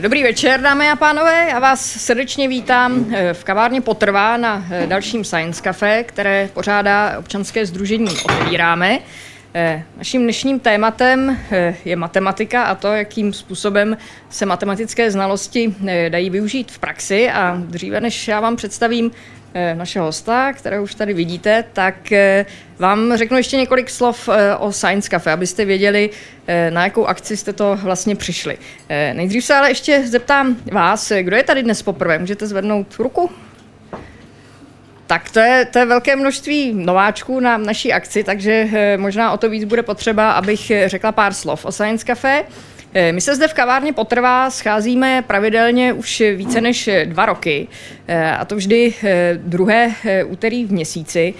Dobrý večer, dámy a pánové, já vás srdečně vítám v kavárně Potrvá na dalším Science Café, které pořádá občanské sdružení Otevíráme. Naším dnešním tématem je matematika a to, jakým způsobem se matematické znalosti dají využít v praxi. A dříve, než já vám představím našeho hosta, kterého už tady vidíte, tak vám řeknu ještě několik slov o Science Café, abyste věděli, na jakou akci jste to vlastně přišli. Nejdřív se ale ještě zeptám vás, kdo je tady dnes poprvé? Můžete zvednout ruku? Tak to je velké množství nováčků na naší akci, takže možná o to víc bude potřeba, abych řekla pár slov o Science Café. My se zde v kavárně Potrvá scházíme pravidelně už více než 2 roky, a to vždy druhé úterý v měsíci.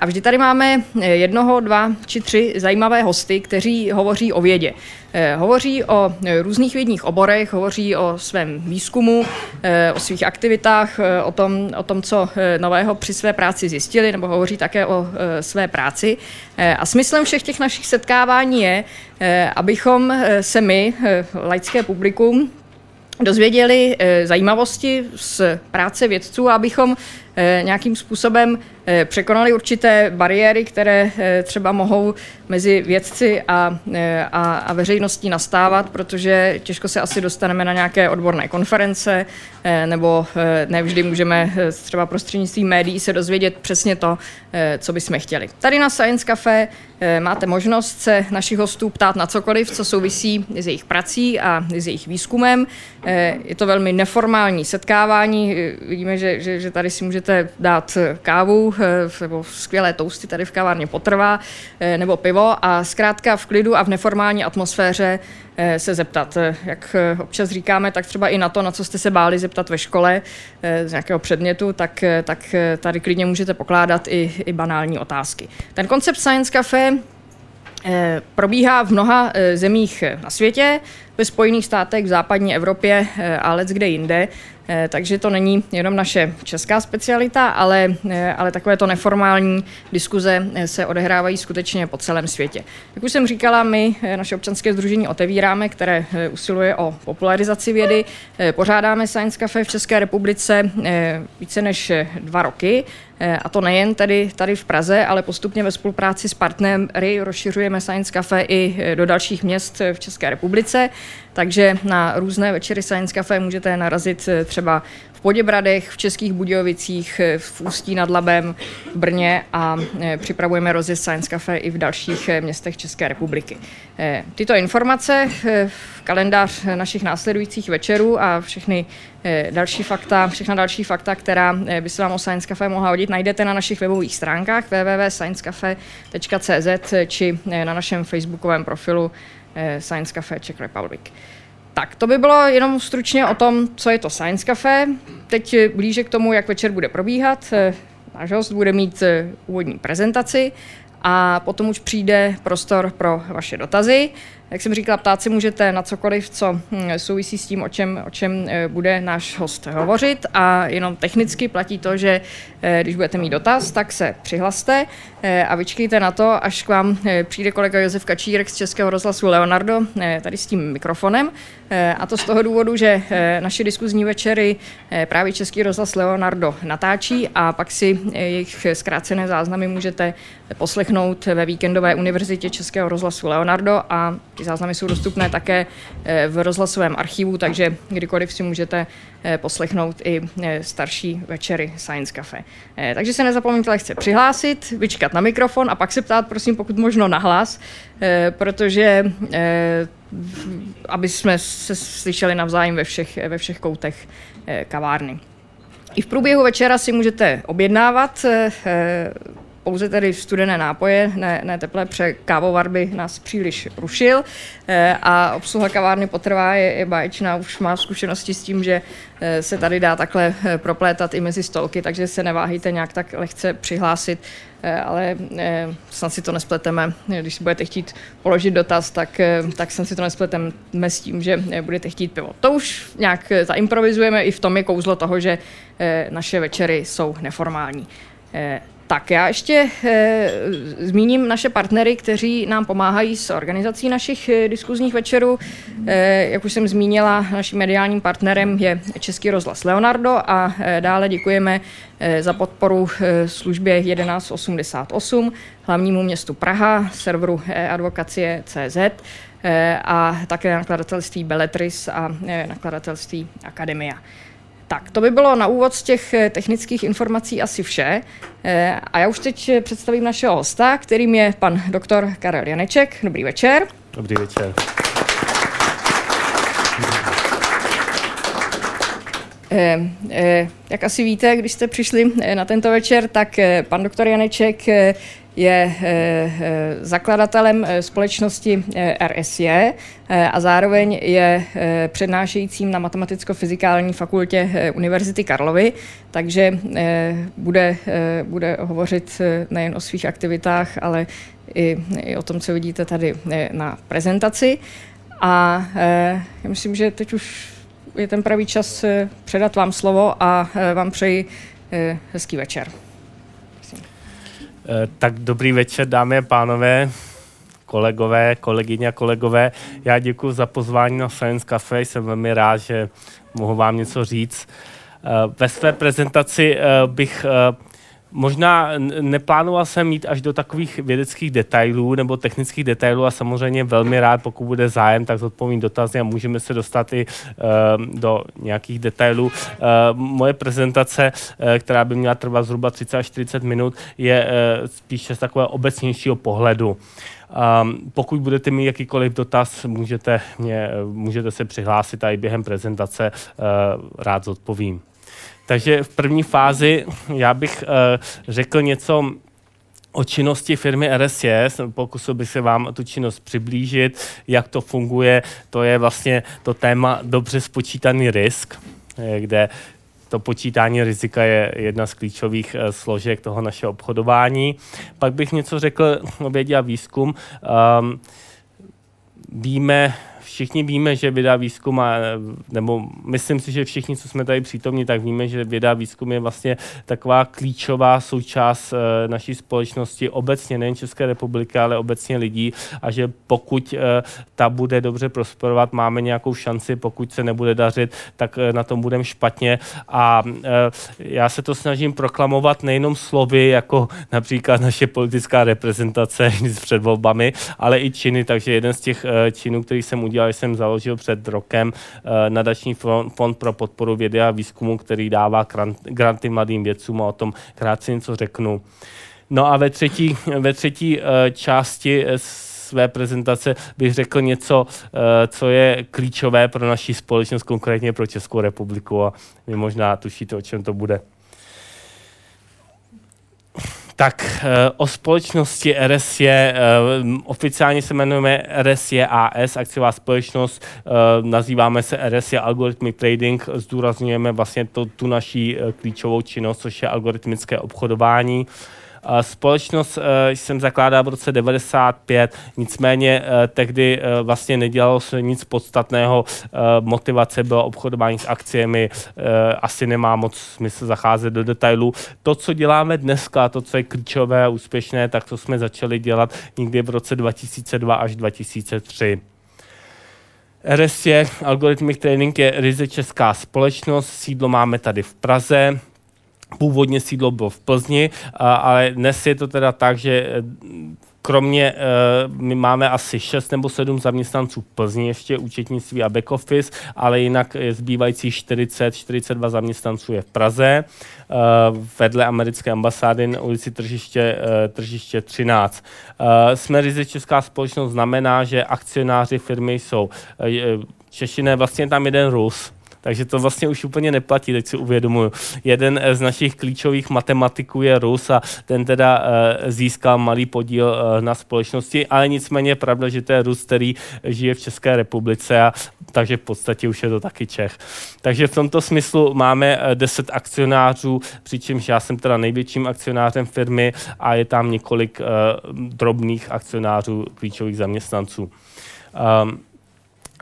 A vždy tady máme 1, 2 či 3 zajímavé hosty, kteří hovoří o vědě. Hovoří o různých vědních oborech, hovoří o svém výzkumu, o svých aktivitách, o tom, co nového při své práci zjistili, nebo hovoří také o své práci. A smyslem všech těch našich setkávání je, abychom se my, laické publikum, dozvěděli zajímavosti z práce vědců, abychom nějakým způsobem překonali určité bariéry, které třeba mohou mezi vědci a veřejností nastávat, protože těžko se asi dostaneme na nějaké odborné konference, nebo nevždy můžeme třeba prostřednictvím médií se dozvědět přesně to, co bychom chtěli. Tady na Science Café máte možnost se našich hostů ptát na cokoliv, co souvisí s jejich prací a s jejich výzkumem. Je to velmi neformální setkávání, vidíme, že tady si můžete dát kávu, nebo skvělé toasty tady v kavárně Potrvá, nebo pivo a zkrátka v klidu a v neformální atmosféře se zeptat. Jak občas říkáme, tak třeba i na to, na co jste se báli zeptat ve škole z nějakého předmětu, tak tady klidně můžete pokládat i banální otázky. Ten koncept Science Café probíhá v mnoha zemích na světě, ve Spojených státech, v západní Evropě a leckde jinde. Takže to není jenom naše česká specialita, ale takovéto neformální diskuze se odehrávají skutečně po celém světě. Jak už jsem říkala, my naše občanské sdružení Otevíráme, které usiluje o popularizaci vědy. Pořádáme Science Café v České republice více než 2 roky. A to nejen tady v Praze, ale postupně ve spolupráci s partnery rozšiřujeme Science Café i do dalších měst v České republice. Takže na různé večery Science Café můžete narazit třeba v Poděbradech, v Českých Budějovicích, v Ústí nad Labem, v Brně a připravujeme rozjezd Science Café i v dalších městech České republiky. Tyto informace, kalendář našich následujících večerů a všechna další fakta, která by se vám o Science Café mohla hodit, najdete na našich webových stránkách www.sciencecafe.cz či na našem facebookovém profilu Science Café Czech Republic. Tak, to by bylo jenom stručně o tom, co je to Science Café. Teď blíže k tomu, jak večer bude probíhat. Náš host bude mít úvodní prezentaci a potom už přijde prostor pro vaše dotazy. Jak jsem říkala, ptát se můžete na cokoliv, co souvisí s tím, o čem bude náš host hovořit. A jenom technicky platí to, že když budete mít dotaz, tak se přihlaste a vyčkejte na to, až k vám přijde kolega Josef Kačírek z Českého rozhlasu Leonardo tady s tím mikrofonem. A to z toho důvodu, že naše diskuzní večery právě Český rozhlas Leonardo natáčí a pak si jejich zkrácené záznamy můžete poslechnout ve Víkendové univerzitě Českého rozhlasu Leonardo a ty záznamy jsou dostupné také v rozhlasovém archivu, takže kdykoliv si můžete poslechnout i starší večery Science Café. Takže se nezapomeňte lehce přihlásit, vyčkat na mikrofon a pak se ptát, prosím, pokud možno nahlas, protože aby jsme se slyšeli navzájem ve všech koutech kavárny. I v průběhu večera si můžete objednávat pouze tedy studené nápoje, ne teplé, protože kávovar by nás příliš rušil. A obsluha kavárny Potrvá je báječná, už má zkušenosti s tím, že se tady dá takhle proplétat i mezi stolky, takže se neváhejte nějak tak lehce přihlásit, ale snad si to nespleteme. Když si budete chtít položit dotaz, tak snad si to nespleteme s tím, že budete chtít pivo. To už nějak zaimprovizujeme, i v tom je kouzlo toho, že naše večery jsou neformální. Tak já ještě zmíním naše partnery, kteří nám pomáhají s organizací našich diskuzních večerů. Jak už jsem zmínila, naším mediálním partnerem je Český rozhlas Leonardo a dále děkujeme za podporu službě 1188, hlavnímu městu Praha, serveru advokacie.cz a také nakladatelství Beletris a nakladatelství Akademia. Tak, to by bylo na úvod z těch technických informací asi vše. A já už teď představím našeho hosta, kterým je pan doktor Karel Janeček. Dobrý večer. Dobrý večer. Jak asi víte, když jste přišli na tento večer, tak pan doktor Janeček je zakladatelem společnosti RSJ a zároveň je přednášejícím na Matematicko-fyzikální fakultě Univerzity Karlovy, takže bude hovořit nejen o svých aktivitách, ale i o tom, co vidíte tady na prezentaci. A já myslím, že teď už je ten pravý čas předat vám slovo a vám přeji hezký večer. Tak dobrý večer, dámy a pánové, kolegové, kolegyně a kolegové. Já děkuji za pozvání na Science Café, jsem velmi rád, že mohu vám něco říct. Ve své prezentaci bych možná neplánoval jsem jít až do takových vědeckých detailů nebo technických detailů a samozřejmě velmi rád, pokud bude zájem, tak zodpovím dotazy a můžeme se dostat i do nějakých detailů. Moje prezentace, která by měla trvat zhruba 30 až 40 minut, je spíše z takového obecnějšího pohledu. Pokud budete mít jakýkoliv dotaz, můžete se přihlásit a i během prezentace rád zodpovím. Takže v první fázi já bych řekl něco o činnosti firmy RSJ, pokusil bych se vám tu činnost přiblížit, jak to funguje, to je vlastně to téma dobře spočítaný risk, kde to počítání rizika je jedna z klíčových složek toho našeho obchodování. Pak bych něco řekl o vědě a výzkum. Všichni víme, že věda a výzkum, nebo myslím si, že všichni, co jsme tady přítomni, tak víme, že věda a výzkum je vlastně taková klíčová součást naší společnosti obecně, nejen České republiky, ale obecně lidí a že pokud ta bude dobře prosperovat, máme nějakou šanci, pokud se nebude dařit, tak na tom budeme špatně a já se to snažím proklamovat nejenom slovy, jako například naše politická reprezentace před volbami, ale i činy, takže jeden z těch činů, který jsem udělal, jsem založil před rokem Nadační fond pro podporu vědy a výzkumu, který dává granty mladým vědcům a o tom krátce něco řeknu. No a ve třetí části své prezentace bych řekl něco, co je klíčové pro naši společnost, konkrétně pro Českou republiku a vy možná tušíte, o čem to bude. Tak o společnosti RSJ, oficiálně se jmenujeme RSJ AS, akciová společnost, nazýváme se RSJ Algorithmic Trading, zdůrazňujeme vlastně tu naší klíčovou činnost, což je algoritmické obchodování. Společnost jsem zakládal v roce 1995, nicméně tehdy vlastně nedělalo se nic podstatného, motivace bylo obchodování s akciemi, asi nemá moc smysl zacházet do detailů. To, co děláme dneska, to, co je klíčové a úspěšné, tak to jsme začali dělat někdy v roce 2002 až 2003. RSJ, Algorithmic Trading, je ryze česká společnost, sídlo máme tady v Praze. Původně sídlo bylo v Plzni, ale dnes je to teda tak, že kromě, my máme asi 6 nebo 7 zaměstnanců v Plzni, ještě účetnictví a back office, ale jinak zbývající 42 zaměstnanců je v Praze, vedle americké ambasády na ulici Tržiště 13. Jsme ryze česká společnost znamená, že akcionáři firmy jsou Češiné, vlastně tam jeden Rus. Takže to vlastně už úplně neplatí, teď si uvědomuji. Jeden z našich klíčových matematiků je Rus a ten teda získal malý podíl na společnosti, ale nicméně je pravda, že to je Rus, který žije v České republice, a takže v podstatě už je to taky Čech. Takže v tomto smyslu máme 10 akcionářů, přičemž já jsem teda největším akcionářem firmy a je tam několik drobných akcionářů, klíčových zaměstnanců.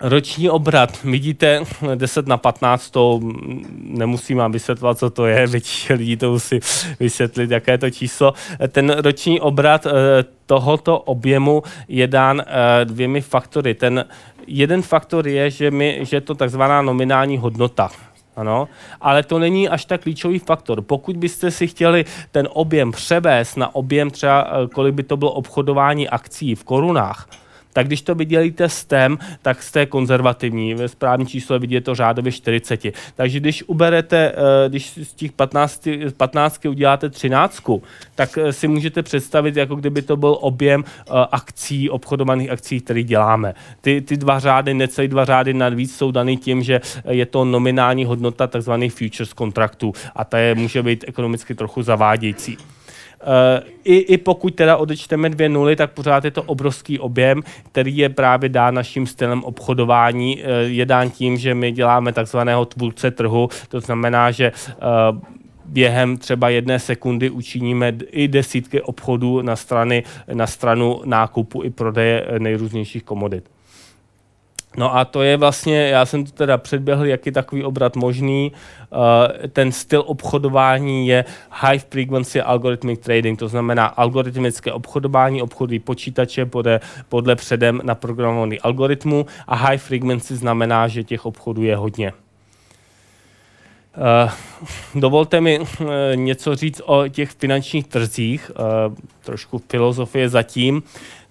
Roční obrat, vidíte, 10 na 15, to nemusím vám vysvětlovat, co to je, většině lidí to musí vysvětlit, jaké je to číslo. Ten roční obrat tohoto objemu je dán dvěmi faktory. Ten jeden faktor je, že je to takzvaná nominální hodnota. Ano, ale to není až tak klíčový faktor. Pokud byste si chtěli ten objem převést na objem třeba, kolik by to bylo obchodování akcí v korunách, tak když to vydělíte s tem, tak jste konzervativní. Ve správném čísle vidět to řádově 40. Takže když uberete, když z těch 15 uděláte 13, tak si můžete představit, jako kdyby to byl objem akcí, obchodovaných akcí, které děláme. Ty dva řády, necelý dva řády navíc jsou daný tím, že je to nominální hodnota tzv. Futures kontraktů a ta je může být ekonomicky trochu zavádějící. I pokud teda odečteme 2 nuly, tak pořád je to obrovský objem, který je právě dán naším stylem obchodování. Je dán tím, že my děláme takzvaného tvůrce trhu, to znamená, že během třeba 1 sekundy učiníme i desítky obchodů na stranu nákupu i prodeje nejrůznějších komodit. No a to je vlastně, já jsem to teda předběhl, jak je takový obrat možný. Ten styl obchodování je High Frequency Algorithmic Trading, to znamená algoritmické obchodování, obchodují počítače podle předem naprogramovaných algoritmů a High Frequency znamená, že těch obchodů je hodně. Dovolte mi něco říct o těch finančních trzích, trošku filozofie zatím.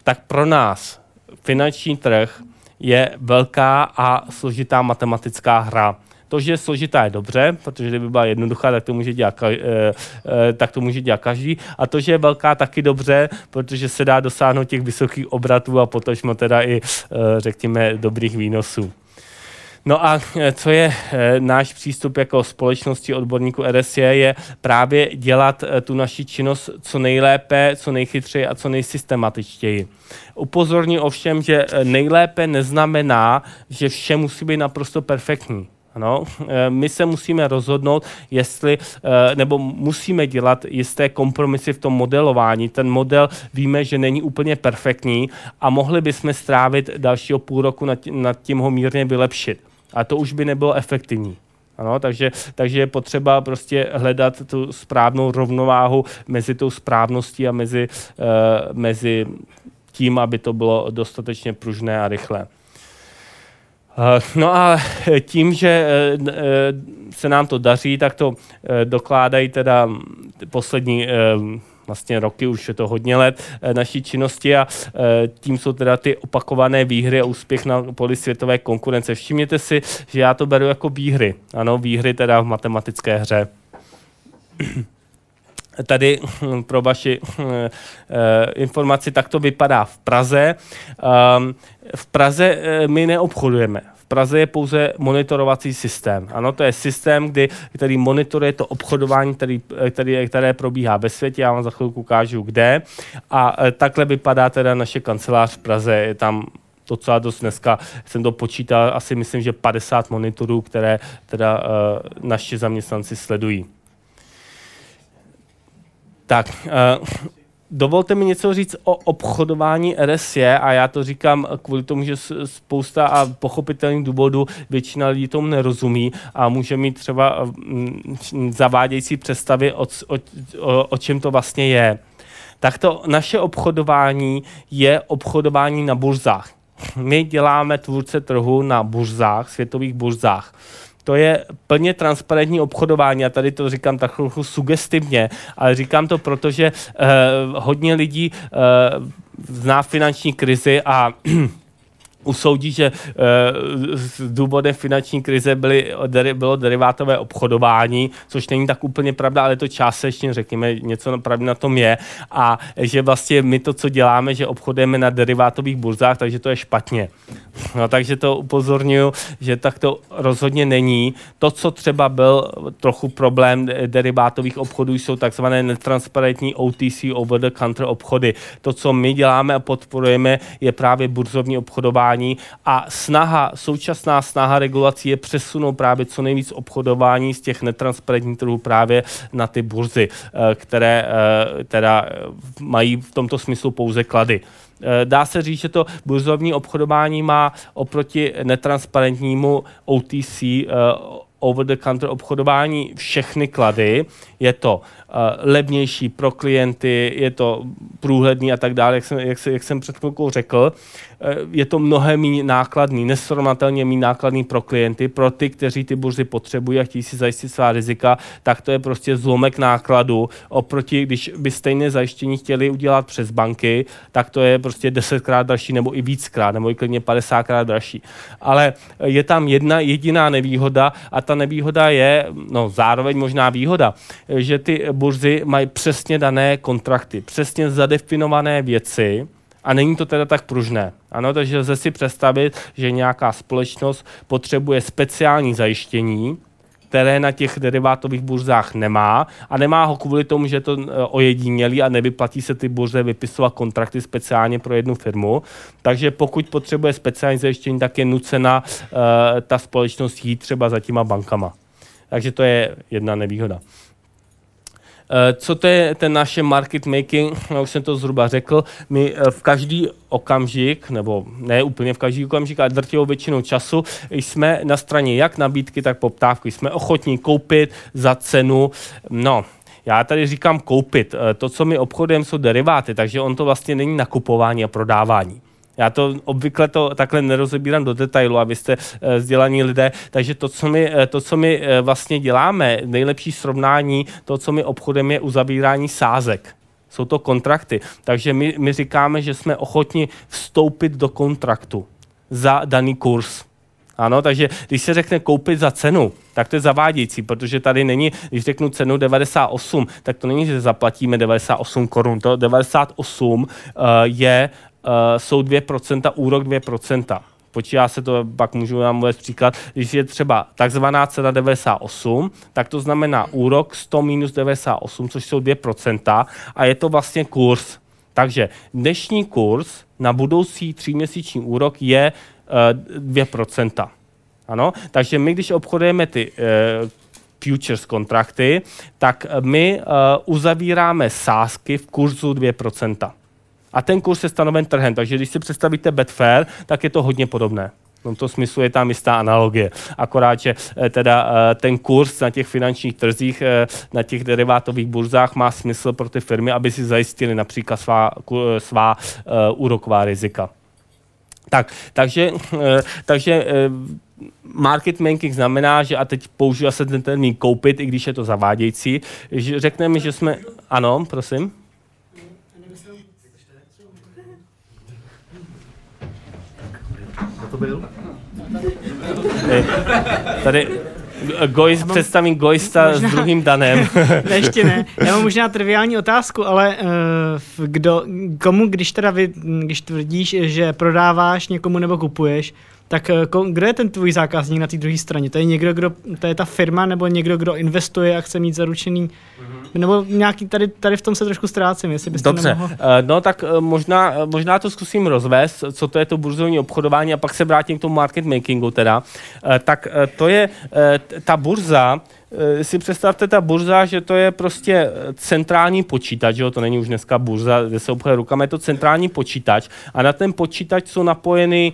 Tak pro nás finanční trh je velká a složitá matematická hra. To, že je složitá, je dobře, protože kdyby byla jednoduchá, tak to může dělat každý. A to, že je velká, taky dobře, protože se dá dosáhnout těch vysokých obratů a potažmo teda i, řekněme, dobrých výnosů. No a co je náš přístup jako společnosti odborníků RSJ, je právě dělat tu naši činnost co nejlépe, co nejchytřeji a co nejsystematičtěji. Upozorňuji ovšem, že nejlépe neznamená, že vše musí být naprosto perfektní. Ano, my se musíme rozhodnout, jestli, nebo musíme dělat jisté kompromisy v tom modelování. Ten model víme, že není úplně perfektní a mohli bychom strávit dalšího půl roku nad tím ho mírně vylepšit. A to už by nebylo efektivní. Ano, takže je potřeba prostě hledat tu správnou rovnováhu mezi tou správností a mezi tím, aby to bylo dostatečně pružné a rychlé. No a tím, že se nám to daří, tak to dokládají teda poslední vlastně roky, už je to hodně let naší činnosti a tím jsou teda ty opakované výhry a úspěch na poli světové konkurence. Všimněte si, že já to beru jako výhry. Ano, výhry teda v matematické hře. Tady pro vaši informaci, tak to vypadá v Praze. V Praze my neobchodujeme. V Praze je pouze monitorovací systém. Ano, to je systém, který monitoruje to obchodování, které probíhá ve světě. Já vám za chvilku ukážu, kde. A takhle vypadá teda naše kancelář v Praze. Je tam docela dost, dneska jsem to počítal, asi myslím, že 50 monitorů, které teda naši zaměstnanci sledují. Tak, dovolte mi něco říct o obchodování RSJ a já to říkám kvůli tomu, že spousta a pochopitelných důvodů většina lidí tomu nerozumí a může mít třeba zavádějící představy, o čem to vlastně je. Tak to naše obchodování je obchodování na burzách. My děláme tvůrce trhu na burzách, světových burzách. To je plně transparentní obchodování a tady to říkám tak trochu sugestivně, ale říkám to proto, že hodně lidí zná finanční krizi a usoudí, že důvodem finanční krize bylo derivátové obchodování, což není tak úplně pravda, ale to částečně, řekněme, něco pravdy na tom je a že vlastně my to, co děláme, že obchodujeme na derivátových burzách, takže to je špatně. No, takže to upozorňuji, že tak to rozhodně není. To, co třeba byl trochu problém derivátových obchodů, jsou takzvané netransparentní OTC over the counter obchody. To, co my děláme a podporujeme, je právě burzovní obchodování, obchodování a současná snaha regulací je přesunout právě co nejvíc obchodování z těch netransparentních trhů právě na ty burzy, které teda mají v tomto smyslu pouze klady. Dá se říct, že to burzovní obchodování má oproti netransparentnímu OTC over-the-counter obchodování všechny klady, je to levnější pro klienty, je to průhledný a tak dále, jak jsem před chvilkou řekl, je to mnohem méně nákladný, nesrovnatelně méně nákladný pro klienty, pro ty, kteří ty burzy potřebují a chtějí si zajistit svá rizika, tak to je prostě zlomek nákladu, oproti, když by stejné zajištění chtěli udělat přes banky, tak to je prostě 10krát dražší nebo i víckrát, nebo i klidně 50krát dražší. Ale je tam jedna jediná nevýhoda a ta nevýhoda je, no zároveň možná výhoda, že ty burzy mají přesně dané kontrakty, přesně zadefinované věci a není to teda tak pružné. Ano, takže lze si představit, že nějaká společnost potřebuje speciální zajištění, které na těch derivátových burzách nemá a nemá ho kvůli tomu, že to ojedinělý a nevyplatí se ty burze vypisovat kontrakty speciálně pro jednu firmu. Takže pokud potřebuje speciální zajištění, tak je nucena ta společnost jít třeba za těma bankama. Takže to je jedna nevýhoda. Co to je ten naše market making, už jsem to zhruba řekl, my v každý okamžik, nebo ne úplně v každý okamžik, ale drtivou většinou času jsme na straně jak nabídky, tak poptávky. Jsme ochotní koupit za cenu, no, já tady říkám koupit, to, co my obchodujeme, jsou deriváty, takže on to vlastně není nakupování a prodávání. Já to obvykle takhle nerozebírám do detailu, abyste vzdělaní lidé. Takže to, co my vlastně děláme, nejlepší srovnání toho, co my obchodem, je uzavírání sázek. Jsou to kontrakty. Takže my říkáme, že jsme ochotni vstoupit do kontraktu za daný kurz. Ano, takže když se řekne koupit za cenu, tak to je zavádějící, protože tady není, když řeknu cenu 98, tak to není, že zaplatíme 98 korun. To 98 je... jsou 2%, úrok 2%. Počítá se to, pak můžu vám uvést příklad, když je třeba takzvaná cena 98, tak to znamená úrok 100 minus 98, což jsou 2% a je to vlastně kurz. Takže dnešní kurz na budoucí tříměsíční úrok je 2%. Ano? Takže my, když obchodujeme ty futures kontrakty, tak my uzavíráme sázky v kurzu 2%. A ten kurz je stanoven trhem, takže když si představíte Betfair, tak je to hodně podobné. V tomto smyslu je tam jistá analogie. Akorát, že teda ten kurz na těch finančních trzích, na těch derivátových burzách má smysl pro ty firmy, aby si zajistili například svá úroková rizika. Takže market making znamená, že, a teď používá se ten termín koupit, i když je to zavádějící, že řekneme, že jsme... Ano, prosím? Tady představím Gojsta možná, s druhým Danem. Ne, ještě ne. Já mám možná triviální otázku, ale komu, když tvrdíš, že prodáváš někomu nebo kupuješ, tak kdo je ten tvůj zákazník na té druhé straně? To je někdo, to je ta firma, nebo někdo, kdo investuje a chce mít zaručený, nebo nějaký, tady v tom se trošku ztrácím, jestli byste nemohl. No tak možná to zkusím rozvést, co to je to burzovní obchodování a pak se vrátím k tomu market makingu teda. Tak to je ta burza, si představte ta burza, že to je prostě centrální počítač, jo? To není už dneska burza, kde se obchoduje rukama, je to centrální počítač a na ten počítač jsou napojeny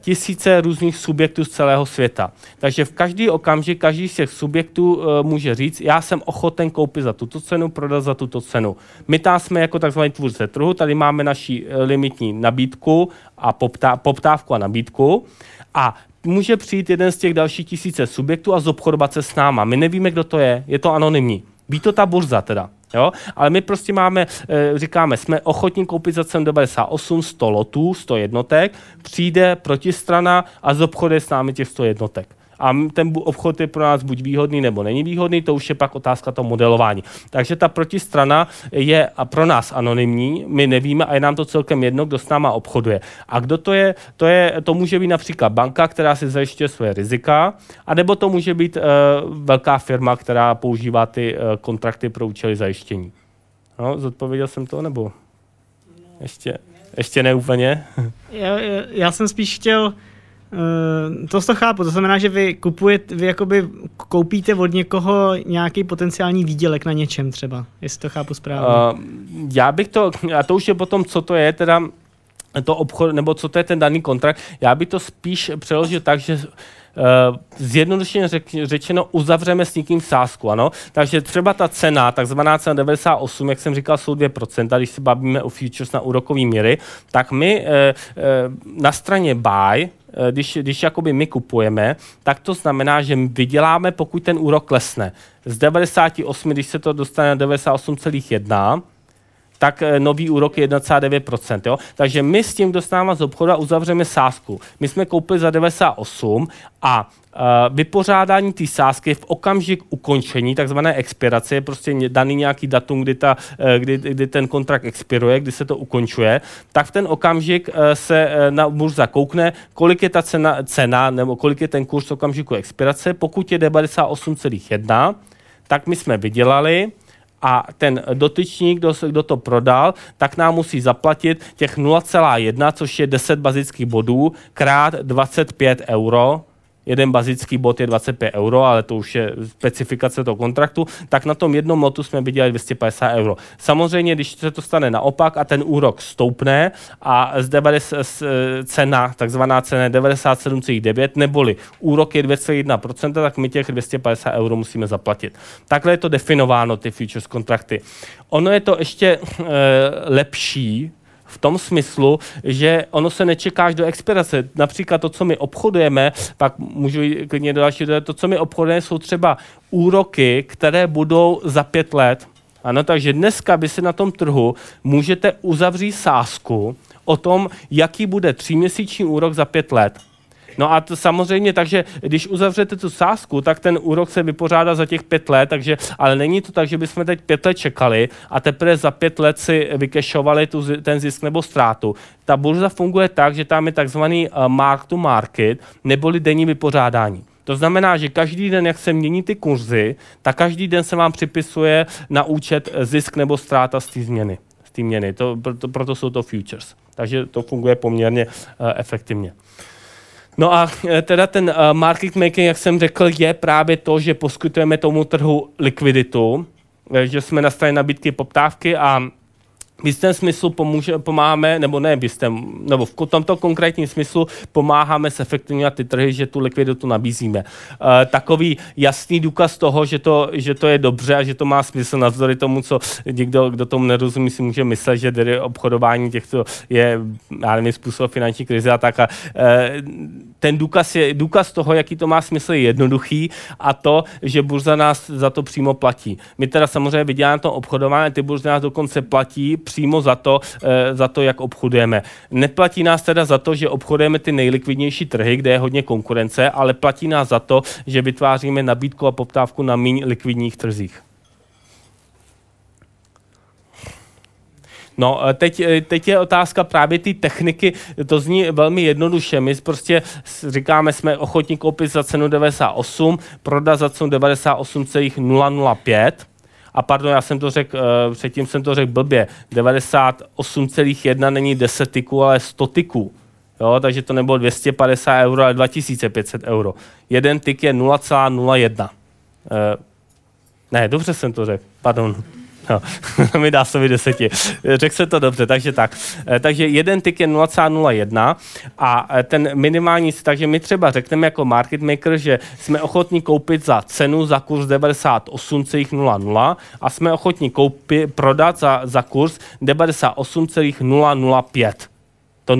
tisíce různých subjektů z celého světa. Takže v každý okamžik, každý z těch subjektů může říct, já jsem ochoten koupit za tuto cenu, prodat za tuto cenu. My tam jsme jako takzvaný tvůrce trhu, tady máme naši limitní nabídku a poptávku a nabídku a může přijít jeden z těch dalších tisíce subjektů a zobchodovat se s náma. My nevíme, kdo to je to anonymní. Ví to ta burza teda. Jo? Ale my prostě máme, říkáme, jsme ochotní koupit za cenu 98, 100 lotů, 100 jednotek, přijde protistrana a zobchoduje s námi těch 100 jednotek. A ten obchod je pro nás buď výhodný, nebo není výhodný, to už je pak otázka toho modelování. Takže ta protistrana je pro nás anonymní, my nevíme a je nám to celkem jedno, kdo s náma obchoduje. A kdo to je? To může být například banka, která si zajišťuje svoje rizika, anebo to může být velká firma, která používá ty kontrakty pro účely zajištění. No, zodpověděl jsem to, nebo ještě... Ještě ne úplně. Já jsem spíš chtěl, to chápu, to znamená, že vy jakoby koupíte od někoho nějaký potenciální výdělek na něčem třeba, jestli to chápu správně. To už je potom, co to je teda to obchod, nebo co to je ten daný kontrakt, já bych to spíš přeložil tak, že zjednodušeně řečeno uzavřeme s někým sázku, ano? Takže třeba ta cena, takzvaná cena 98, jak jsem říkal, jsou 2%, když se bavíme o futures na úrokové míry, tak my na straně buy, když jakoby my kupujeme, tak to znamená, že my vyděláme, pokud ten úrok klesne. Z 98, když se to dostane na 98,1, tak nový úrok je 1,9%. Jo? Takže my s tím, kdo s náma z obchodu uzavřeme sázku. My jsme koupili za 98 a vypořádání té sázky v okamžik ukončení, takzvané expirace, je prostě daný nějaký datum, kdy ten kontrakt expiruje, kdy se to ukončuje, tak v ten okamžik se na burza koukne, kolik je ta cena nebo kolik je ten kurz v okamžiku expirace. Pokud je 98,1, tak my jsme vydělali, a ten dotyčný, kdo to prodal, tak nám musí zaplatit těch 0,1, což je 10 bazických bodů, krát 25 euro. Jeden bazický bod je 25 euro, ale to už je specifikace toho kontraktu, tak na tom jednom lotu jsme vydělali 250 euro. Samozřejmě, když se to stane naopak a ten úrok stoupne a cena, takzvaná cena 97,9, neboli úrok je 2,1%, tak my těch 250 euro musíme zaplatit. Takhle je to definováno, ty futures kontrakty. Ono je to ještě lepší, v tom smyslu, že ono se nečeká až do expirace. Například to, co my obchodujeme, pak můžu klidně dodat, to, co my obchodujeme, jsou třeba úroky, které budou za 5 let. Ano, takže dneska by si na tom trhu můžete uzavřít sázku o tom, jaký bude 3měsíční úrok za 5 let. No a to samozřejmě, takže když uzavřete tu sázku, tak ten úrok se vypořádá za těch 5 let, takže, ale není to tak, že bychom teď 5 let čekali a teprve za 5 let si vykešovali ten zisk nebo ztrátu. Ta burza funguje tak, že tam je takzvaný mark to market, neboli denní vypořádání. To znamená, že každý den, jak se mění ty kurzy, tak každý den se vám připisuje na účet zisk nebo ztráta z té změny. Z té měny. Proto jsou to futures. Takže to funguje poměrně efektivně. No a teda ten market making, jak jsem řekl, je právě to, že poskytujeme tomu trhu likviditu, že jsme na straně nabídky poptávky a v jistém smyslu pomáháme, nebo ne nebo v tomto konkrétním smyslu pomáháme zefektivňovat ty trhy, že tu likviditu nabízíme. Takový jasný důkaz toho, že to je dobře a že to má smysl, navzdory tomu, co někdo, kdo tomu nerozumí, si může myslet, že tedy obchodování těchto je, já nevím, způsob finanční krize a tak. A ten důkaz toho, jaký to má smysl, je jednoduchý a to, že burza nás za to přímo platí. My teda samozřejmě vyděláme to obchodování, ty burza nás dokonce platí přímo za to, jak obchodujeme. Neplatí nás teda za to, že obchodujeme ty nejlikvidnější trhy, kde je hodně konkurence, ale platí nás za to, že vytváříme nabídku a poptávku na méně likvidních trzích. No, teď je otázka právě ty techniky, to zní velmi jednoduše. My prostě říkáme, jsme ochotní koupit za cenu 98, prodat za cenu 98,005. A pardon, já jsem to řekl, předtím jsem to řekl blbě, 98,1 není 10 tyků, ale 100 tyků. Jo, takže to nebylo 250 euro, ale 2500 euro. Jeden tyk je 0,01. Ne, dobře jsem to řekl, pardon. No, mi dá se 10. Řekl se to dobře, takže tak. Takže jeden tick je 0,01 a ten minimální, takže my třeba řekneme jako market maker, že jsme ochotní koupit za cenu za kurz 98,00 a jsme ochotní prodat za kurz 98,005. To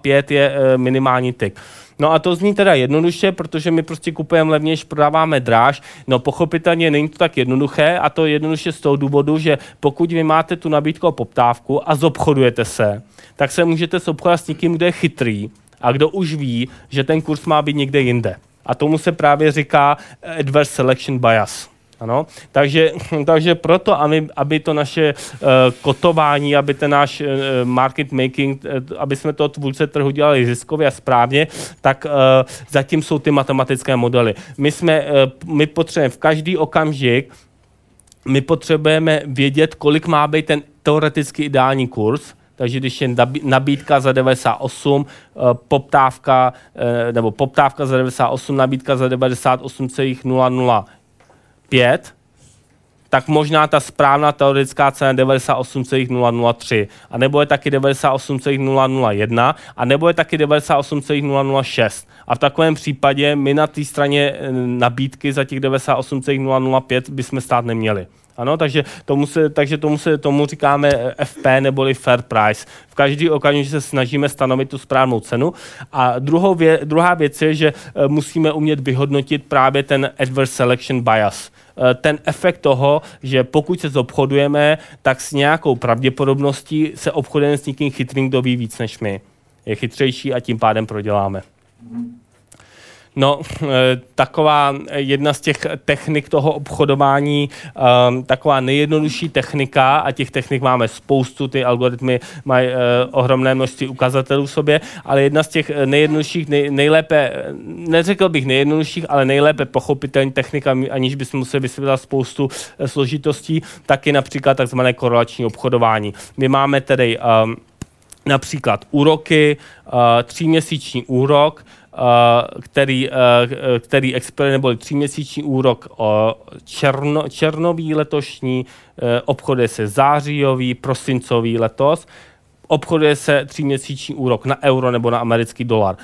005 je minimální tick. No a to zní teda jednoduše, protože my prostě kupujeme levnější, prodáváme dráž. No pochopitelně není to tak jednoduché a to je jednoduše z toho důvodu, že pokud vy máte tu nabídku a poptávku a zobchodujete se, tak se můžete zobchodovat s někým, kdo je chytrý a kdo už ví, že ten kurz má být někde jinde. A tomu se právě říká adverse selection bias. Ano, takže proto, aby to naše kotování, aby ten náš market making, aby jsme toho tvůrce trhu dělali ziskově a správně, tak zatím jsou ty matematické modely. My potřebujeme v každý okamžik, my potřebujeme vědět, kolik má být ten teoreticky ideální kurz, takže když je nabídka za 98, poptávka, nebo poptávka za 98, nabídka za 98,005, tak možná ta správná teoretická cena 98,003, a nebo je taky 98,001, a nebo je taky 98,006. A v takovém případě my na té straně nabídky za těch 98,005 bychom stát neměli. Ano, takže tomu říkáme FP neboli fair price. V každý okamžik se snažíme stanovit tu správnou cenu. A druhá věc je, že musíme umět vyhodnotit právě ten adverse selection bias. Ten efekt toho, že pokud se zobchodujeme, tak s nějakou pravděpodobností se obchodujeme s někým chytrým, kdo ví víc než my. Je chytřejší a tím pádem proděláme. No, taková jedna z těch technik toho obchodování, taková nejjednodušší technika, a těch technik máme spoustu, ty algoritmy mají ohromné množství ukazatelů v sobě, ale jedna z těch nejjednodušších, nejlépe, neřekl bych nejjednodušších, ale nejlépe pochopitelných technik, aniž bychom museli vysvětlit spoustu složitostí, tak je například takzvané korelační obchodování. My máme tedy například úroky, tříměsíční úrok, který experiment, neboli tříměsíční úrok černový letošní, obchoduje se zářijový, prosincový letos, obchoduje se tříměsíční úrok na euro nebo na americký dolar.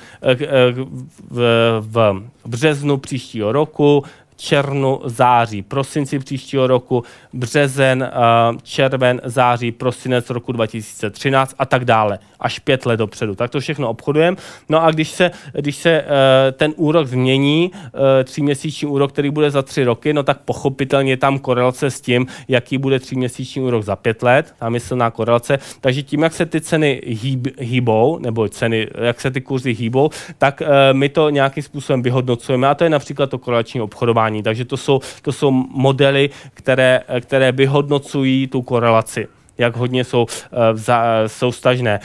V březnu příštího roku, červnu, září, prosinci příštího roku, březen, červen, září, prosinec roku 2013 a tak dále, až 5 let dopředu. Tak to všechno obchodujeme. No a když se ten úrok změní, tříměsíční úrok, který bude za 3 roky, no tak pochopitelně je tam korelace s tím, jaký bude tříměsíční úrok za 5 let, ta myslná korelace. Takže tím, jak se ty ceny hýbou, nebo ceny, jak se ty kurzy hýbou, tak my to nějakým způsobem vyhodnocujeme, a to je například to korelační obchodování. Takže to jsou modely, které vyhodnocují tu korelaci, jak hodně jsou stažné.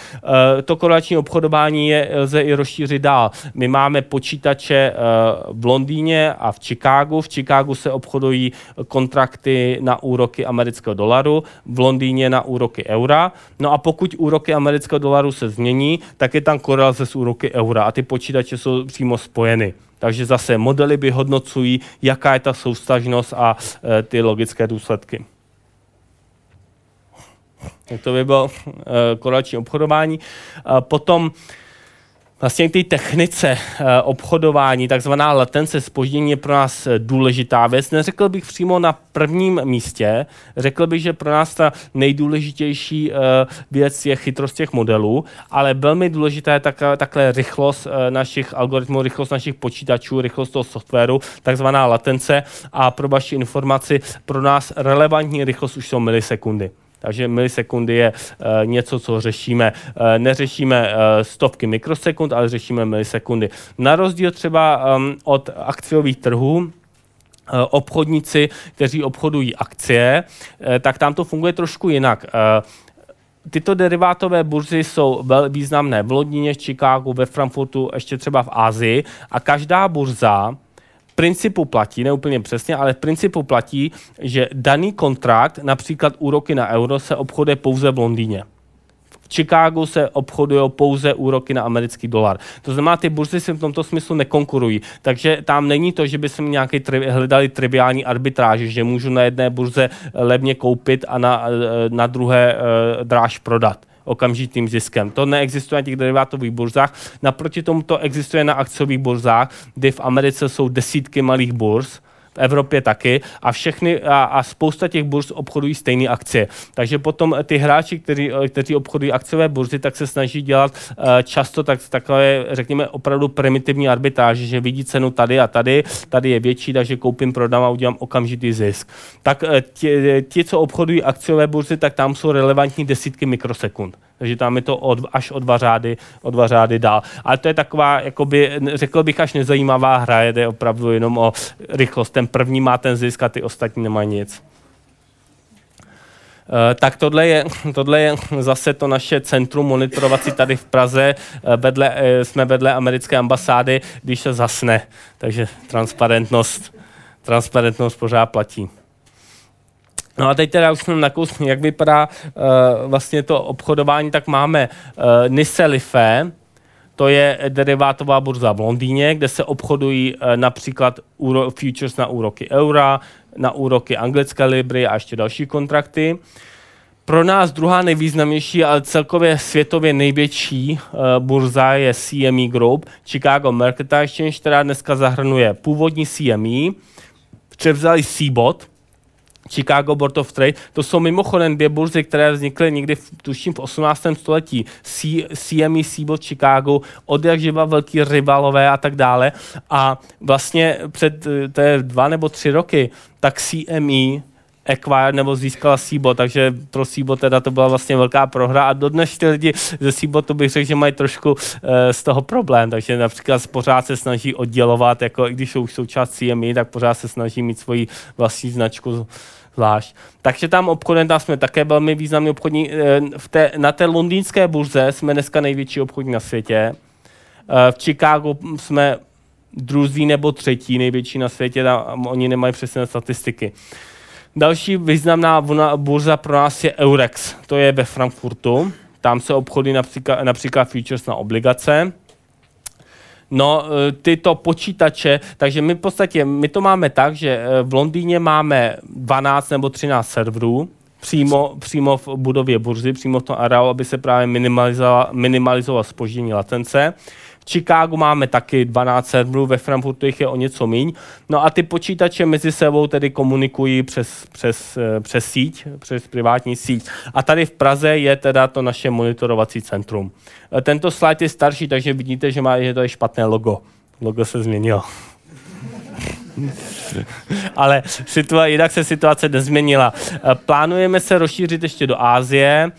To korelační obchodování lze i rozšířit dál. My máme počítače v Londýně a v Chicagu. V Chicagu se obchodují kontrakty na úroky amerického dolaru, v Londýně na úroky eura. No a pokud úroky amerického dolaru se změní, tak je tam korelace s úroky eura a ty počítače jsou přímo spojeny. Takže zase modely vyhodnocují, jaká je ta soustažnost a ty logické důsledky. Tak to by bylo korelační obchodování. Potom vlastně k té technice obchodování, takzvaná latence, zpoždění, je pro nás důležitá věc. Neřekl bych přímo na prvním místě, řekl bych, že pro nás ta nejdůležitější věc je chytrost těch modelů, ale velmi důležitá je takhle rychlost našich algoritmů, rychlost našich počítačů, rychlost toho softwaru, takzvaná latence, a pro vaši informaci, pro nás relevantní rychlost už jsou milisekundy. Takže milisekundy je něco, co řešíme. Neřešíme stovky mikrosekund, ale řešíme milisekundy. Na rozdíl třeba od akciových trhů, obchodníci, kteří obchodují akcie, tak tam to funguje trošku jinak. Tyto derivátové burzy jsou významné v Londýně, v Chicagu, ve Frankfurtu, ještě třeba v Asii, a každá burza principu platí, ne úplně přesně, ale v principu platí, že daný kontrakt, například úroky na euro, se obchoduje pouze v Londýně. V Chicagu se obchodují pouze úroky na americký dolar. To znamená, ty burzy si v tomto smyslu nekonkurují, takže tam není to, že bychom nějaký hledali triviální arbitráže, že můžu na jedné burze levně koupit a na druhé dráž prodat okamžitým ziskem. To neexistuje na těch derivátových burzách. Naproti tomu to existuje na akciových burzách, kdy v Americe jsou desítky malých burz, v Evropě taky, a spousta těch burz obchodují stejné akcie. Takže potom ty hráči, kteří obchodují akciové burzy, tak se snaží dělat často takové, řekněme, opravdu primitivní arbitráže, že vidí cenu tady a tady je větší, takže koupím, prodám a udělám okamžitý zisk. Tak ti, co obchodují akciové burzy, tak tam jsou relevantní desítky mikrosekund. Takže tam je to až o dva řády dál. Ale to je taková, jakoby, řekl bych, až nezajímavá hra, jde opravdu jenom o rychlost. Ten první má ten zisk a ty ostatní nemají nic. Tak tohle je zase to naše centrum monitorovací tady v Praze. Jsme vedle americké ambasády, když se zasne. Takže transparentnost pořád platí. No a teď teda už jsme nakousli, jak vypadá vlastně to obchodování, tak máme Niselife, to je derivátová burza v Londýně, kde se obchodují například futures na úroky eura, na úroky anglické libry a ještě další kontrakty. Pro nás druhá nejvýznamnější, ale celkově světově největší burza je CME Group, Chicago Mercantile Exchange, která dneska zahrnuje původní CME, převzali CBOT, Chicago Board of Trade. To jsou mimochodem dvě burzy, které vznikly někdy tuším v 18. století. CME, CBOT, Chicago, odjakživa velký rivalové a tak dále. A vlastně před 2 nebo 3 roky tak CME acquired nebo získala CBOT, takže pro CBOT teda to byla vlastně velká prohra a dodnes ty lidi ze CBOTu bych řekl, že mají trošku z toho problém, takže například pořád se snaží oddělovat, jako i když jsou už součást CME, tak pořád se snaží mít svoji vlastní značku zvlášť. Takže tam obchodem, tam jsme také velmi významný obchodní, na té londýnské burze jsme dneska největší obchodní na světě, v Chicagu jsme druzí nebo třetí největší na světě, tam oni nemají přesné statistiky. Další významná burza pro nás je Eurex, to je ve Frankfurtu. Tam se obchodují například futures na obligace. No, tyto počítače, takže my v podstatě, my to máme tak, že v Londýně máme 12 nebo 13 serverů přímo v budově burzy, přímo v tom areálu, aby se právě minimalizovala zpoždění latence. V Chicagu máme taky 12 serverů, ve Frankfurtu jich je o něco míň. No a ty počítače mezi sebou tedy komunikují přes síť, přes privátní síť. A tady v Praze je teda to naše monitorovací centrum. Tento slide je starší, takže vidíte, že má, že to je špatné logo. Logo se změnilo. Ale jinak se situace nezměnila. Plánujeme se rozšířit ještě do Asie,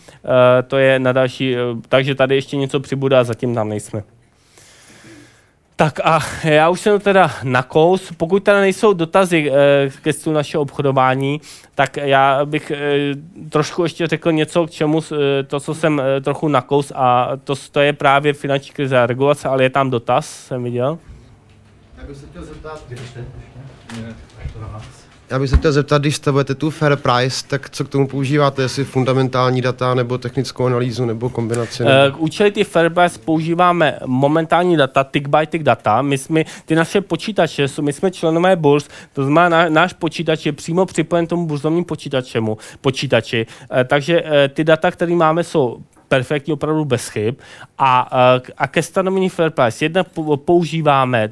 to je na další, takže tady ještě něco přibude a zatím tam nejsme. Tak a já už jsem teda nakous. Pokud tady nejsou dotazy ke stůl našeho obchodování, tak já bych trošku ještě řekl něco, k čemu to, co jsem trochu nakous, a to je právě finanční krize a regulace, ale je tam dotaz, jsem viděl. Já bych se chtěl zeptat, když stavujete tu fair price, tak co k tomu používáte, jestli fundamentální data, nebo technickou analýzu, nebo kombinaci? K účely ty fair price používáme momentální data, tick by tick data. Ty naše počítače, my jsme členové burz, to znamená, náš počítač je přímo připojen tomu burzovnímu počítači. Takže ty data, které máme, jsou perfektní, opravdu bez chyb. A ke stanovení fair price jednak používáme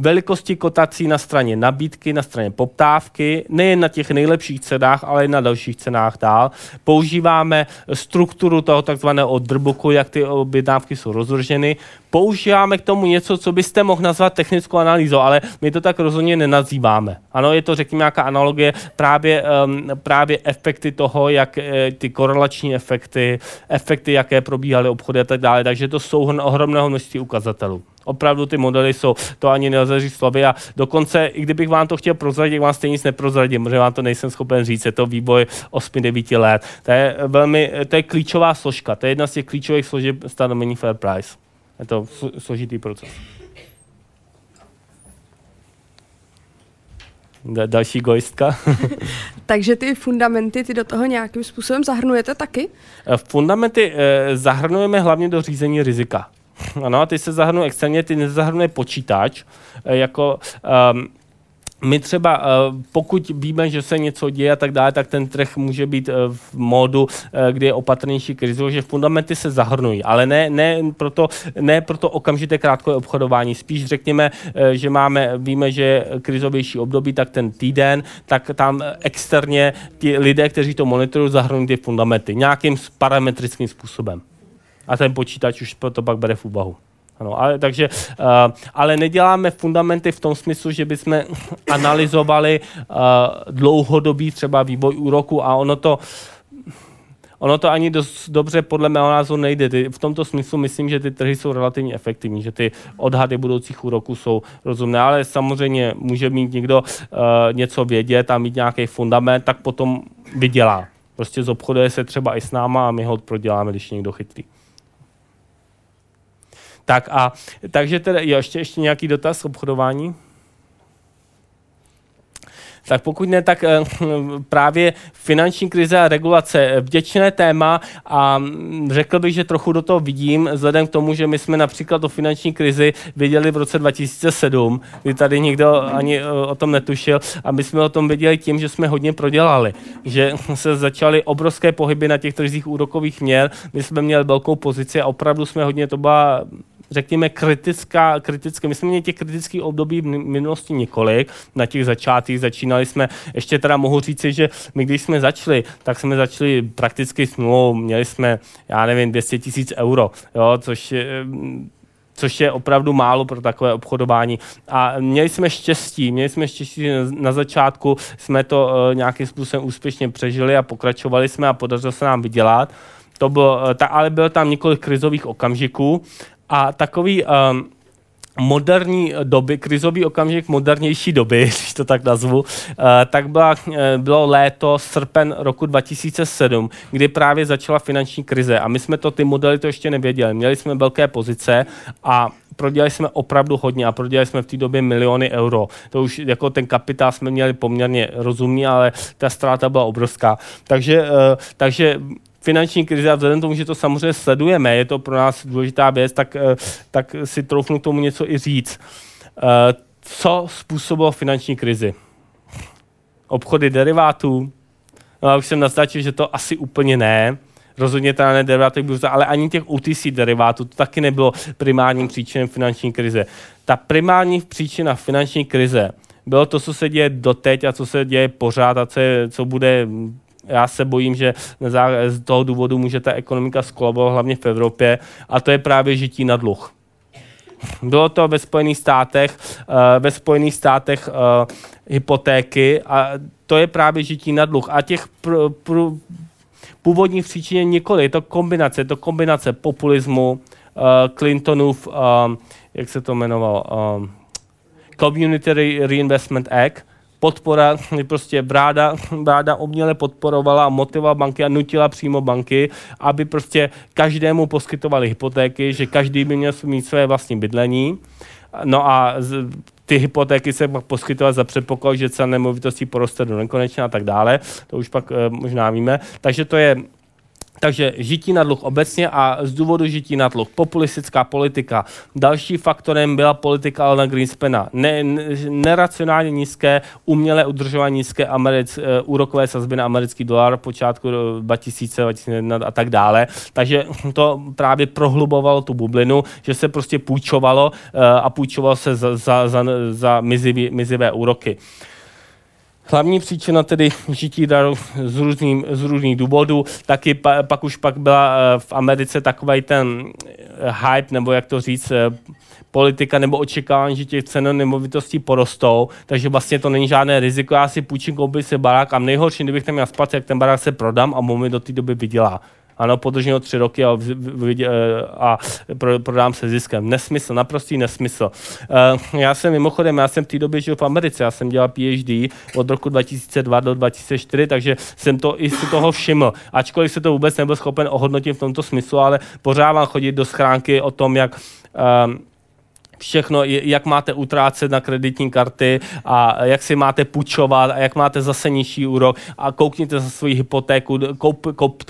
velikosti kotací na straně nabídky, na straně poptávky, nejen na těch nejlepších cenách, ale i na dalších cenách dál. Používáme strukturu toho takzvaného drboku, jak ty objednávky jsou rozvrženy. Používáme k tomu něco, co byste mohl nazvat technickou analýzou, ale my to tak rozhodně nenazýváme. Ano, je to, řekněme, nějaká analogie, právě efekty toho, jak ty korelační efekty, jaké probíhaly obchody a tak dále, takže to souhrn ohromného množství ukazatelů. Opravdu ty modely jsou, to ani nelze říct slovy, a dokonce, i kdybych vám to chtěl prozradit, vám stejně nic neprozradím, protože vám to nejsem schopen říct, je to vývoj 8-9 let. To je klíčová složka, to je jedna z těch klíčových složek stanovení fair price. Je to složitý proces. Další gojistka. Takže ty fundamenty, ty do toho nějakým způsobem zahrnujete taky? Fundamenty zahrnujeme hlavně do řízení rizika. Ano, ty se zahrnují externě, ty nezahrnuje počítač. My třeba, pokud víme, že se něco děje a tak dále, tak ten trh může být v módu, kdy je opatrnější k riziku, že fundamenty se zahrnují, ale ne proto okamžité krátkové obchodování. Spíš řekněme, že víme, že je krizovější období, tak ten týden, tak tam externě ti lidé, kteří to monitorují, zahrnují ty fundamenty nějakým parametrickým způsobem. A ten počítač už to pak bere v úvahu. Ano, ale neděláme fundamenty v tom smyslu, že bychom analyzovali dlouhodobý třeba vývoj úroku, a ono to ani dost dobře podle mého názoru nejde. V tomto smyslu myslím, že ty trhy jsou relativně efektivní, že ty odhady budoucích úroků jsou rozumné, ale samozřejmě může mít někdo něco vědět a mít nějaký fundament, tak potom vydělá. Prostě zobchoduje se třeba i s náma a my ho proděláme, když někdo chytrý. Tak a takže teda ještě nějaký dotaz obchodování? Tak pokud ne, tak právě finanční krize a regulace, vděčné téma a řekl bych, že trochu do toho vidím, vzhledem k tomu, že my jsme například o finanční krizi věděli v roce 2007, kdy tady nikdo ani o tom netušil a my jsme o tom věděli tím, že jsme hodně prodělali, že se začaly obrovské pohyby na těch trzích úrokových měr, my jsme měli velkou pozici a opravdu jsme hodně, to byla řekněme kritické. My jsme měli těch kritických období v minulosti několik. Na těch začátcích začínali jsme, ještě teda mohu říci, že my když jsme začali, tak jsme začali prakticky s nulou, měli jsme, já nevím, 200 000 euro, jo, což je opravdu málo pro takové obchodování. A měli jsme štěstí, na začátku jsme to nějakým způsobem úspěšně přežili a pokračovali jsme a podařilo se nám vydělat. To bylo, ale bylo tam několik krizových okamžiků. A takový moderní doby, krizový okamžik modernější doby, když to tak nazvu, tak bylo léto, srpen roku 2007, kdy právě začala finanční krize. A my jsme ty modely to ještě nevěděli. Měli jsme velké pozice a prodělali jsme opravdu hodně a prodělali jsme v té době miliony euro. To už jako ten kapitál jsme měli poměrně rozumný, ale ta ztráta byla obrovská. Takže finanční krize a vzhledem tomu, že to samozřejmě sledujeme, je to pro nás důležitá věc, tak si troufnu k tomu něco i říct. Co způsobilo finanční krizi? Obchody derivátů? No, já už jsem naznačil, že to asi úplně ne. Rozhodně teda ne deriváty, ale ani těch OTC derivátů, to taky nebylo primárním příčinem finanční krize. Ta primární příčina finanční krize bylo to, co se děje doteď a co se děje pořád a co bude. Já se bojím, že z toho důvodu může ta ekonomika skolabovat hlavně v Evropě a to je právě žití na dluh. Bylo to ve Spojených státech hypotéky a to je právě žití na dluh. A těch původních příčin je několik, je to kombinace populismu, Clintonův, jak se to jmenovalo, Community Reinvestment Act, podpora, prostě vláda uměle podporovala a motivovala banky a nutila přímo banky, aby prostě každému poskytovali hypotéky, že každý by měl mít své vlastní bydlení. No a ty hypotéky se pak poskytovat za předpoklad, že cena nemovitostí poroste do nekonečna a tak dále. To už pak možná víme. Takže žití na dluh obecně a z důvodu žití na dluh populistická politika. Další faktorem byla politika Alana Greenspana. Neracionálně nízké, umělé udržování nízké úrokové sazby na americký dolar počátku 2000, 2001 a tak dále. Takže to právě prohlubovalo tu bublinu, že se prostě půjčovalo a půjčovalo se za mizivé úroky. Hlavní příčina tedy žití daru z různých důvodů, taky pak byla v Americe takový ten hype, nebo jak to říct, politika nebo očekávání, že těch cen nemovitostí porostou, takže vlastně to není žádné riziko, já si půjčím, koupím si barák a nejhorší, kdybych tam měl spát, jak ten barák se prodám a mu mi do té doby vydělá. Ano, podržím ho 3 roky a prodám se ziskem. Nesmysl, naprostý nesmysl. Já jsem v té době žil v Americe, já jsem dělal PhD od roku 2002 do 2004, takže jsem to i si toho všiml. Ačkoliv se to vůbec nebyl schopen ohodnotit v tomto smyslu, ale pořád mám chodit do schránky o tom, jak všechno, jak máte utrácet na kreditní karty a jak si máte půjčovat a jak máte zase nižší úrok a koukněte za svou hypotéku,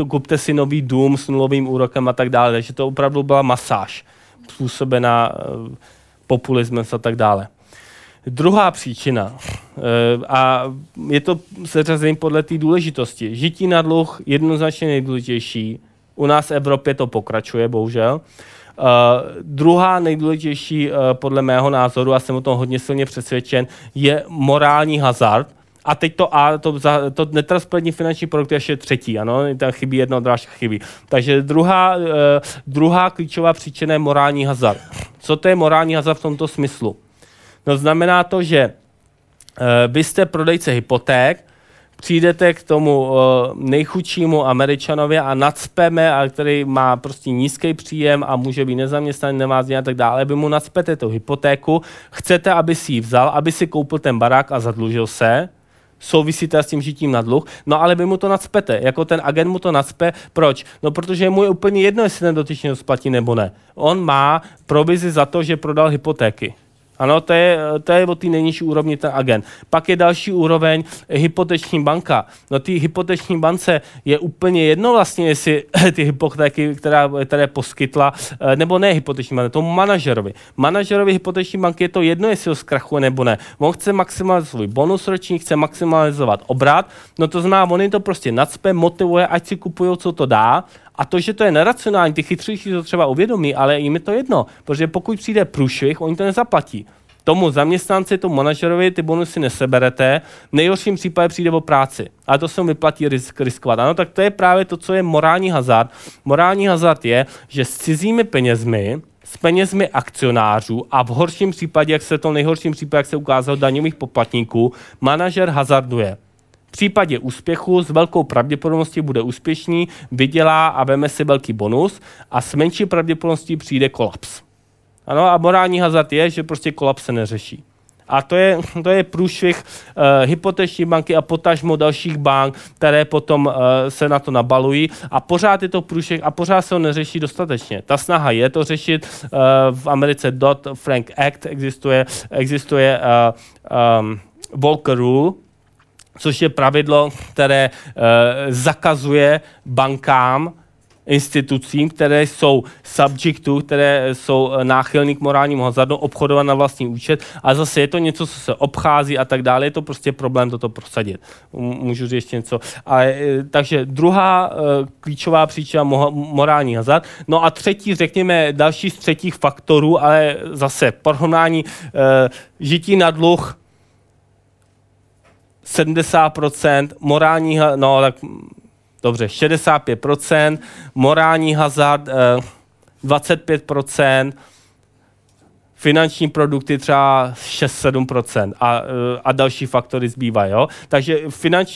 kupte si nový dům s nulovým úrokem a tak dále. Takže to opravdu byla masáž způsobená populismem a tak dále. Druhá příčina, a je to seřazení podle té důležitosti, žití na dluh jednoznačně nejdůležitější, u nás v Evropě to pokračuje, bohužel. Druhá nejdůležitější podle mého názoru, a jsem o tom hodně silně přesvědčen, je morální hazard. A teď to netransparentní finanční produkty ještě třetí, ano, tam chybí jedna odrážka chybí. Takže druhá klíčová příčina je morální hazard. Co to je morální hazard v tomto smyslu? No znamená to, že vy jste prodejce hypoték, přijdete k tomu nejchudšímu Američanovi a nacpeme, a který má prostě nízký příjem a může být nezaměstnaný, nemá změny a tak dále, vy mu nacpete tu hypotéku, chcete, aby si ji vzal, aby si koupil ten barák a zadlužil se, souvisí teda s tím žitím na dluh, no ale vy mu to nacpete, jako ten agent mu to nacpe, proč? No protože mu je úplně jedno, jestli ten dotyčný splatí nebo ne. On má provizi za to, že prodal hypotéky. Ano, to je od té nejnižší úrovni ten agent. Pak je další úroveň hypoteční banka. No té hypoteční bance je úplně jedno vlastně, jestli ty hypotéky, které poskytla, nebo ne hypoteční banka, tomu manažerovi. Manažerovi hypoteční banky je to jedno, jestli ho zkrachuje nebo ne. On chce maximalizovat svůj bonus roční, chce maximalizovat obrat, no to znamená, on jim to prostě nacpe, motivuje, ať si kupují, co to dá. A to, že to je neracionální, ty chytřejší to třeba uvědomí, ale jim je to jedno, protože pokud přijde průšvih, oni to nezaplatí. Tomu zaměstnanci, tomu manažerovi ty bonusy neseberete, v nejhorším případě přijde o práci. A to se mu vyplatí riskovat. Ano, tak to je právě to, co je morální hazard. Morální hazard je, že s cizími penězmi, s penězmi akcionářů a v horším případě, jak se ukázalo, daňových poplatníků, manažer hazarduje. V případě úspěchu s velkou pravděpodobností bude úspěšný, vydělá a veme si velký bonus a s menší pravděpodobností přijde kolaps. Ano, a morální hazard je, že prostě kolaps se neřeší. A to je průšvih hypoteční banky a potažmo dalších bank, které potom se na to nabalují. A pořád je to průšvih a pořád se ho neřeší dostatečně. Ta snaha je to řešit. V Americe Dodd-Frank Act existuje Volcker Rule, což je pravidlo, které zakazuje bankám, institucím, které jsou náchylní k morálnímu hazardu, obchodovat na vlastní účet. A zase je to něco, co se obchází a tak dále. Je to prostě problém toto prosadit. Můžu říct ještě něco. Takže druhá klíčová příčina morální hazard. No a třetí, řekněme, další z třetích faktorů, ale zase porovnání žití na dluh, 70%, morální, no tak dobře, 65%, morální hazard 25%, finanční produkty třeba 6-7% a další faktory zbývají. Jo? Takže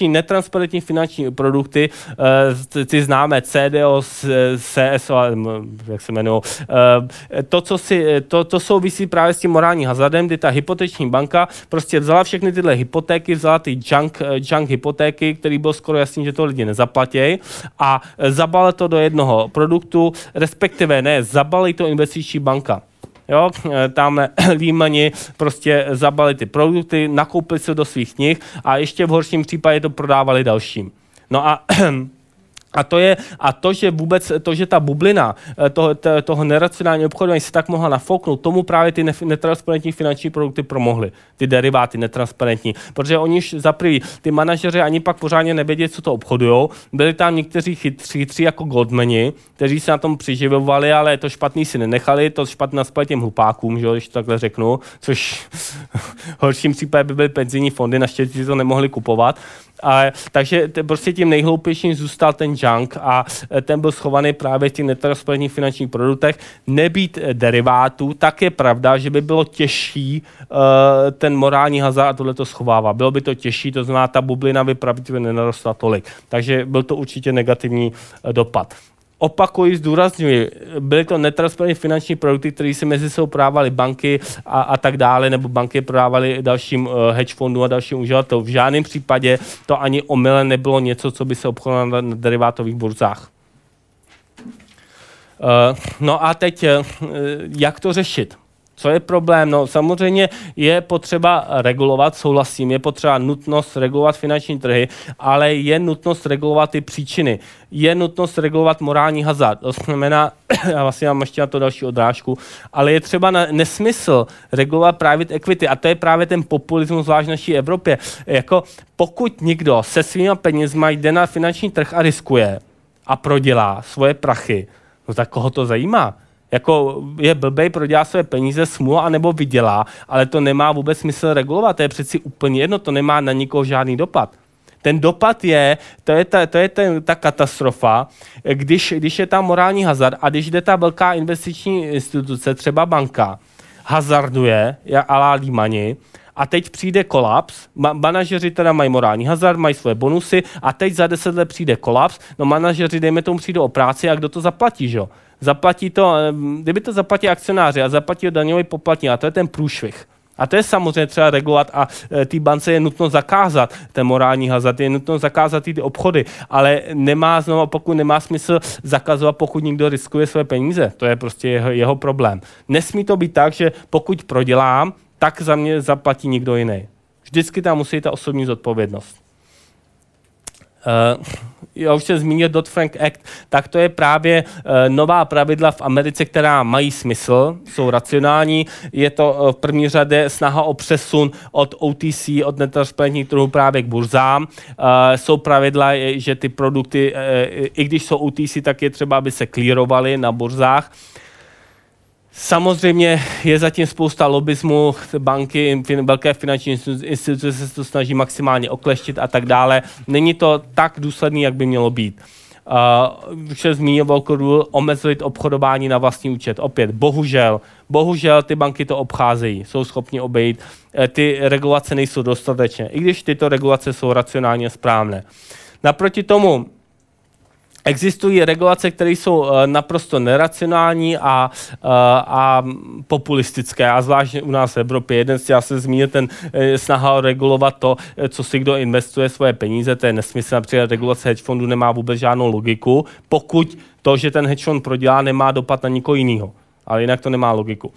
netransparentní finanční produkty, ty známe CDO, CSO, jak se jmenují, to souvisí právě s tím morálním hazardem, kdy ta hypoteční banka prostě vzala všechny tyhle hypotéky, vzala ty junk hypotéky, který byl skoro jasný, že to lidi nezaplatí, a zabalí to do jednoho produktu, respektive ne, zabalí to investiční banka. Jo, tam Límani prostě zabali ty produkty, nakoupili se do svých knih a ještě v horším případě to prodávali dalším. No že ta bublina toho neracionálního obchodování se tak mohla nafouknout, tomu právě ty netransparentní finanční produkty promohly, ty deriváty netransparentní. Protože oni už zaprvé, ty manažeři ani pak pořádně nevěděli, co to obchodujou. Byli tam někteří chytří jako goldmeni, kteří se na tom přiživovali, ale to špatný si nenechali, to špatné naspali těm hlupákům, že, když to takhle řeknu, což v horším případě by byly penzijní fondy, naštěstí to nemohli kupovat. Takže prostě tím nejhloupějším zůstal ten junk a ten byl schovaný právě v těch netransparentních finančních produktech. Nebýt derivátů, tak je pravda, že by bylo těžší ten morální hazard a tohle to schovává. Bylo by to těžší, to znamená, ta bublina by pravděpodobně nenarostla tolik. Takže byl to určitě negativní dopad. Opakuji, zdůrazňuji, byly to netransparentní finanční produkty, které si mezi sebou prodávaly banky a tak dále, nebo banky prodávaly dalším hedge fondům a dalším uživatelům. V žádném případě to ani omylem nebylo něco, co by se obchodovalo na derivátových burzách. No a teď, jak to řešit? Co je problém? No samozřejmě je potřeba regulovat, souhlasím, je potřeba nutnost regulovat finanční trhy, ale je nutnost regulovat ty příčiny. Je nutnost regulovat morální hazard. To znamená, já vlastně mám ještě na to další odrážku, ale je třeba nesmysl regulovat private equity a to je právě ten populismus, zvlášť v naší Evropě. Jako pokud někdo se svýma penězma jde na finanční trh a riskuje a prodělá svoje prachy, no tak koho to zajímá? Jako je blbej, prodělá své peníze, smůla anebo vydělá, ale to nemá vůbec smysl regulovat, to je přeci úplně jedno, to nemá na nikoho žádný dopad. Ten dopad je ta katastrofa, když je tam morální hazard a když jde ta velká investiční instituce, třeba banka, hazarduje, à la Límani, a teď přijde kolaps, manažeři teda mají morální hazard, mají svoje bonusy a teď za 10 let přijde kolaps, no manažeři dejme tomu přijde o práci a kdo to zaplatí, že jo? Kdyby to zaplatí akcionáři a zaplatí daňový poplatník, a to je ten průšvih. A to je samozřejmě třeba regulovat a té bance je nutno zakázat ten morální hazard, je nutno zakázat ty obchody, ale nemá smysl zakazovat, pokud někdo riskuje své peníze. To je prostě jeho problém. Nesmí to být tak, že pokud prodělám, tak za mě zaplatí nikdo jiný. Vždycky tam musí ta osobní zodpovědnost. Já už jsem zmínil Dodd-Frank Act, tak to je právě nová pravidla v Americe, která mají smysl, jsou racionální. Je to v první řadě snaha o přesun od OTC, od netransparentních trhů právě k burzám. Jsou pravidla, že ty produkty, i když jsou OTC, tak je třeba, aby se clearovaly na burzách. Samozřejmě je zatím spousta lobismu, banky, velké finanční instituce se to snaží maximálně okleštit a tak dále. Není to tak důsledný, jak by mělo být. Už se zmínil velkou důl omezit obchodování na vlastní účet. Opět, bohužel ty banky to obcházejí, jsou schopni obejít. Ty regulace nejsou dostatečné, i když tyto regulace jsou racionálně správné. Naproti tomu, existují regulace, které jsou naprosto neracionální a populistické, a zvlášť u nás v Evropě. Jeden z těch se zmínil ten snaha regulovat to, co si kdo investuje svoje peníze, to je nesmysl. Například regulace hedge fondu nemá vůbec žádnou logiku, pokud to, že ten hedge fond prodělá, nemá dopad na nikoho jiného. Ale jinak to nemá logiku.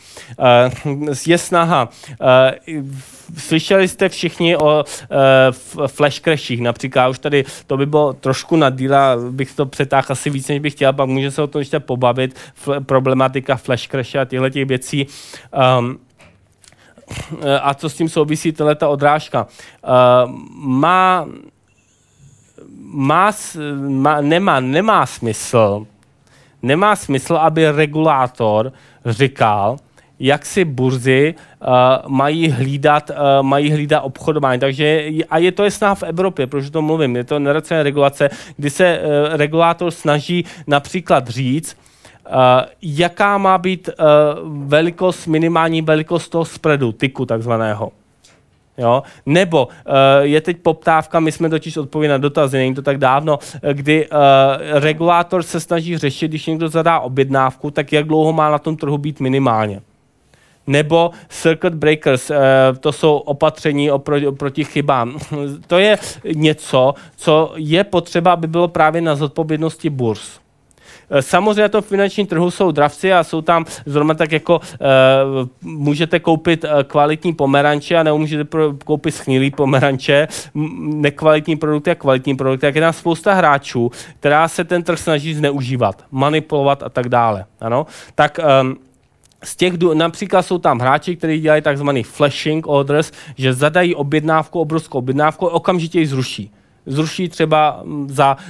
Je snaha. Slyšeli jste všichni o flash crashích, například už tady, to by bylo trošku na díla, bych to přetáhl asi víc, než bych chtěl, pak může se o tom ještě pobavit, problematika flash crashe a těchto těch věcí. A co s tím souvisí tato odrážka? Nemá smysl, aby regulátor říkal, jak si burzy mají hlídat obchodování. Takže je to snaha v Evropě, protože to mluvím, je to neracionální regulace, kdy se regulátor snaží například říct, jaká má být minimální velikost toho spreadu, tyku takzvaného. Jo? Nebo je teď poptávka, my jsme totiž odpověděli na dotazy, není to tak dávno, kdy regulátor se snaží řešit, když někdo zadá objednávku, tak jak dlouho má na tom trhu být minimálně. Nebo circuit breakers, to jsou opatření proti chybám. To je něco, co je potřeba, aby bylo právě na zodpovědnosti burz. Samozřejmě to v finančním trhu jsou dravci a jsou tam zrovna tak jako můžete koupit kvalitní pomeranče a nemůžete koupit shnilý pomeranče, nekvalitní produkty a kvalitní produkty. Tak je tam spousta hráčů, která se ten trh snaží zneužívat, manipulovat a tak dále. Ano? Tak z těch například jsou tam hráči, kteří dělají takzvaný flashing orders, že zadají objednávku, obrovskou objednávku a okamžitě ji zruší. Zruší třeba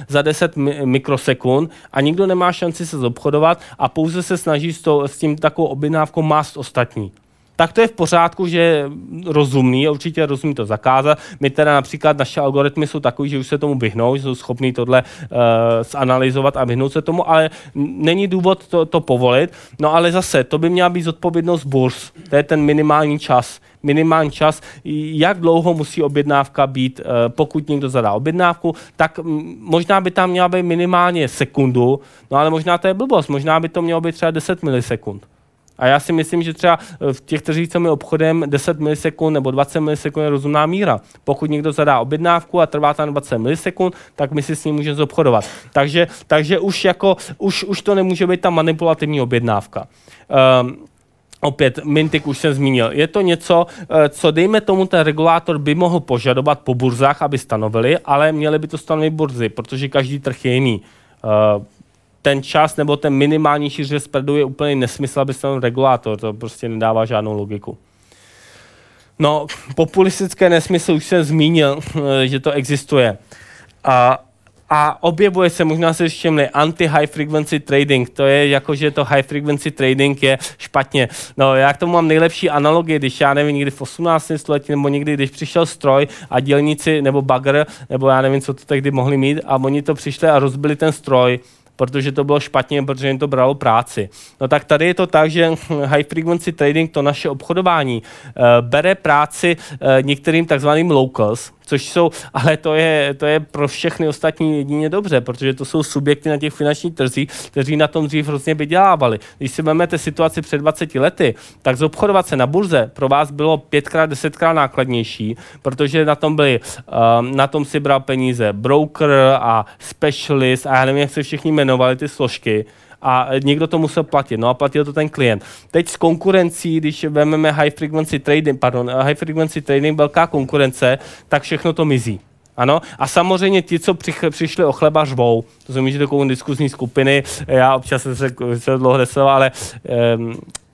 za 10 mikrosekund a nikdo nemá šanci se zobchodovat a pouze se snaží s tím takovou objednávkou mást ostatní. Tak to je v pořádku, že je rozumný, určitě rozumí to zakázat. My teda například naše algoritmy jsou takový, že už se tomu vyhnou, že jsou schopní tohle zanalyzovat a vyhnout se tomu, ale není důvod to povolit. No ale zase, to by měla být zodpovědnost burz. To je ten minimální čas, jak dlouho musí objednávka být, pokud někdo zadá objednávku, tak možná by tam měla být minimálně sekundu, no ale možná to je blbost, možná by to mělo být třeba 10 milisekund. A já si myslím, že třeba v těch tržícemi obchodem 10 milisekund nebo 20 milisekund je rozumná míra. Pokud někdo zadá objednávku a trvá tam 20 milisekund, tak my si s ním můžeme zobchodovat. Takže už to nemůže být ta manipulativní objednávka. Opět, mintik už jsem zmínil. Je to něco, co dejme tomu ten regulátor by mohl požadovat po burzách, aby stanovili, ale měly by to stanovit burzy, protože každý trh je jiný. Ten čas nebo ten minimální šíře spreadu je úplně nesmysl, aby stanovil regulátor. To prostě nedává žádnou logiku. No, populistické nesmysl už jsem zmínil, že to existuje. A objevuje se, možná se všimli, anti-high frequency trading. To je jako, že to high frequency trading je špatně. No, já k tomu mám nejlepší analogie, když já nevím, někdy v 18. století nebo někdy, když přišel stroj a dělníci nebo bagr, nebo já nevím, co to tehdy mohli mít, a oni to přišli a rozbili ten stroj, protože to bylo špatně, protože jim to bralo práci. No tak tady je to tak, že high frequency trading, to naše obchodování, bere práci některým takzvaným locals, což jsou, ale to je pro všechny ostatní jedině dobře, protože to jsou subjekty na těch finančních trzích, kteří na tom dřív hrozně vydělávali. Když si vezmete situaci před 20 lety, tak zobchodovat se na burze pro vás bylo 5x, 10x nákladnější, protože na tom si bral peníze broker a specialist a já nevím, jak se všichni jmenovali ty složky. a někdo to musel platit. No a platil to ten klient. Teď s konkurencí, když vezmeme high frequency trading, velká konkurence, tak všechno to mizí. Ano, a samozřejmě ti, co přišli o chleba, žvou. To znamená, že takovou diskuzní skupiny, já občas jsem dlouho desil, ale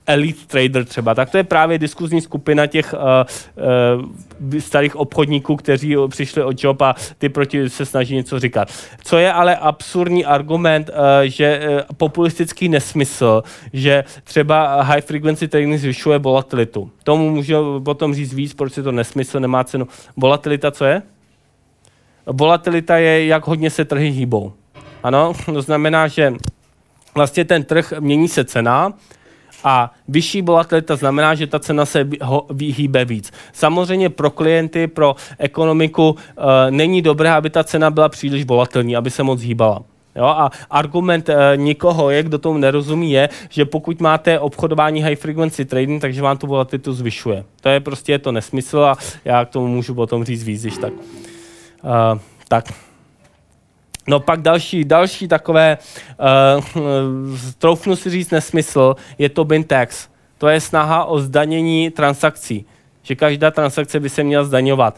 elite trader třeba, tak to je právě diskuzní skupina těch starých obchodníků, kteří přišli o job a ty proti se snaží něco říkat. Co je ale absurdní argument, že populistický nesmysl, že třeba high frequency trading zvyšuje volatilitu. Tomu můžu potom říct víc, proč je to nesmysl, nemá cenu. Volatilita co je? Volatilita je, jak hodně se trhy hýbou. Ano, to znamená, že vlastně ten trh, mění se cena a vyšší volatilita znamená, že ta cena se hýbe víc. Samozřejmě pro klienty, pro ekonomiku není dobré, aby ta cena byla příliš volatilní, aby se moc hýbala. Jo, a argument nikoho, kdo tomu nerozumí, je, že pokud máte obchodování high frequency trading, takže vám tu volatilitu zvyšuje. To je prostě je to nesmysl a já k tomu můžu potom říct víc, když tak. No pak další takové, troufnu si říct nesmysl, je to BIN tax. To je snaha o zdanění transakcí. Že každá transakce by se měla zdaňovat.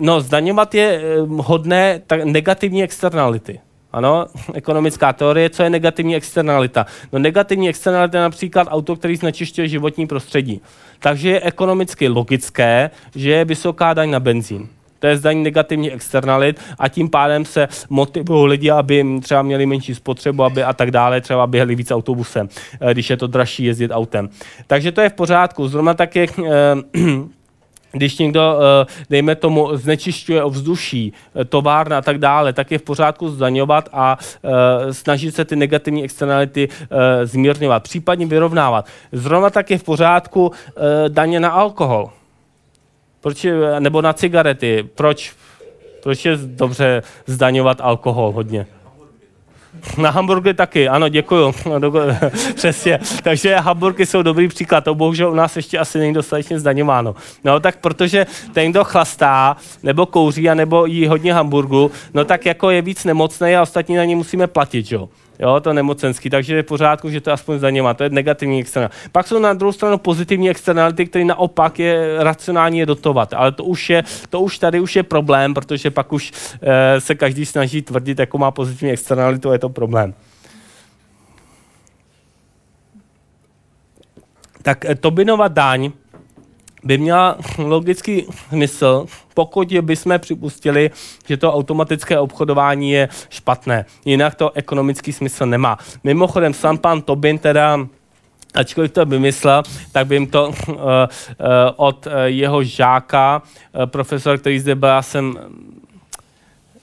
No zdaňovat je hodné negativní externality. Ano, ekonomická teorie, co je negativní externalita? No negativní externalita je například auto, který znečišťuje životní prostředí. Takže je ekonomicky logické, že je vysoká daň na benzín. To je zdaň negativní externalit a tím pádem se motivují lidi, aby třeba měli menší spotřebu, aby a tak dále, třeba běhli víc autobusem, když je to dražší jezdit autem. Takže to je v pořádku. Zrovna tak je, když někdo, dejme tomu, znečišťuje ovzduší, továrna a tak dále, tak je v pořádku zdaňovat a snažit se ty negativní externality zmírňovat, případně vyrovnávat. Zrovna tak je v pořádku daně na alkohol. Proč, nebo na cigarety, proč je dobře zdaňovat alkohol hodně? Na hamburgery taky, ano, děkuju. Přesně. Takže hamburgery jsou dobrý příklad. To bohužel u nás ještě asi není dostatečně zdaňováno. No tak protože ten, kdo chlastá, nebo kouří, nebo jí hodně hamburgu, no tak jako je víc nemocnej a ostatní na ně musíme platit, jo. Jo, to nemocenský, takže je v pořádku, že to aspoň zdaněvá, to je negativní externality. Pak jsou na druhou stranu pozitivní externality, které naopak je racionální je dotovat, ale to už tady je problém, protože pak už se každý snaží tvrdit, jako má pozitivní externalitu, je to problém. Tak Tobinova daň by měla logický smysl, pokud bychom připustili, že to automatické obchodování je špatné. Jinak to ekonomický smysl nemá. Mimochodem, sám pan Tobin teda, ačkoliv to vymyslel, tak vím to od jeho žáka, profesora, který zde byl,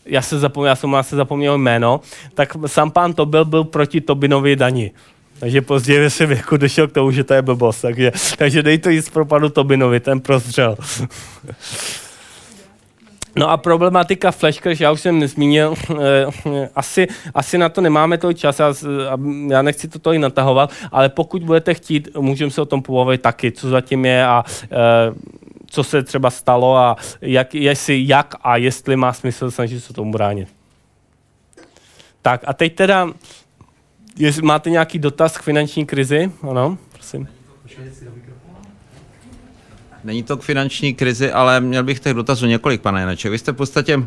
já jsem se zapomněl jméno, tak sám pan Tobin byl proti Tobinově dani. Takže později ve svém věku došel k tomu, že to je blbost. Takže dej to jít z propadu Tobinovi, ten prostřel. No a problematika flashcash, já už jsem zmínil, asi na to nemáme toho čas, já nechci to tolik natahovat, ale pokud budete chtít, můžeme se o tom pobavit taky, co zatím je a co se třeba stalo a jestli má smysl snažit se tomu bránit. Tak a teď teda... Jestli máte nějaký dotaz k finanční krizi? Ano, prosím. Není to k finanční krizi, ale měl bych těch dotazů několik, pane Janeček. Vy jste v podstatě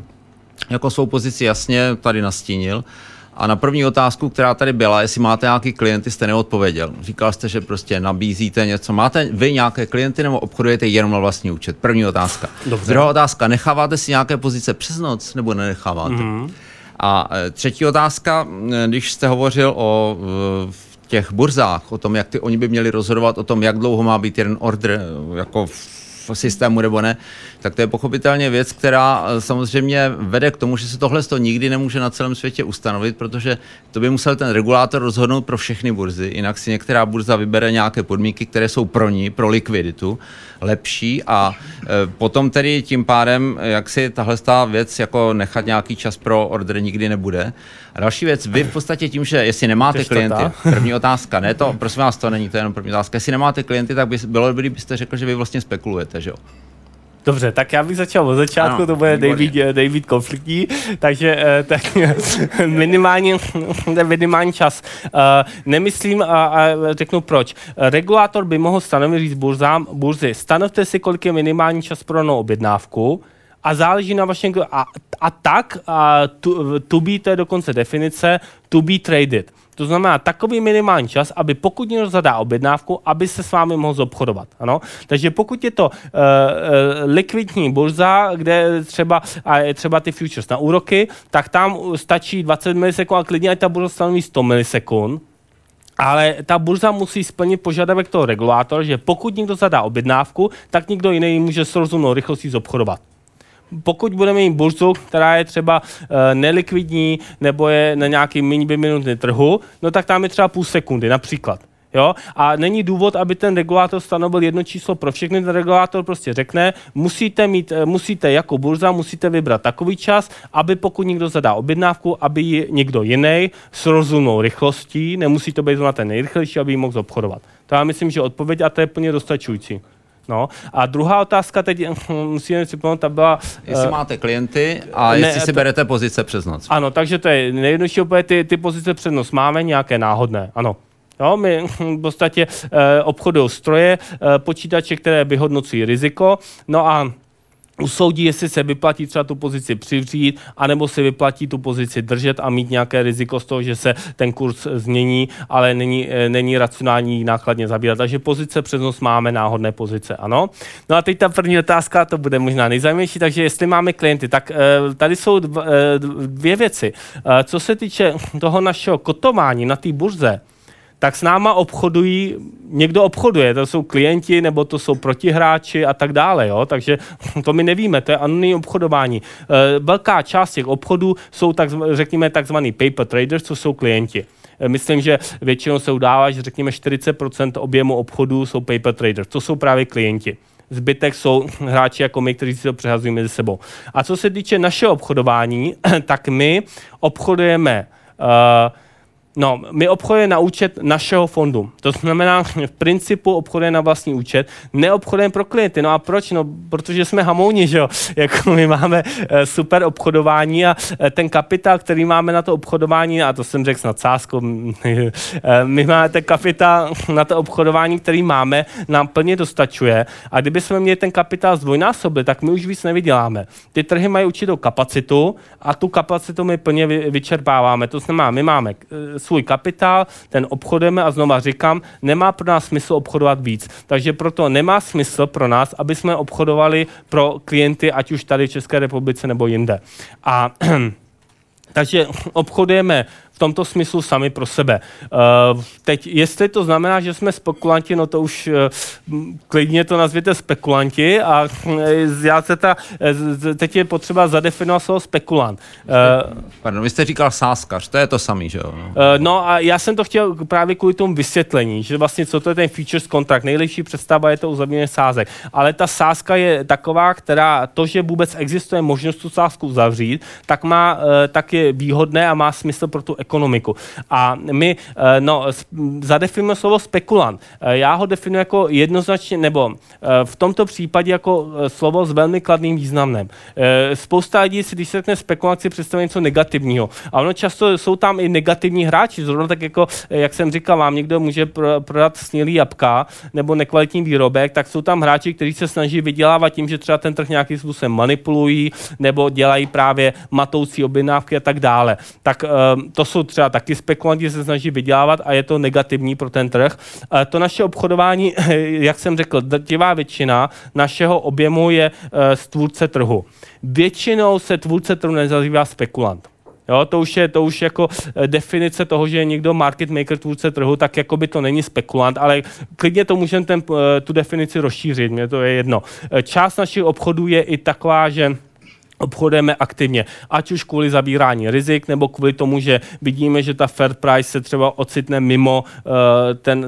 jako svou pozici jasně tady nastínil. A na první otázku, která tady byla, jestli máte nějaký klienty, jste neodpověděl. Říkal jste, že prostě nabízíte něco. Máte vy nějaké klienty nebo obchodujete jenom na vlastní účet? První otázka. Dobře. Druhá otázka, necháváte si nějaké pozice přes noc nebo nenecháváte? Mm-hmm. A třetí otázka, když jste hovořil o těch burzách, o tom, jak oni by měli rozhodovat o tom, jak dlouho má být jeden order jako v systému nebo ne, tak to je pochopitelně věc, která samozřejmě vede k tomu, že se tohle nikdy nemůže na celém světě ustanovit, protože to by musel ten regulátor rozhodnout pro všechny burzy, jinak si některá burza vybere nějaké podmínky, které jsou pro ní, pro likviditu, lepší a potom tedy tím pádem, jak si tahle věc jako nechat nějaký čas pro order nikdy nebude. A další věc, vy v podstatě tím, že jestli nemáte klienty, první otázka, ne to, prosím vás, to není to jenom první otázka, jestli nemáte klienty, tak bylo, byste řekl, že vy vlastně spekulujete, že jo? Dobře, tak já bych začal od začátku, ano, to bude David konfliktní, takže tak minimální čas. Nemyslím a řeknu proč. Regulátor by mohl stanovit říct burzy, stanovte si, kolik je minimální čas pro novou objednávku a záleží na vašem, to be, to je dokonce definice, to be traded. To znamená takový minimální čas, aby pokud někdo zadá objednávku, aby se s vámi mohl zobchodovat. Ano? Takže pokud je to likvidní burza, kde třeba ty futures na úroky, tak tam stačí 20 milisekund a klidně ať ta burza stanoví 100 milisekund. Ale ta burza musí splnit požadavek toho regulátora, že pokud někdo zadá objednávku, tak nikdo jiný může s rozumnou rychlostí zobchodovat. Pokud budeme mít burzu, která je třeba nelikvidní nebo je na nějaký minutní trhu, no tak tam je třeba půl sekundy například. Jo? A není důvod, aby ten regulátor stanovil jedno číslo pro všechny. Ten regulátor prostě řekne, musíte jako burza, musíte vybrat takový čas, aby pokud někdo zadá objednávku, aby ji někdo jiný s rozumnou rychlostí, nemusí to být zrovna ten nejrychlejší, aby ji mohl obchodovat. To já myslím, že odpověď a to je plně dostačující. No. A druhá otázka teď musíme připomenout, ta byla... Jestli máte klienty a jestli si berete pozice přes noc. Ano, takže to je nejjednodušší opět, ty pozice přes noc máme nějaké náhodné, ano. No, my v podstatě obchodují stroje, počítače, které vyhodnocují riziko, no a usoudí, jestli se vyplatí třeba tu pozici přivřít, anebo se vyplatí tu pozici držet a mít nějaké riziko z toho, že se ten kurz změní, ale není racionální nákladně zabírat. Takže pozice přes noc máme, náhodné pozice, ano. No a teď ta první otázka, to bude možná nejzajímavější, takže jestli máme klienty, tak tady jsou dvě věci. Co se týče toho našeho kotování na té burze, tak s náma někdo obchoduje, to jsou klienti nebo to jsou protihráči a tak dále, jo? Takže to my nevíme, to je anonymní obchodování. Velká část těch obchodů jsou takzvaný paper traders, co jsou klienti. Myslím, že většinou se udává, že řekněme 40% objemu obchodů jsou paper traders, to jsou právě klienti. Zbytek jsou hráči jako my, kteří si to přehazují mezi sebou. A co se týče našeho obchodování, tak my obchodujeme... my obchodujeme na účet našeho fondu. To znamená, v principu obchodujeme na vlastní účet, neobchodujeme pro klienty. No a proč? No, protože jsme hamouni, že jo? Jako my máme super obchodování a ten kapitál, který máme na to obchodování, a to jsem řekl s nadsázkou, my máme ten kapitál na to obchodování, který máme, nám plně dostačuje. A kdyby jsme měli ten kapitál zdvojnásobili, tak my už víc nevyděláme. Ty trhy mají určitou kapacitu a tu kapacitu my plně vyčerpáváme. To znamená, my máme svůj kapitál, ten obchodujeme a znova říkám, nemá pro nás smysl obchodovat víc. Takže proto nemá smysl pro nás, aby jsme obchodovali pro klienty, ať už tady v České republice nebo jinde. A takže obchodujeme v tomto smyslu sami pro sebe. Teď, jestli to znamená, že jsme spekulanti, no to už klidně to nazvěte spekulanti a teď je potřeba zadefinovat slovo spekulant. Vy jste říkal sázkař, to je to samý, že jo? No a já jsem to chtěl právě kvůli tomu vysvětlení, že vlastně co to je ten futures kontrakt, nejlepší představa je to uzavření sázek, ale ta sázka je taková, která to, že vůbec existuje možnost tu sázku uzavřít, tak je výhodné a má smysl pro tu ekonomiku. A my zadefinujeme slovo spekulant. Já ho definuji jako jednoznačně, nebo v tomto případě jako slovo s velmi kladným významem. Spousta lidí si, když se řekne spekulant, si představuje něco negativního. A ono často jsou tam i negativní hráči, zrovna tak jako, jak jsem říkal, vám někdo může prodat snělý jabka nebo nekvalitní výrobek, tak jsou tam hráči, kteří se snaží vydělávat tím, že třeba ten trh nějakým způsobem manipulují nebo dělají právě matoucí objednávky a tak dále. Tak to jsou třeba taky spekulanti, se snaží vydělávat a je to negativní pro ten trh. To naše obchodování, jak jsem řekl, drtivá většina našeho objemu je tvůrce trhu. Většinou se tvůrce trhu nezazývá spekulant. Jo, to už jako definice toho, že je někdo market maker, tvůrce trhu, tak jako by to není spekulant, ale klidně to můžeme tu definici rozšířit, mně to je jedno. Část našich obchodů je i taková, že obchodujeme aktivně, ať už kvůli zabírání rizik, nebo kvůli tomu, že vidíme, že ta fair price se třeba ocitne mimo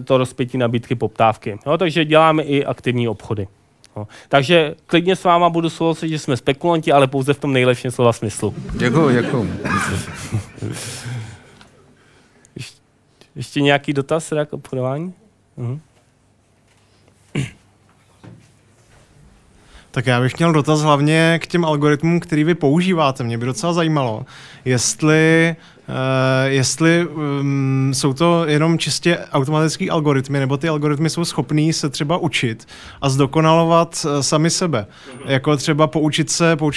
to rozpětí nabídky poptávky. Jo, takže děláme i aktivní obchody. Jo. Takže klidně s váma budu souhlasit, že jsme spekulanti, ale pouze v tom nejlepším slova smyslu. Děkuju. Ještě nějaký dotaz k obchodování? Tak Tak já bych měl dotaz hlavně k těm algoritmům, který vy používáte. Mě by docela zajímalo, jestli jsou to jenom čistě automatický algoritmy, nebo ty algoritmy jsou schopný se třeba učit a zdokonalovat sami sebe. Jako třeba poučit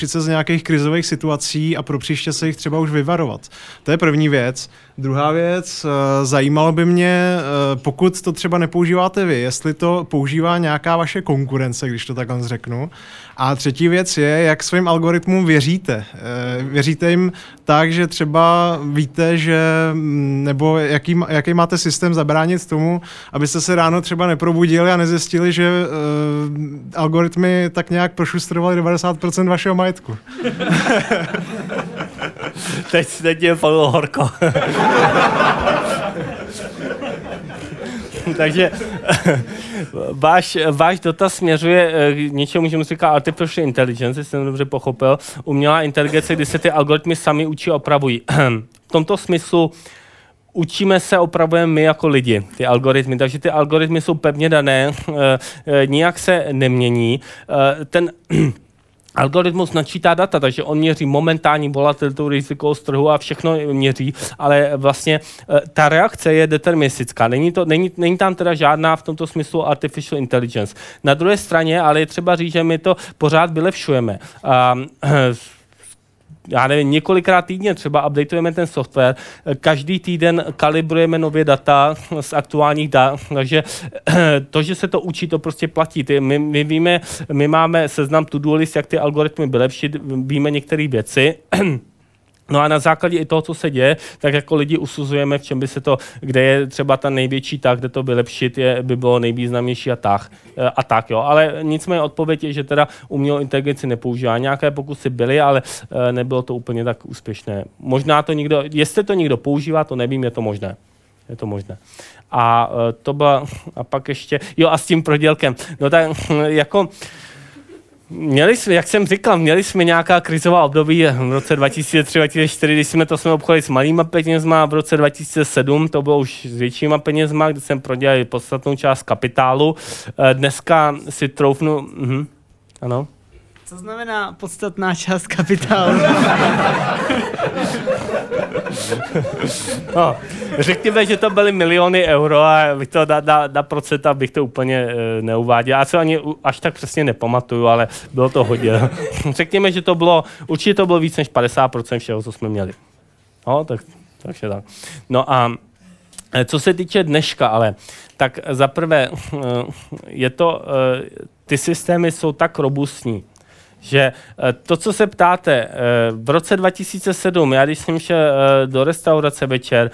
se z nějakých krizových situací a pro příště se jich třeba už vyvarovat. To je první věc. Druhá věc, zajímalo by mě, pokud to třeba nepoužíváte vy, jestli to používá nějaká vaše konkurence, když to takhle řeknu. A třetí věc je, jak svým algoritmům věříte. Věříte jim tak, že třeba víte, jaký máte systém zabránit tomu, abyste se ráno třeba neprobudili a nezjistili, že algoritmy tak nějak prošustrovaly 90% vašeho majetku. Teď je padlo horko. Takže váš dotaz směřuje k něčemu, že musí říkat artificial intelligence, jsem dobře pochopil, umělá inteligence, kdy se ty algoritmy sami učí a opravují. V tomto smyslu učíme se, opravujeme my jako lidi, ty algoritmy, takže ty algoritmy jsou pevně dané, nijak se nemění. Ten algoritmus načítá data, takže on měří momentální volatilitu, riziko z trhu a všechno měří, ale vlastně ta reakce je deterministická. Není tam teda žádná v tomto smyslu artificial intelligence. Na druhé straně, ale je třeba říct, že my to pořád vylepšujeme. Já nevím, několikrát týdně třeba updateujeme ten software, každý týden kalibrujeme nově data z aktuálních dat, takže to, že se to učí, to prostě platí. My máme seznam to-do list, jak ty algoritmy vylepšit, víme některé věci. No a na základě i toho, co se děje, tak jako lidi usuzujeme, v čem by se to, kde je třeba ta největší tak, kde to vylepšit, by bylo nejvýznamnější a tak, jo. Ale nicméně odpověď je, že teda umělou inteligenci nepoužívá. Nějaké pokusy byly, ale nebylo to úplně tak úspěšné. Možná to někdo, jestli to někdo používá, to nevím, je to možné. Je to možné. A to byla, a pak ještě, jo a s tím prodělkem. No tak jako... Jak jsem říkal, měli jsme nějaká krizová období v roce 2003-2004, když jsme obchodili s malýma penězma, v roce 2007 to bylo už s většíma penězma, kde jsem prodělal podstatnou část kapitálu. Dneska si troufnu... Ano? Co znamená podstatná část kapitálu? No, řekněme, že to byly miliony euro a to na procenta bych to úplně neuváděl. Já se ani až tak přesně nepamatuju, ale bylo to hodně. Řekněme, že to bylo, určitě to bylo víc než 50% všeho, co jsme měli. No, takže tak. No a co se týče dneška ale, tak zaprvé je to, ty systémy jsou tak robustní, že to, co se ptáte, v roce 2007, já když jsem šel do restaurace večer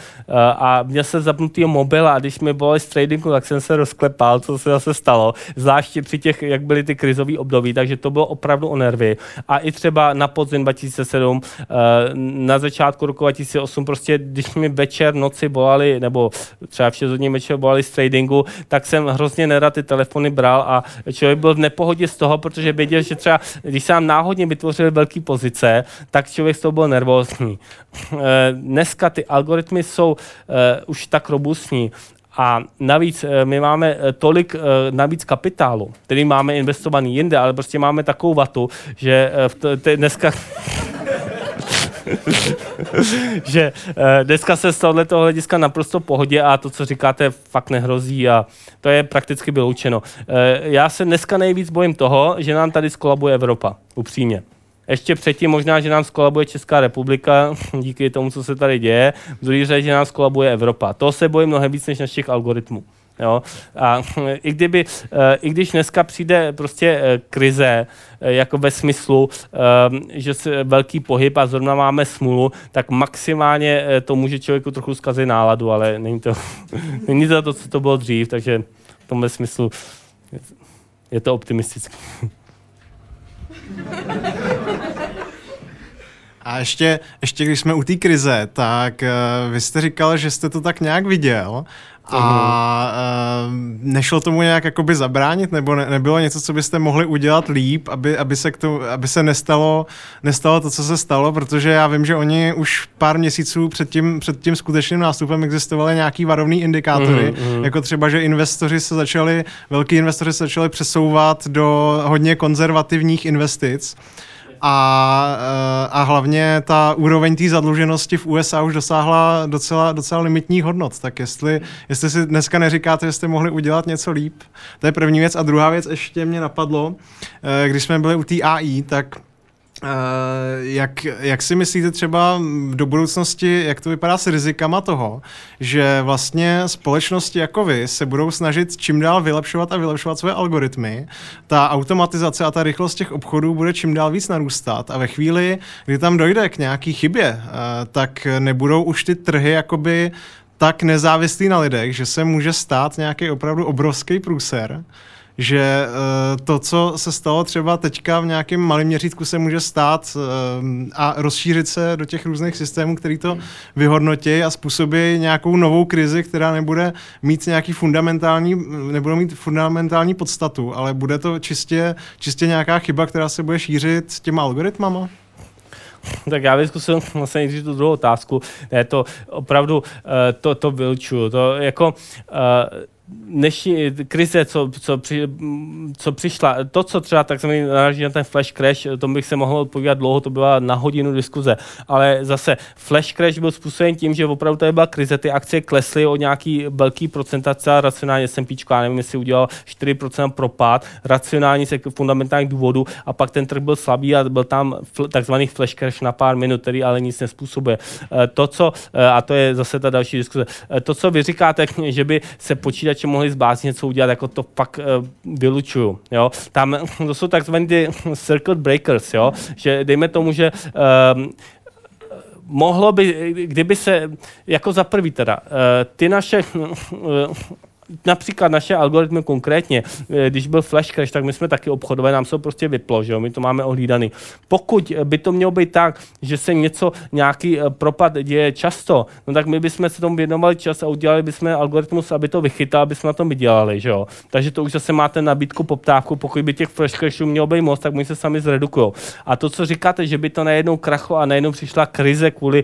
a měl jsem zapnutý mobil a když mi volali z tradingu, tak jsem se rozklepal, co se zase stalo, zvláště při těch, jak byly ty krizové období, takže to bylo opravdu o nervy. A i třeba na podzim 2007, na začátku roku 2008, prostě když mi večer, noci volali, nebo třeba v 6 hodin večer volali z tradingu, tak jsem hrozně nerad ty telefony bral a člověk byl v nepohodě z toho, protože věděl, že třeba když se nám náhodně vytvořily velké pozice, tak člověk z toho byl nervózní. Dneska ty algoritmy jsou už tak robustní a navíc my máme tolik navíc kapitálu, který máme investovaný jinde, ale prostě máme takovou vatu, že dneska... že dneska se z tohoto hlediska naprosto v pohodě a to, co říkáte, fakt nehrozí a to je prakticky vyloučeno. Já se dneska nejvíc bojím toho, že nám tady skolabuje Evropa, upřímně. Ještě předtím možná, že nám skolabuje Česká republika, díky tomu, co se tady děje, v druhé řadě, že nám skolabuje Evropa. Toho se bojím mnohem víc než našich algoritmů. Jo? A i když dneska přijde prostě krize, jako ve smyslu, že je velký pohyb a zrovna máme smůlu, tak maximálně to může člověku trochu zkazit náladu, ale není to, co to bylo dřív, takže v tomhle smyslu je to optimistické. A ještě když jsme u té krize, tak vy jste říkal, že jste to tak nějak viděl a nešlo tomu nějak jakoby zabránit, nebo nebylo něco, co byste mohli udělat líp, aby se nestalo to, co se stalo, protože já vím, že oni už pár měsíců před tím skutečným nástupem existovaly nějaký varovný indikátory, jako třeba, že velký investoři se začali přesouvat do hodně konzervativních investic. A hlavně ta úroveň té zadluženosti v USA už dosáhla docela limitních hodnot. Tak jestli si dneska neříkáte, že jste mohli udělat něco líp, to je první věc. A druhá věc, ještě mě napadlo, když jsme byli u té AI, tak jak si myslíte třeba do budoucnosti, jak to vypadá s rizikama toho, že vlastně společnosti jako vy se budou snažit čím dál vylepšovat své algoritmy, ta automatizace a ta rychlost těch obchodů bude čím dál víc narůstat a ve chvíli, kdy tam dojde k nějaký chybě, tak nebudou už ty trhy jakoby tak nezávislí na lidech, že se může stát nějaký opravdu obrovský průser, že to, co se stalo třeba teďka v nějakém malém měřítku, se může stát a rozšířit se do těch různých systémů, který to vyhodnotí a způsobí nějakou novou krizi, která nebude mít fundamentální podstatu, ale bude to čistě nějaká chyba, která se bude šířit těma algoritmama. Tak já bych zkusil vlastně nejdřív tu druhou otázku. Ne, to opravdu to vylučuju. To jako... Dnešní krize, co přišla, to, co třeba takzvaný naráží na ten flash crash, tomu bych se mohl odpovídat dlouho, to byla na hodinu diskuze, ale zase flash crash byl způsoben tím, že opravdu tady byla krize, ty akcie klesly o nějaký velký procentace a racionálně S&Pčko, já nevím, jestli udělal 4% propad, racionálně se fundamentálních důvodů a pak ten trh byl slabý a byl tam takzvaný flash crash na pár minut, který ale nic nespůsobuje. A to je zase ta další diskuze, to, co vy říkáte, že by se počítač mohli zbáznit něco udělat, jako to pak vylučuju. Jo? Tam to jsou takzvaný ty circle breakers, jo? Že dejme tomu, že mohlo by, kdyby se, jako za prvý teda, ty naše... Například naše algoritmy konkrétně, když byl flash crash, tak my jsme taky obchodové, nám se to prostě vyplo, že jo? My to máme ohlídaný. Pokud by to mělo být tak, že se nějaký propad děje často, no tak my bychom se tomu věnovali čas a udělali bychom algoritmus, aby to vychytal, aby jsme na tom vydělali, že jo. Takže to už zase máte nabídku, poptávku, pokud by těch flash crashů mělo být moc, tak oni se sami zredukujou. A to, co říkáte, že by to najednou krachlo a najednou přišla krize kvůli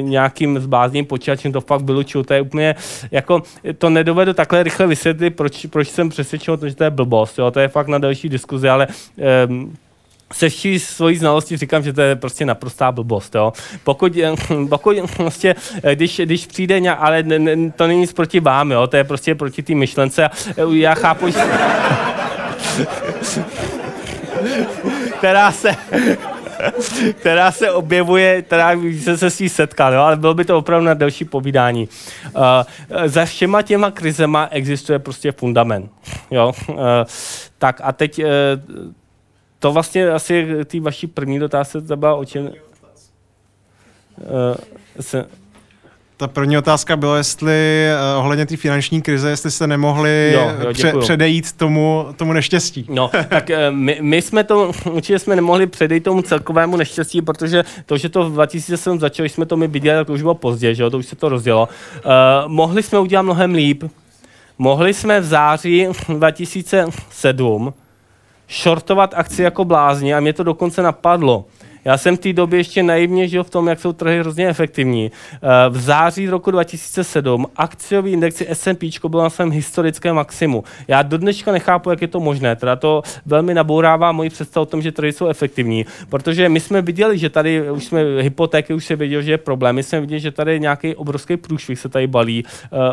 nějakým zbázněným počítačům, to fakt vylučuju, to je úplně jako to nedovedu takhle rychle vysvětlit, proč jsem přesvědčil, že to je blbost, jo? To je fakt na další diskuzi, ale se vší svojí znalosti říkám, že to je prostě naprostá blbost. Jo? Pokud vlastně, když přijde nějak, ale to není nic proti vám, jo? To je prostě proti té myšlence. Já chápu, že... která se objevuje, když jsem se s ní setkal, jo? Ale bylo by to opravdu na další povídání. Za všema těma krizema existuje prostě fundament. Jo? Tak a teď to vlastně asi ty vaší první dotázky byla o čem... Ta první otázka byla, jestli ohledně té finanční krize, jestli jste nemohli předejít tomu neštěstí. No, tak my jsme to, určitě jsme nemohli předejít tomu celkovému neštěstí, protože to, že to v 2007 začali, jsme to my viděli, tak už bylo pozdě, že jo, to už se to rozdělo. Mohli jsme udělat mnohem líp. Mohli jsme v září 2007 shortovat akci jako blázni a mě to dokonce napadlo. Já jsem v té době ještě naivně žil v tom, jak jsou trhy hrozně efektivní. V září roku 2007 akciový index S&P byl na svém historickém maximu. Já dodneška nechápu, jak je to možné. Teda to velmi nabourává moji představu o tom, že trhy jsou efektivní. Protože my jsme viděli, že tady už jsme hypotéky, už se věděl, že je problém. My jsme viděli, že tady nějaký obrovský průšvih se tady balí.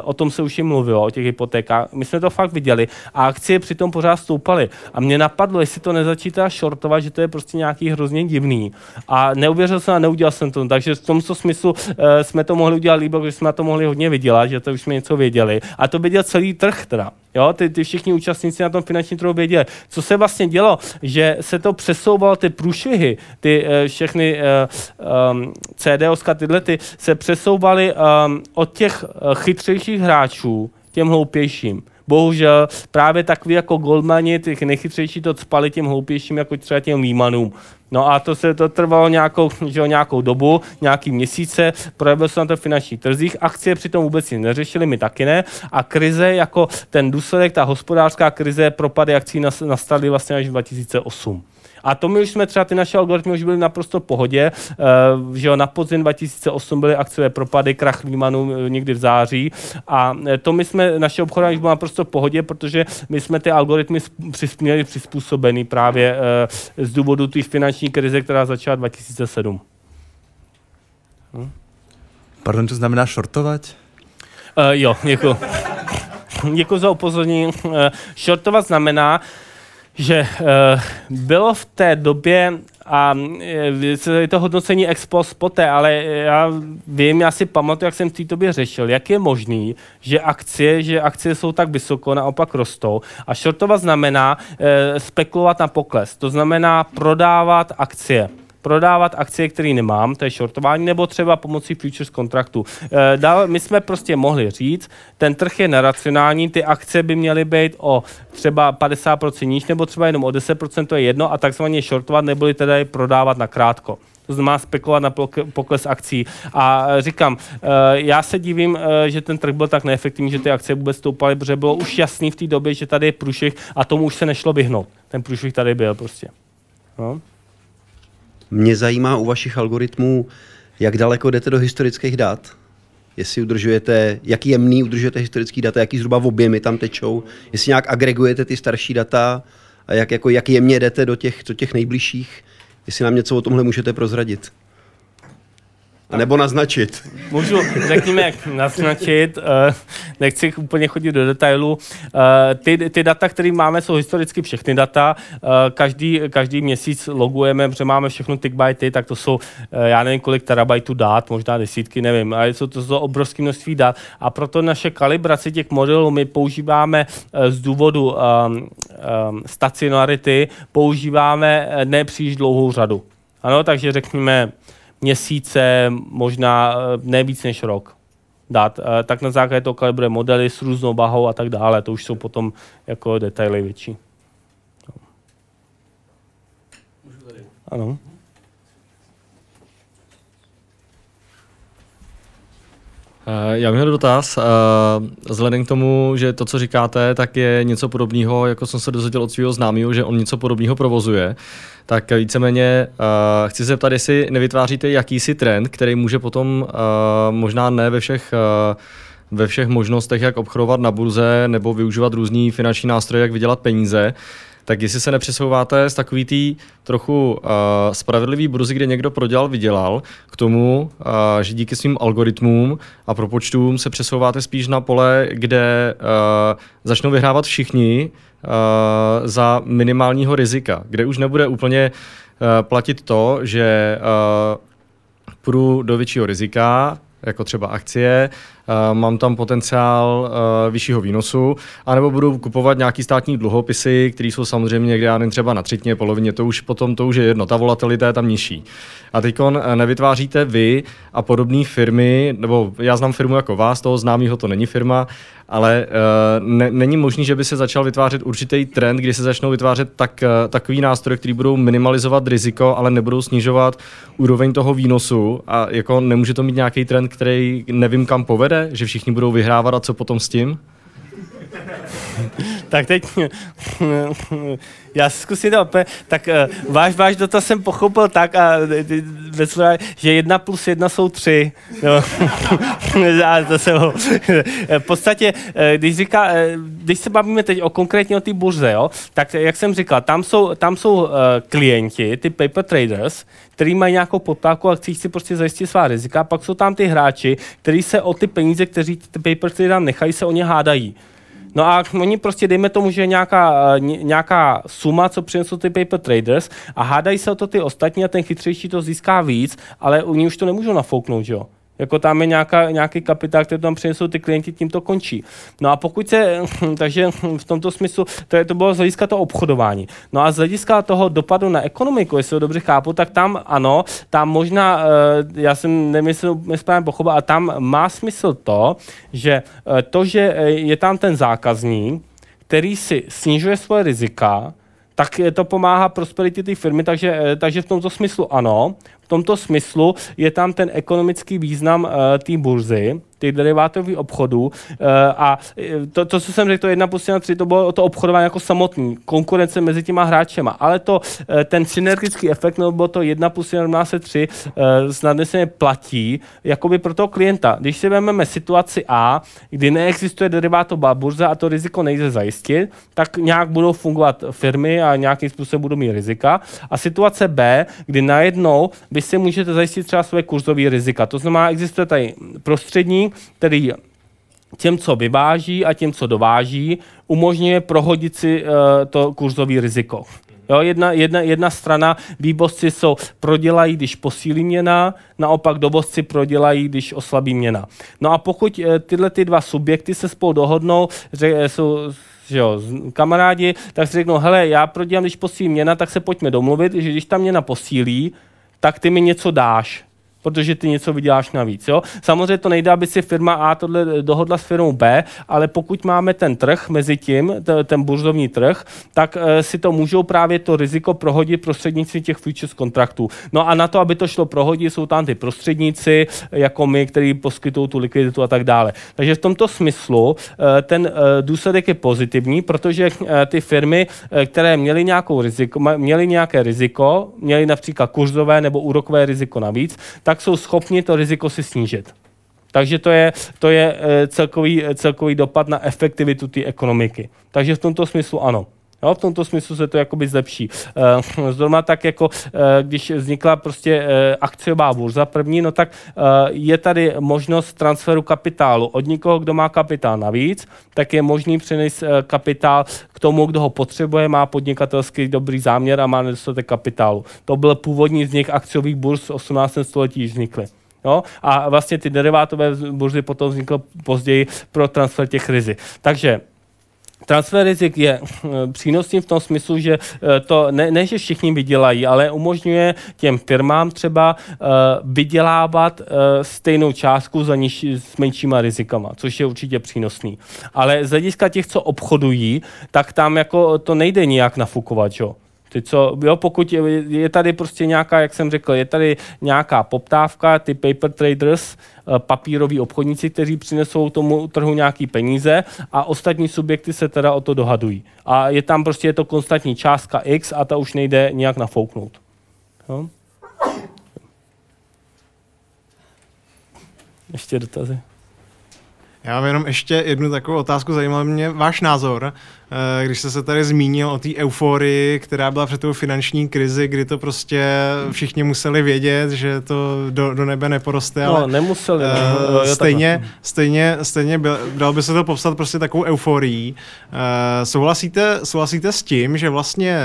O tom se už jim mluvilo, o těch hypotékách. My jsme to fakt viděli a akcie přitom pořád stoupaly. A mě napadlo, jestli to nezačítá shortovat, že to je prostě nějaký hrozně divný. A neuvěřil jsem a neudělal jsem to. Takže v tomto smyslu jsme to mohli udělat líbo, když jsme na to mohli hodně vydělat, že to už jsme něco věděli. A to věděl celý trh teda. Jo? Ty všichni účastníci na tom finančním trhu věděli. Co se vlastně dělo, že se to přesouvalo, ty průšvihy, ty všechny CDOska, tyhle ty, se přesouvaly od těch chytřejších hráčů těm hloupějším. Bohužel právě takový jako Goldmani, těch nejchytřejší to cpali těm hloupějším, jako třeba těm Lehmanům. No a to trvalo nějakou dobu, nějaký měsíce, projevilo se na to v finančních trzích, akcie přitom vůbec nic neřešily, my taky ne, a krize jako ten důsledek, ta hospodářská krize, propady akcí nastaly vlastně až v 2008. A to my už jsme třeba, ty naše algoritmy už byly naprosto v pohodě, že jo, na podzim 2008 byly akciové propady, krach Lehmanu někdy v září, a to my jsme, naše obchodování bylo naprosto v pohodě, protože my jsme ty algoritmy měli přizpůsobený právě z důvodu té finanční krize, která začala 2007. Pardon, to znamená shortovat? Jo, děkuji. Děkuji za upozornění. Shortovat znamená, že bylo v té době, a je to hodnocení ex post poté, ale já vím, já si pamatuju, jak jsem v té době řešil, jak je možný, že akcie jsou tak vysoko, naopak rostou. A shortovat znamená spekulovat na pokles, to znamená prodávat akcie. Prodávat akcie, které nemám, to je shortování, nebo třeba pomocí futures kontraktu. Dále my jsme prostě mohli říct, ten trh je neracionální, ty akcie by měly být o třeba 50% níž, nebo třeba jenom o 10%, to je jedno, a takzvaně shortovat, neboli teda je prodávat na krátko. To znamená spekulovat na pokles akcí. A říkám, já se divím, že ten trh byl tak neefektivní, že ty akcie vůbec stoupaly, protože bylo už jasný v té době, že tady je průšvih a tomu už se nešlo vyhnout. Ten průšvih tady byl prostě. No. Mě zajímá u vašich algoritmů, jak daleko jdete do historických dat, jestli udržujete, jaký jemný udržujete historický data, jaký zhruba objemy tam tečou, jestli nějak agregujete ty starší data a jak jemně jdete do těch nejbližších, jestli nám něco o tomhle můžete prozradit. A nebo naznačit. Můžu, řekněme, jak naznačit. Nechci úplně chodit do detailu. Ty data, které máme, jsou historicky všechny data. Každý měsíc logujeme, protože máme všechno tick by tick, tak to jsou, já nevím, kolik terabajtů dat, možná desítky, nevím. Ale to jsou obrovské množství dat. A proto naše kalibrace těch modelů my používáme z důvodu stacionarity, používáme nepříliš dlouhou řadu. Ano, takže řekněme, měsíce, možná ne víc než rok dát. Tak na základě toho kalibruje modely s různou váhou a tak dále. To už jsou potom jako detaily větší. Ano. Já měl dotaz. Vzhledem k tomu, že to, co říkáte, tak je něco podobného, jako jsem se dozvěděl od svého známého, že on něco podobného provozuje. Tak víceméně chci se ptat, jestli nevytváříte jakýsi trend, který může potom možná ne ve všech možnostech, jak obchodovat na burze nebo využívat různý finanční nástroje, jak vydělat peníze. Tak jestli se nepřesouváte z takový tý trochu spravedlivý burzy, kde někdo prodělal, vydělal, k tomu, že díky svým algoritmům a propočtům se přesouváte spíš na pole, kde začnou vyhrávat všichni za minimálního rizika, kde už nebude úplně platit to, že půjdu do většího rizika, jako třeba akcie, mám tam potenciál vyššího výnosu, anebo budu kupovat nějaký státní dluhopisy, které jsou samozřejmě někde, já nevím, třeba na třetině, polovině, to už je jedno, ta volatilita je tam nižší. A teďkon nevytváříte vy a podobné firmy, nebo já znám firmu jako vás, toho známýho to není firma, ale není možný, že by se začal vytvářet určitý trend, kdy se začnou vytvářet takový nástroje, který budou minimalizovat riziko, ale nebudou snižovat úroveň toho výnosu, a jako nemůže to mít nějaký trend, který nevím kam povede, že všichni budou vyhrávat a co potom s tím? Tak teď, já zkusím to opět, tak váš dotaz jsem pochopil tak, že 1 + 1 jsou 3. V podstatě, když se bavíme teď konkrétně o té burze, jo, tak jak jsem říkal, tam jsou klienti, ty paper traders, který mají nějakou poptávku a chci prostě zajistit svá rizika, pak jsou tam ty hráči, kteří se o ty peníze, kteří ty paper traders nechají, se o ně hádají. No a oni prostě, dejme tomu, že je nějaká suma, co přinesou ty paper traders, a hádají se o to ty ostatní a ten chytřejší to získá víc, ale oni už to nemůžou nafouknout, že jo? Jako tam je nějaký kapitál, který tam přinesou ty klienti, tím to končí. No a pokud se, takže v tomto smyslu, to bylo z hlediska toho obchodování. No a z hlediska toho dopadu na ekonomiku, jestli ho dobře chápu, tak tam ano, tam možná, já jsem nesprávně pochopil, a tam má smysl to, že je tam ten zákazník, který si snižuje svoje rizika, tak to pomáhá prosperitě té firmy, takže v tomto smyslu ano. V tomto smyslu je tam ten ekonomický význam té burzy, těch derivátových obchodů a to, co jsem řekl, to 1+1=3, to bylo to obchodování jako samotný, konkurence mezi těma hráčema, ale ten synergický efekt, nebo to 1+1=3 snadně platí jakoby pro toho klienta. Když si vezmeme situaci A, kdy neexistuje derivátová burza a to riziko nejde zajistit, tak nějak budou fungovat firmy a nějakým způsobem budou mít rizika. A situace B, kdy najednou vy si můžete zajistit třeba své kurzové rizika. To znamená, existuje tady prostředník, který těm, co vyváží a těm, co dováží, umožňuje prohodit si to kurzové riziko. Jo, jedna strana, vývozci prodělají, když posílí měna, naopak dovozci prodělají, když oslabí měna. No a pokud tyhle ty dva subjekty se spolu dohodnou, kamarádi, tak si řeknou, hele, já prodělám, když posílí měna, tak se pojďme domluvit, že když ta měna posílí, tak ty mi něco dáš, protože ty něco vyděláš navíc. Jo? Samozřejmě to nejde, aby si firma A tohle dohodla s firmou B, ale pokud máme ten trh mezi tím, ten burzovní trh, tak si to můžou právě to riziko prohodit prostřednictvím těch futures kontraktů. No a na to, aby to šlo prohodit, jsou tam ty prostředníci, jako my, kteří poskytují tu likviditu a tak dále. Takže v tomto smyslu ten důsledek je pozitivní, protože ty firmy, které měly nějaké riziko, měly například kurzové nebo úrokové riziko navíc, tak jsou schopni to riziko si snížit. Takže to je celkový dopad na efektivitu té ekonomiky. Takže v tomto smyslu ano. Jo, v tomto smyslu se to jakoby zlepší. Zrovna tak, jako když vznikla prostě akciová burza první, no tak je tady možnost transferu kapitálu. Od někoho, kdo má kapitál navíc, tak je možný přenést kapitál k tomu, kdo ho potřebuje, má podnikatelský dobrý záměr a má nedostatek kapitálu. To byl původní vznik akciových burz v 18. století, již vznikly. No, a vlastně ty derivátové burzy potom vznikly později pro transfer těch rizik. Takže transfer rizik je přínosný v tom smyslu, že to ne že všichni vydělají, ale umožňuje těm firmám třeba vydělávat stejnou částku s menšíma rizikama, což je určitě přínosný. Ale z hlediska těch, co obchodují, tak tam jako to nejde nijak nafukovat, jo. Pokud je tady prostě nějaká, jak jsem řekl, je tady nějaká poptávka, ty paper traders, papíroví obchodníci, kteří přinesou tomu trhu nějaký peníze a ostatní subjekty se teda o to dohadují. A je tam prostě je to konstantní částka X a ta už nejde nějak nafouknout. Jo? Ještě dotazy? Já mám jenom ještě jednu takovou otázku, zajímalo mě váš názor, když jste se tady zmínil o té euforii, která byla před tou finanční krizi, kdy to prostě všichni museli vědět, že to do nebe neporoste, ale nemuseli. Stejně dal by se to popsat prostě takovou euforií. Souhlasíte s tím, že vlastně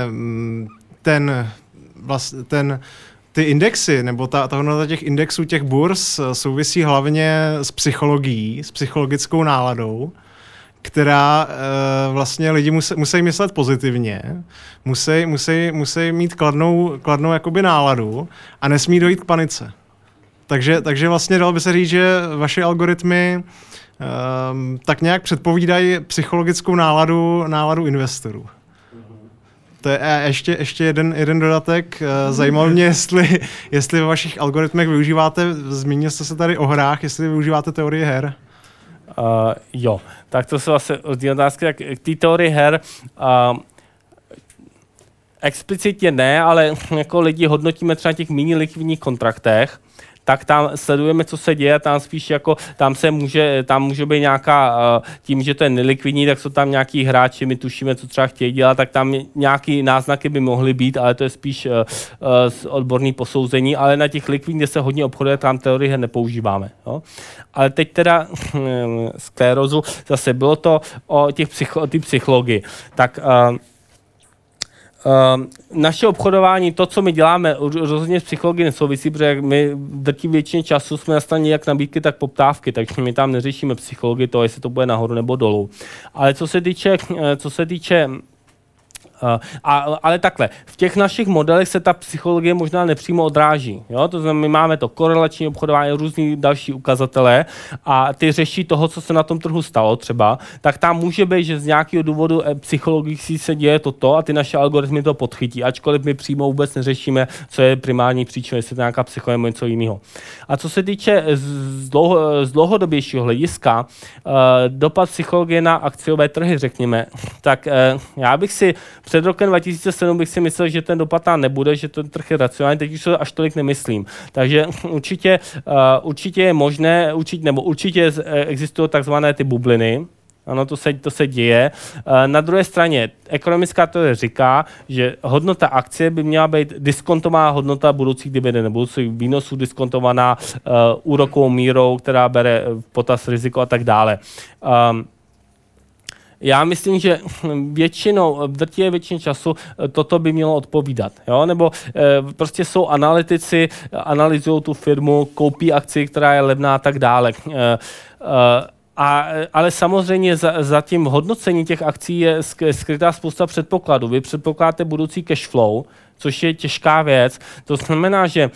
ty indexy, nebo ta hodnota těch indexů, těch burz souvisí hlavně s psychologií, s psychologickou náladou, která vlastně lidi musí myslet pozitivně, musí mít kladnou jakoby náladu a nesmí dojít k panice. Takže vlastně dalo by se říct, že vaše algoritmy tak nějak předpovídají psychologickou náladu investorů. To je ještě jeden dodatek. Zajímalo mě, jestli ve vašich algoritmech využíváte, zmínil jste se tady o hrách, jestli využíváte teorie her. Jo, tak to jsou asi rozdílné otázky. Tak k té teorii her explicitně ne, ale jako lidi hodnotíme třeba těch mini likvidních kontraktech, tak tam sledujeme, co se děje, tam spíš jako, tam může být nějaká, tím, že to je nelikvidní, tak jsou tam nějaký hráči, my tušíme, co třeba chtějí dělat, tak tam nějaký náznaky by mohly být, ale to je spíš odborné posouzení, ale na těch likvidních, kde se hodně obchoduje, tam teorie nepoužíváme. Jo? Ale teď teda sklerózu, zase bylo to o té psychologii. Tak Naše obchodování, to, co my děláme, rozhodně s psychologií nesouvisí, protože my drtí většině času jsme na straně jak nabídky, tak poptávky, takže my tam neřešíme psychologii toho, jestli to bude nahoru nebo dolů. Ale co se týče ale takhle, v těch našich modelech se ta psychologie možná nepřímo odráží. Jo? To znamená, my máme to korelační obchodování, různý další ukazatele a ty řeší toho, co se na tom trhu stalo třeba, tak tam může být, že z nějakého důvodu psychologicky se děje toto a ty naše algoritmy to podchytí, ačkoliv my přímo vůbec neřešíme, co je primární příčina, jestli to je nějaká psychologie nebo něco jiného. A co se týče z dlouhodobějšího hlediska, dopad psychologie na akciové trhy, řekněme, tak já bych si před rokem 2007 bych si myslel, že ten dopad tam nebude, že ten trh je racionální, teď už to až tolik nemyslím. Takže určitě je možné, určitě existují takzvané ty bubliny. Ano, to se děje. Na druhé straně, ekonomická teorie říká, že hodnota akcie by měla být diskontová hodnota budoucích dividend, budoucích výnosů diskontovaná úrokovou mírou, která bere v potaz riziko a tak dále. Já myslím, že většinou času toto by mělo odpovídat. Jo? Nebo prostě jsou analytici, analyzují tu firmu, koupí akci, která je levná a tak dále. Ale samozřejmě za tím hodnocení těch akcí je skrytá spousta předpokladů. Vy předpokládáte budoucí cash flow, což je těžká věc. To znamená, že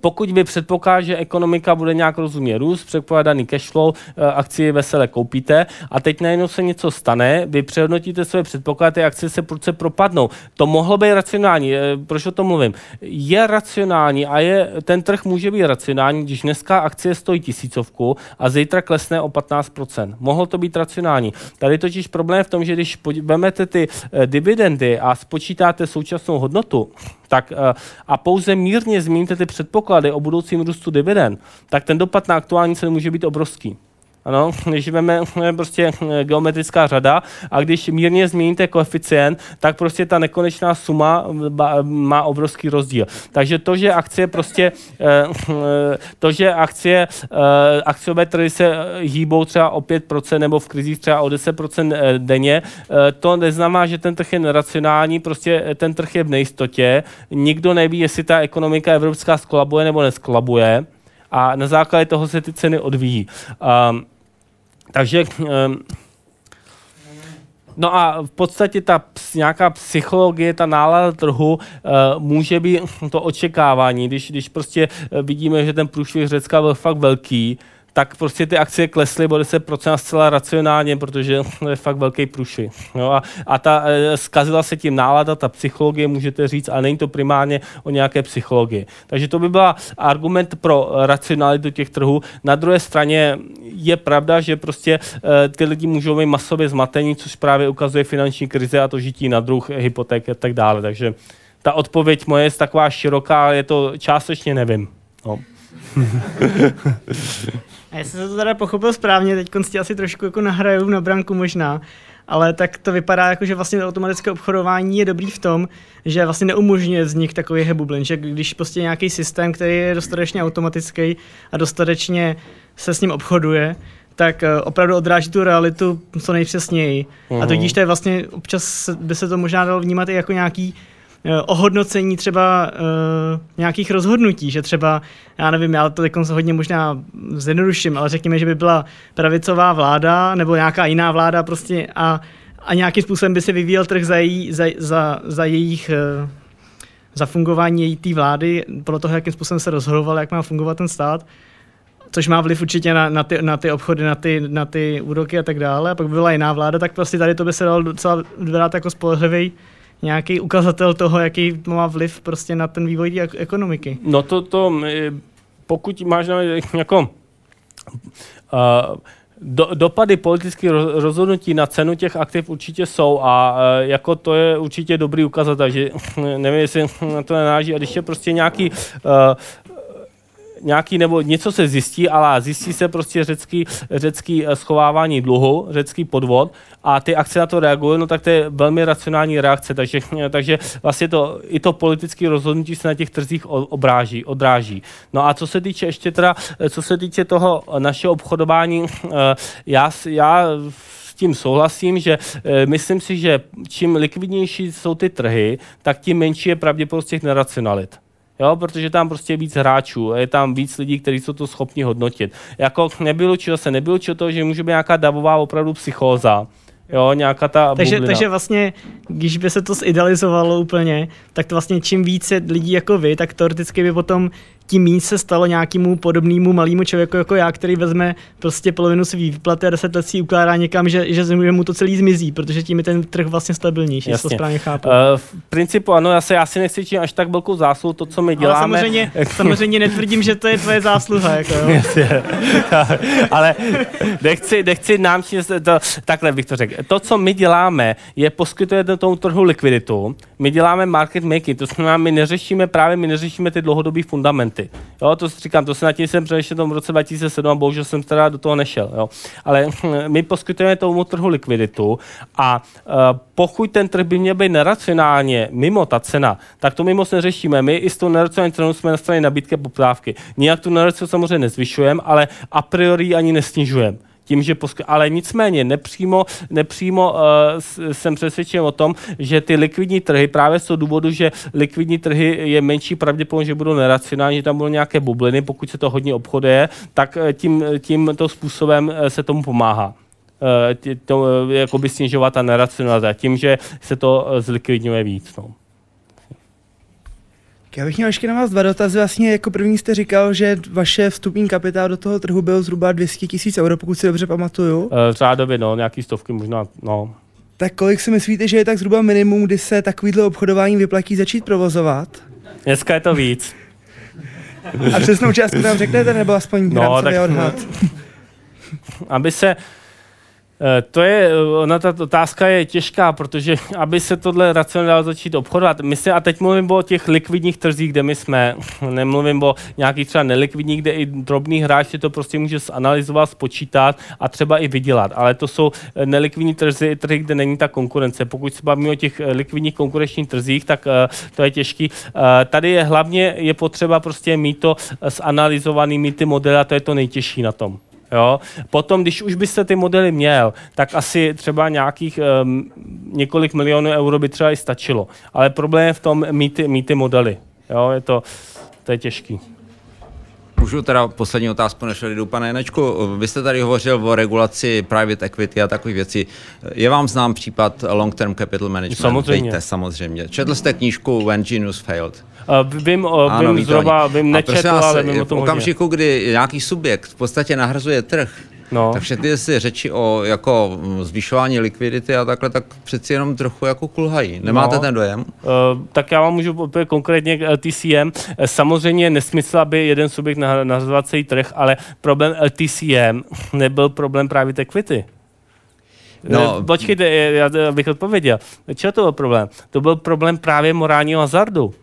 pokud vy předpokládáte, že ekonomika bude nějak rozumně růst, předpokládaný cashflow, akcie vesele koupíte a teď najednou se něco stane, vy přehodnotíte své předpoklady, akcie se prudce propadnou. To mohlo být racionální, proč o tom mluvím? Je racionální a ten trh může být racionální, když dneska akcie stojí 1000 a zítra klesne o 15%. Mohlo to být racionální. Tady totiž problém je v tom, že když vezmete ty dividendy a spočítáte současnou hodnotu, tak a pouze mírně změníte ty předpoklady o budoucím růstu dividend, tak ten dopad na aktuální cenu může být obrovský. Ano, když veme prostě geometrická řada a když mírně změníte koeficient, tak prostě ta nekonečná suma má obrovský rozdíl. Takže to, že akciové trhy se hýbou třeba o 5% nebo v krizích třeba o 10% denně, to neznamená, že ten trh je neracionální, prostě ten trh je v nejistotě, nikdo neví, jestli ta ekonomika evropská skolabuje nebo neskolabuje. A na základě toho se ty ceny odvíjí. No a v podstatě ta nějaká psychologie, ta nálada trhu může být to očekávání. Když prostě vidíme, že ten průšvih Řecka byl fakt velký, tak prostě ty akcie klesly o 10% zcela racionálně, protože to je fakt velký průšvih. No zkazila se tím nálada, ta psychologie, můžete říct, a není to primárně o nějaké psychologii. Takže to by byl argument pro racionalitu těch trhů. Na druhé straně je pravda, že prostě ty lidi můžou být masově zmatení, což právě ukazuje finanční krize a to žití na dluh, hypotéky a tak dále. Takže ta odpověď moje je taková široká, ale je to částečně nevím. No. A jestli jsem to teda pochopil správně, teď si asi trošku jako nahraju na branku možná, ale tak to vypadá jako, že vlastně to automatické obchodování je dobrý v tom, že vlastně neumožňuje vznik takových bublin, že když prostě nějaký systém, který je dostatečně automatický a dostatečně se s ním obchoduje, tak opravdu odráží tu realitu co nejpřesněji. A tudíž to je vlastně, občas by se to možná dalo vnímat i jako nějaký ohodnocení třeba nějakých rozhodnutí, že třeba, já nevím, já to teď hodně možná zjednoduším, ale řekněme, že by byla pravicová vláda nebo nějaká jiná vláda prostě a nějakým způsobem by se vyvíjel trh za fungování její té vlády, podle toho, jakým způsobem se rozhodoval, jak má fungovat ten stát, což má vliv určitě na ty obchody, na ty úroky a tak dále. A pak by byla jiná vláda, tak prostě tady to by se dalo docela brát jako spolehlivý nějaký ukazatel toho, jaký má vliv prostě na ten vývoj ekonomiky. No pokud máš jako dopady politických rozhodnutí na cenu těch aktiv určitě jsou a jako to je určitě dobrý ukazatel, že nevím, jestli na to naráží, a když je prostě nějaký nebo něco se zjistí, ale zjistí se prostě řecký schovávání dluhu, řecký podvod a ty akce na to reagují, no tak to je velmi racionální reakce, takže vlastně i to politické rozhodnutí se na těch trzích odráží. No a co se týče toho našeho obchodování, já s tím souhlasím, že myslím si, že čím likvidnější jsou ty trhy, tak tím menší je pravděpodobnost těch neracionalit. Jo, protože tam prostě je víc hráčů, je tam víc lidí, kteří jsou to schopni hodnotit. Jako nebylo to, že může být nějaká davová opravdu psychóza. Jo, nějaká ta bublina. Takže vlastně, když by se to zidealizovalo úplně, tak to vlastně čím více lidí jako vy, tak teoreticky by potom tím víc se stalo nějakému podobnému malému člověku jako já, který vezme prostě polovinu svý výplaty a 10 let si ukládá někam, že mu to celý zmizí, protože tím je ten trh vlastně stabilnější, jestli to správně chápu. V principu ano, já si nechci činit až tak velkou zásluhu to, co my děláme. Ale samozřejmě netvrdím, že to je tvoje zásluha. Jako, jo. Jasně. Ale nechci nám činit, takhle bych to řekl. To, co my děláme, je poskytujeme tomu trhu likviditu. My děláme market making, to znamená, my neřešíme ty dlouhodobé fundamenty. Jo, to říkám, to se na tím jsem předešel v tom roce 2007 a bohužel jsem teda do toho nešel. Jo. Ale my poskytujeme tomu trhu likviditu a pokud ten trh by měl být neracionálně mimo ta cena, tak to my moc neřešíme. My i s tou neracionální cenou jsme na straně nabídky a poptávky. Nijak tu neracionalitu samozřejmě nezvyšujeme, ale a priori ani nesnižujeme. Tím, že ale nicméně nepřímo jsem přesvědčen o tom, že ty likvidní trhy, právě z toho důvodu, že likvidní trhy je menší pravděpodobně, že budou neracionální, že tam budou nějaké bubliny, pokud se to hodně obchoduje, tak tímto způsobem se tomu pomáhá. Jakoby snižovat ta neracionalita, tím, že se to zlikvidňuje víc. No. Já bych měl ještě na vás dva dotazy. Vlastně jako první jste říkal, že vaše vstupní kapitál do toho trhu byl zhruba 200 000 €, pokud si dobře pamatuju. Řádově, no, nějaký stovky možná, no. Tak kolik si myslíte, že je tak zhruba minimum, kdy se takovýhle obchodování vyplatí začít provozovat? Dneska je to víc. A přesnou částku nám řeknete, nebo aspoň rámcový odhad? Aby se... Ta otázka je těžká, protože aby se tohle racionálně začít obchodovat, a teď mluvím o těch likvidních trzích, kde my jsme, nemluvím o nějakých třeba nelikvidních, kde i drobný hráč si to prostě může analyzovat, spočítat a třeba i vydělat, ale to jsou nelikvidní trhy, kde není ta konkurence. Pokud se bavíme o těch likvidních konkurenčních trzích, tak to je těžký. Tady je hlavně potřeba prostě mít to zanalizovaný, mít ty modely a to je to nejtěžší na tom. Jo? Potom, když už byste ty modely měl, tak asi třeba nějakých několik milionů euro by třeba i stačilo. Ale problém je v tom mít ty modely. Jo? To je těžký. Můžu teda poslední otázku, než jdu, pane Janečku. Vy jste tady hovořil o regulaci private equity a takových věcí. Je vám znám případ long term capital management? Samozřejmě. Samozřejmě. Četl jste knížku When Genius Failed? Vím, nečetl, ale vím o tom hodně. V okamžiku, kdy nějaký subjekt v podstatě nahrazuje trh, takže ty si řeči o jako zvyšování likvidity a takhle, tak přeci jenom trochu jako kulhají. Nemáte ten dojem? Tak já vám můžu konkrétně LTCM. Samozřejmě nesmysl, aby jeden subjekt nahrazoval celý trh, ale problém LTCM nebyl problém private equity. Počkejte, já bych odpověděl. Čeho to byl problém? To byl problém právě morálního hazardu.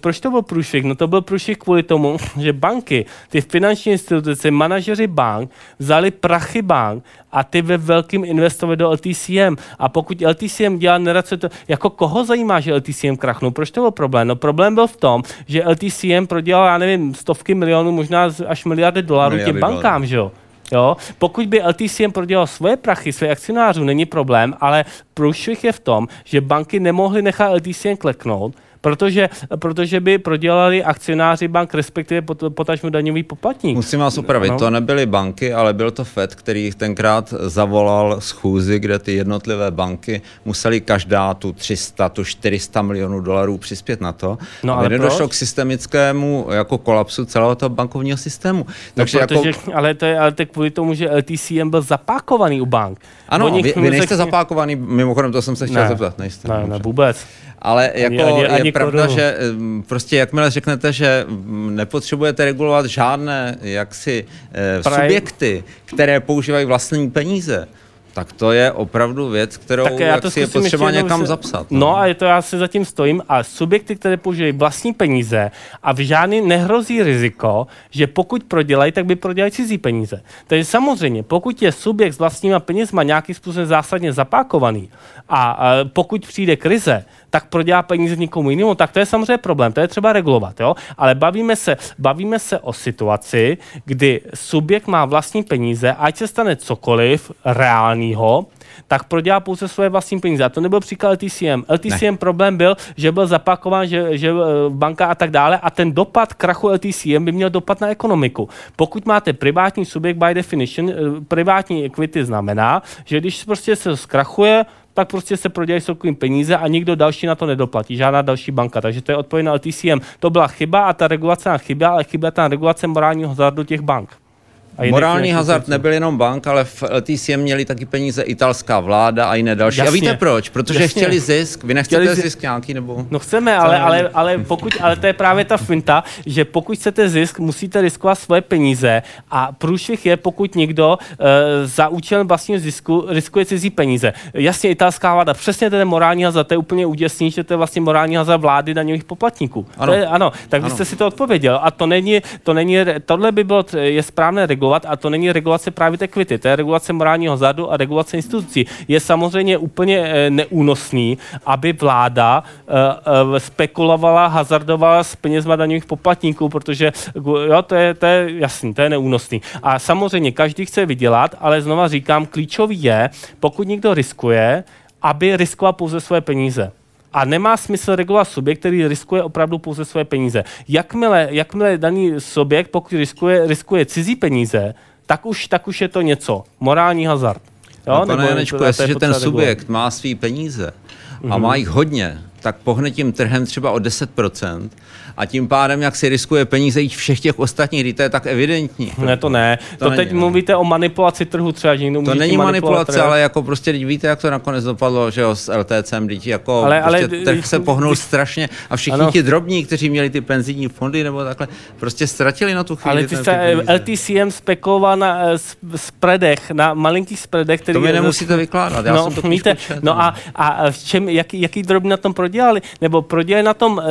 Proč to byl průšvih? No to byl průšvih kvůli tomu, že banky, ty finanční instituce, manažeři bank vzali prachy bank a ty ve velkým investovali do LTCM. A pokud LTCM dělá neracionálně, jako koho zajímá, že LTCM krachnou? Proč to byl problém? No problém byl v tom, že LTCM prodělal, já nevím, stovky milionů, možná až miliardy dolarů těm bankám, že jo? Jo? Pokud by LTCM prodělal svoje prachy, své akcionářů, není problém, ale průšvih je v tom, že banky nemohly nechat LTCM kleknout, protože by prodělali akcionáři bank, respektive potažmo daňový poplatník. Musím vás opravit, to nebyly banky, ale byl to FED, který tenkrát zavolal schůzi, kde ty jednotlivé banky museli každá tu 300, tu 400 milionů dolarů přispět na to, ale nedošlo k systemickému jako kolapsu celého toho bankovního systému. Takže ale to je kvůli tomu, že LTCM byl zapákovaný u bank. Ano, vy nejste zapákovaný, mimochodem to jsem se chtěl zeptat. Ne, vůbec. Ale jako je pravda, že prostě jakmile řeknete, že nepotřebujete regulovat žádné jaksi subjekty, které používají vlastní peníze, tak to je opravdu věc, kterou je potřeba někam zapsat. A je to, já si zatím stojím, a subjekty, které používají vlastní peníze a v žádný nehrozí riziko, že pokud prodělají, tak by prodělají cizí peníze. Takže samozřejmě, pokud je subjekt s vlastníma penězma nějakým způsobem zásadně zapákovaný a pokud přijde krize, tak prodělá peníze nikomu jinému, tak to je samozřejmě problém, to je třeba regulovat, jo? Ale bavíme se o situaci, kdy subjekt má vlastní peníze, ať se stane cokoliv reálního, tak prodělá pouze svoje vlastní peníze. A to nebyl příklad LTCM. LTCM ne. Problém byl, že byl zapakován, že banka a tak dále a ten dopad krachu LTCM by měl dopad na ekonomiku. Pokud máte privátní subjekt by definition, privátní equity znamená, že když prostě se zkrachuje, tak prostě se prodělají soukromí peníze a nikdo další na to nedoplatí, žádná další banka. Takže to je odpověď na LTCM. To byla chyba a ta regulace na chyba, ale chyba ta regulace morálního hazardu těch bank. Morální hazard nebyl jenom bank, ale v LTCM měli taky peníze italská vláda a jiné další. Jasně, a víte proč? Protože jasně. Chtěli zisk. Vy nechcete zisk nějaký nebo... No chceme, ale to je právě ta finta, že pokud chcete zisk, musíte riskovat svoje peníze a průšvih je, pokud někdo za účelem vlastního zisku riskuje cizí peníze. Jasně, italská vláda, přesně ten morální hazard, to je úplně úděsný, že to je vlastně morální hazard vlády daňových poplatníků. Ano. Tak byste si to odpověděl. A to není, tohle by bylo, je správné regulovat. A to není regulace private equity, to je regulace morálního hazardu a regulace institucí. Je samozřejmě úplně neúnosný, aby vláda spekulovala, hazardovala s penězma daňových poplatníků, protože jo, to je jasný, to je neúnosný. A samozřejmě každý chce vydělat, ale znova říkám, klíčový je, pokud někdo riskuje, aby riskoval pouze svoje peníze. A nemá smysl regulovat subjekt, který riskuje opravdu pouze svoje peníze. Jakmile daný subjekt, pokud riskuje cizí peníze, tak už je to něco. Morální hazard. Jo? No, pane Janečku, jestliže ten subjekt má svý peníze a má jich hodně, tak pohne tím trhem třeba o 10% a tím pádem, jak si riskuje peníze jít všech těch ostatních, kdy to je tak evidentní. Ne, to ne. To teď mluvíte o manipulaci trhu třeba, že někdo může. To není manipulace, ale jako prostě víte, jak to nakonec dopadlo, že jo, s LTCM, děti, jako prostě trh se pohnul strašně a všichni ti drobní, kteří měli ty penzijní fondy nebo takhle, prostě ztratili na tu chvíli. Ale ty se LTCM spekuloval na spreadech, na malinkých spreadech, který... To mi nemusíte vykládat, já jsem to počítal. No a v čem, jaký drobný na tom prodělali, nebo prodělali na tom,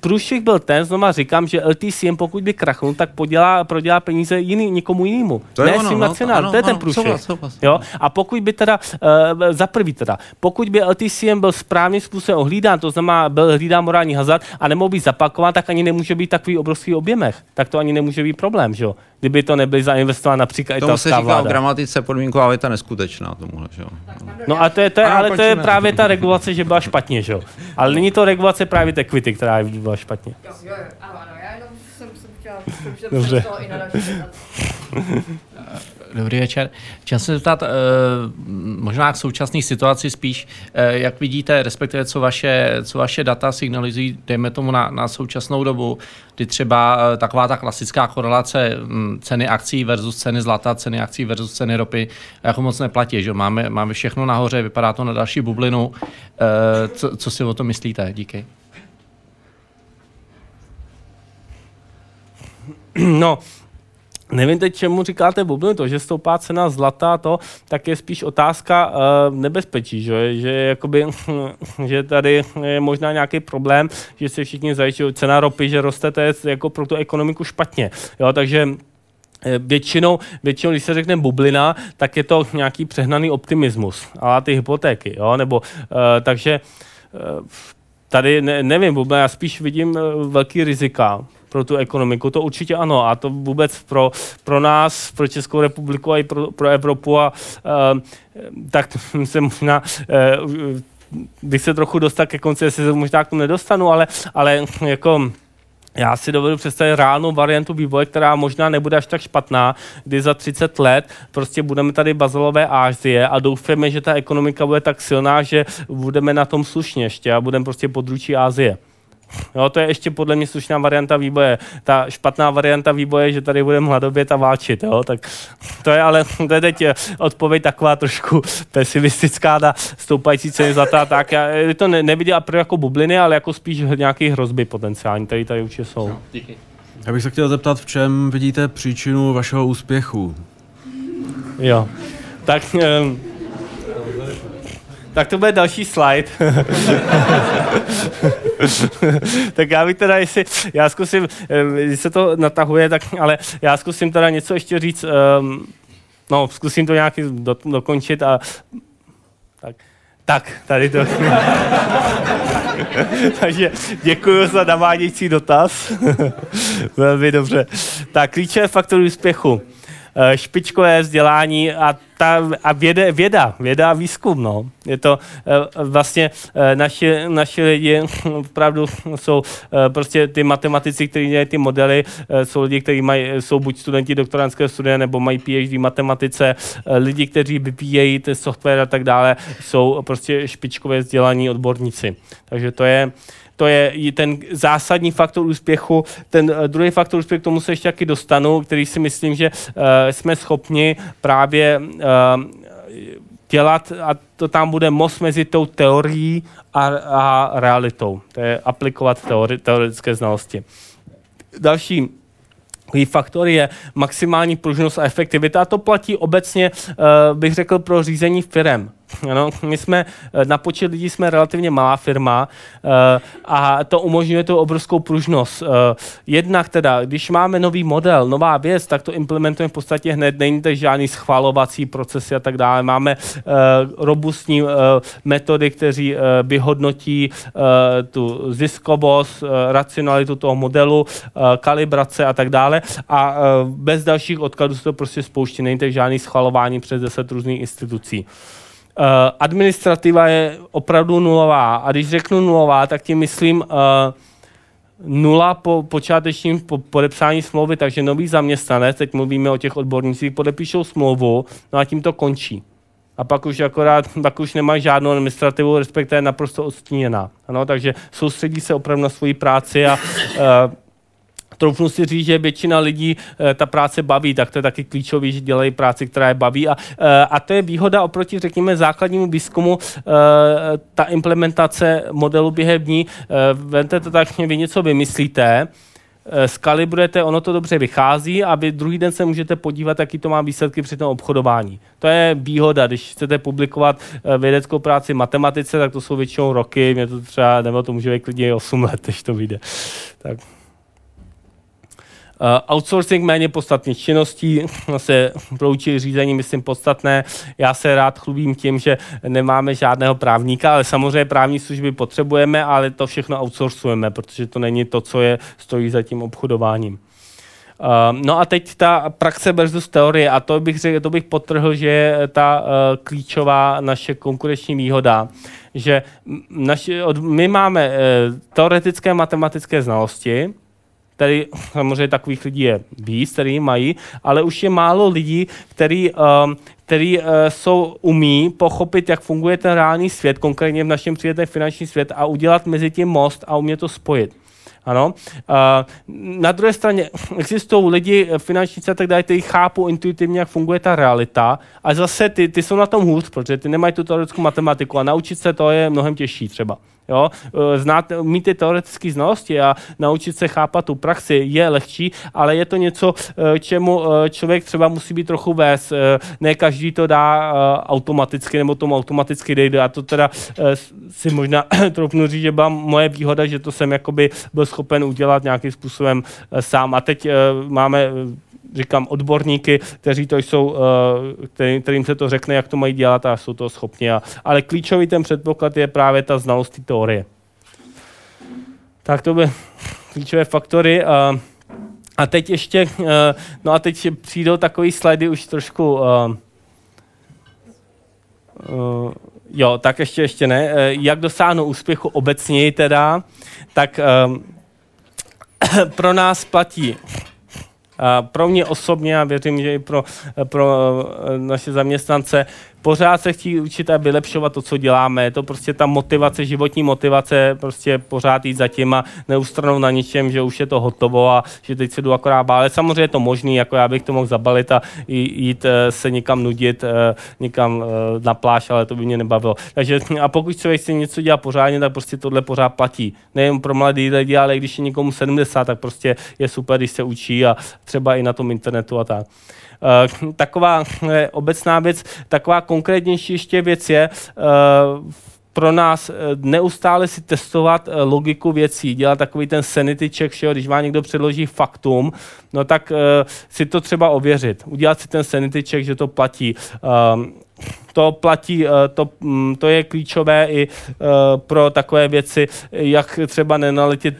průšvih byl ten, znova říkám, že LTCM, pokud by krachnul, tak prodělá peníze nikomu jinému. Ne svým nacionálům, to je ten průšvih. Jo? A pokud by teda, pokud by LTCM byl správným způsobem ohlídán, to znamená, byl hlídán morální hazard a nemohl být zapakován, tak ani nemůže být takový obrovský objemech. Tak to ani nemůže být problém, že jo? Kdyby to nebyly zainvestováno například italská vláda. Tomu se říká v gramatice podmínková věta neskutečná tomuhle, že jo? No a to je právě ta regulace, že byla špatně, že jo? Ale není to regulace právě equity, která byla špatně. Jo, ano, já jenom jsem chtěla, že to i nadačit. Dobrý večer. Chtěl jsem se zeptat, možná v současné situaci spíš, jak vidíte, respektive co vaše data signalizují, dejme tomu na současnou dobu, kdy třeba taková ta klasická korelace ceny akcí versus ceny zlata, ceny akcí versus ceny ropy, jako moc neplatí, že máme všechno nahoře, vypadá to na další bublinu. Co si o tom myslíte? Díky. No, nevím teď, čemu říkáte bublinu, to, že stoupá cena zlata, to, tak je spíš otázka nebezpečí, že jakoby, že tady je možná nějaký problém, že se všichni zajišťují, cena ropy, že roste, to je jako pro tu ekonomiku špatně, jo, takže Většinou, když se řekne bublina, tak je to nějaký přehnaný optimismus, ale ty hypotéky, jo, nebo takže tady nevím, bublina, já spíš vidím velký rizika pro tu ekonomiku, to určitě ano, a to vůbec pro nás, pro Českou republiku a i pro Evropu a tak se možná bych se trochu dostal ke konci, jestli se možná k tomu nedostanu, ale jako já si dovedu představit reálnou variantu vývoje, která možná nebude až tak špatná, kdy za 30 let prostě budeme tady bazalové Asie a doufáme, že ta ekonomika bude tak silná, že budeme na tom slušně ještě a budeme prostě područí Asie. Jo, to je ještě podle mě slušná varianta vývoje. Ta špatná varianta vývoje, že tady budeme hladobět a váčit, jo, tak to je ale teď odpověď taková trošku pesimistická na stoupající ceny zlata, tak já to neviděl a jako bubliny, ale jako spíš nějaký hrozby potenciální, které tady určitě jsou. No, díky. Já bych se chtěl zeptat, v čem vidíte příčinu vašeho úspěchu? Jo, tak... Tak to bude další slide. Tak já bych teda, jestli já zkusím, když se to natahuje, tak, ale já zkusím teda něco ještě říct, zkusím to nějak dokončit a tak. Tak, tady to... Takže děkuji za navádějící dotaz. Velmi dobře. Tak, klíčové faktory úspěchu. Špičkové vzdělání a věda a výzkum, no. Je to vlastně naši lidi opravdu jsou prostě ty matematici, kteří dělají ty modely, jsou lidi, kteří jsou buď studenti doktorantského studia, nebo mají PhD v matematice, lidi, kteří vypíjejí ten software a tak dále, jsou prostě špičkově vzdělaní odborníci. Takže to je ten zásadní faktor úspěchu. Ten druhý faktor úspěchu, k tomu se ještě taky dostanu, který si myslím, že jsme schopni právě dělat, a to tam bude most mezi tou teorií a realitou. To je aplikovat teoretické znalosti. Další faktor je maximální pružnost a efektivita. A to platí obecně, bych řekl, pro řízení firem. Ano, my jsme na počet lidí jsme relativně malá firma a to umožňuje tu obrovskou pružnost. Jednak teda, když máme nový model, nová věc, tak to implementujeme v podstatě hned, není to žádný schvalovací procesy a tak dále. Máme robustní metody, kteří vyhodnotí tu ziskovost, racionalitu toho modelu, kalibrace a tak dále. A bez dalších odkladů se to prostě spouští, není to žádný schvalování přes 10 různých institucí. Administrativa je opravdu nulová. A když řeknu nulová, tak tím myslím nula po počátečním podepsání smlouvy, takže nový zaměstnanec, teď mluvíme o těch odbornících, podepíšou smlouvu, no a tím to končí. A pak už nemají žádnou administrativu, respektive je naprosto odstíněná. Ano, takže soustředí se opravdu na svoji práci a troufnu si říct, že většina lidí ta práce baví, tak to je taky klíčový, že dělají práci, která je baví. A to je výhoda oproti, řekněme, základnímu výzkumu, ta implementace modelu během dní. Vente to tak, vy něco vymyslíte, skalibrujete, ono to dobře vychází a vy druhý den se můžete podívat, jaký to má výsledky při tom obchodování. To je výhoda, když chcete publikovat vědeckou práci v matematice, tak to jsou většinou roky, mě to třeba, nebo to může být klidně 8 let, než to vyjde. Tak. Outsourcing méně podstatných činností se proučí řízení, myslím, podstatné. Já se rád chlubím tím, že nemáme žádného právníka, ale samozřejmě právní služby potřebujeme, ale to všechno outsourcujeme, protože to není to, co stojí za tím obchodováním. No a teď ta praxe versus teorie, a to bych podtrhl, že je ta klíčová naše konkurenční výhoda, že my máme teoretické matematické znalosti. Tady samozřejmě takových lidí je víc, který mají, ale už je málo lidí, který umí pochopit, jak funguje ten reálný svět, konkrétně v našem případě ten finanční svět, a udělat mezi tím most a umět to spojit. Ano. Na druhé straně existují lidi, finančníci a tak dále, kteří chápou intuitivně, jak funguje ta realita, a zase ty jsou na tom hůř, protože ty nemají tu teoretickou matematiku a naučit se to je mnohem těžší třeba. Jo? Mít ty teoretické znalosti a naučit se chápat tu praxi je lehčí, ale je to něco, čemu člověk třeba musí být trochu vést. Ne každý to dá automaticky, nebo tomu automaticky dejde. A to teda si možná troufnu říct, že byla moje výhoda, že to jsem jakoby byl schopen udělat nějakým způsobem sám. A teď máme, říkám, odborníky, kteří to jsou, kterým se to řekne, jak to mají dělat, a jsou toho schopni. Ale klíčový ten předpoklad je právě ta znalost té teorie. Tak to byly klíčové faktory. A teď ještě, no a teď přijdou takový slidy už trošku... Jo, tak ještě ne. Jak dosáhnout úspěchu obecněji teda, tak pro nás platí... Pro mě osobně, a věřím, že i pro naše zaměstnance, pořád se chtějí učit a vylepšovat to, co děláme. Je to prostě ta motivace, životní motivace, prostě pořád jít za tím a neustranou na ničem, že už je to hotovo a že teď se jdu akorát bálet. Samozřejmě je to možný, jako já bych to mohl zabalit a jít se někam nudit, někam na pláž, ale to by mě nebavilo. Takže a pokud člověk chce něco dělat pořádně, tak prostě tohle pořád platí. Nejen pro mladý lidi, ale když je někomu 70, tak prostě je super, když se učí, a třeba i na tom internetu a tak. Taková obecná věc, taková konkrétnější ještě věc je pro nás neustále si testovat logiku věcí, dělat takový ten sanity check, všeho, když vám někdo předloží faktum, no tak si to třeba ověřit, udělat si ten sanity check, že to platí. to platí, to je klíčové i pro takové věci, jak třeba nenaletět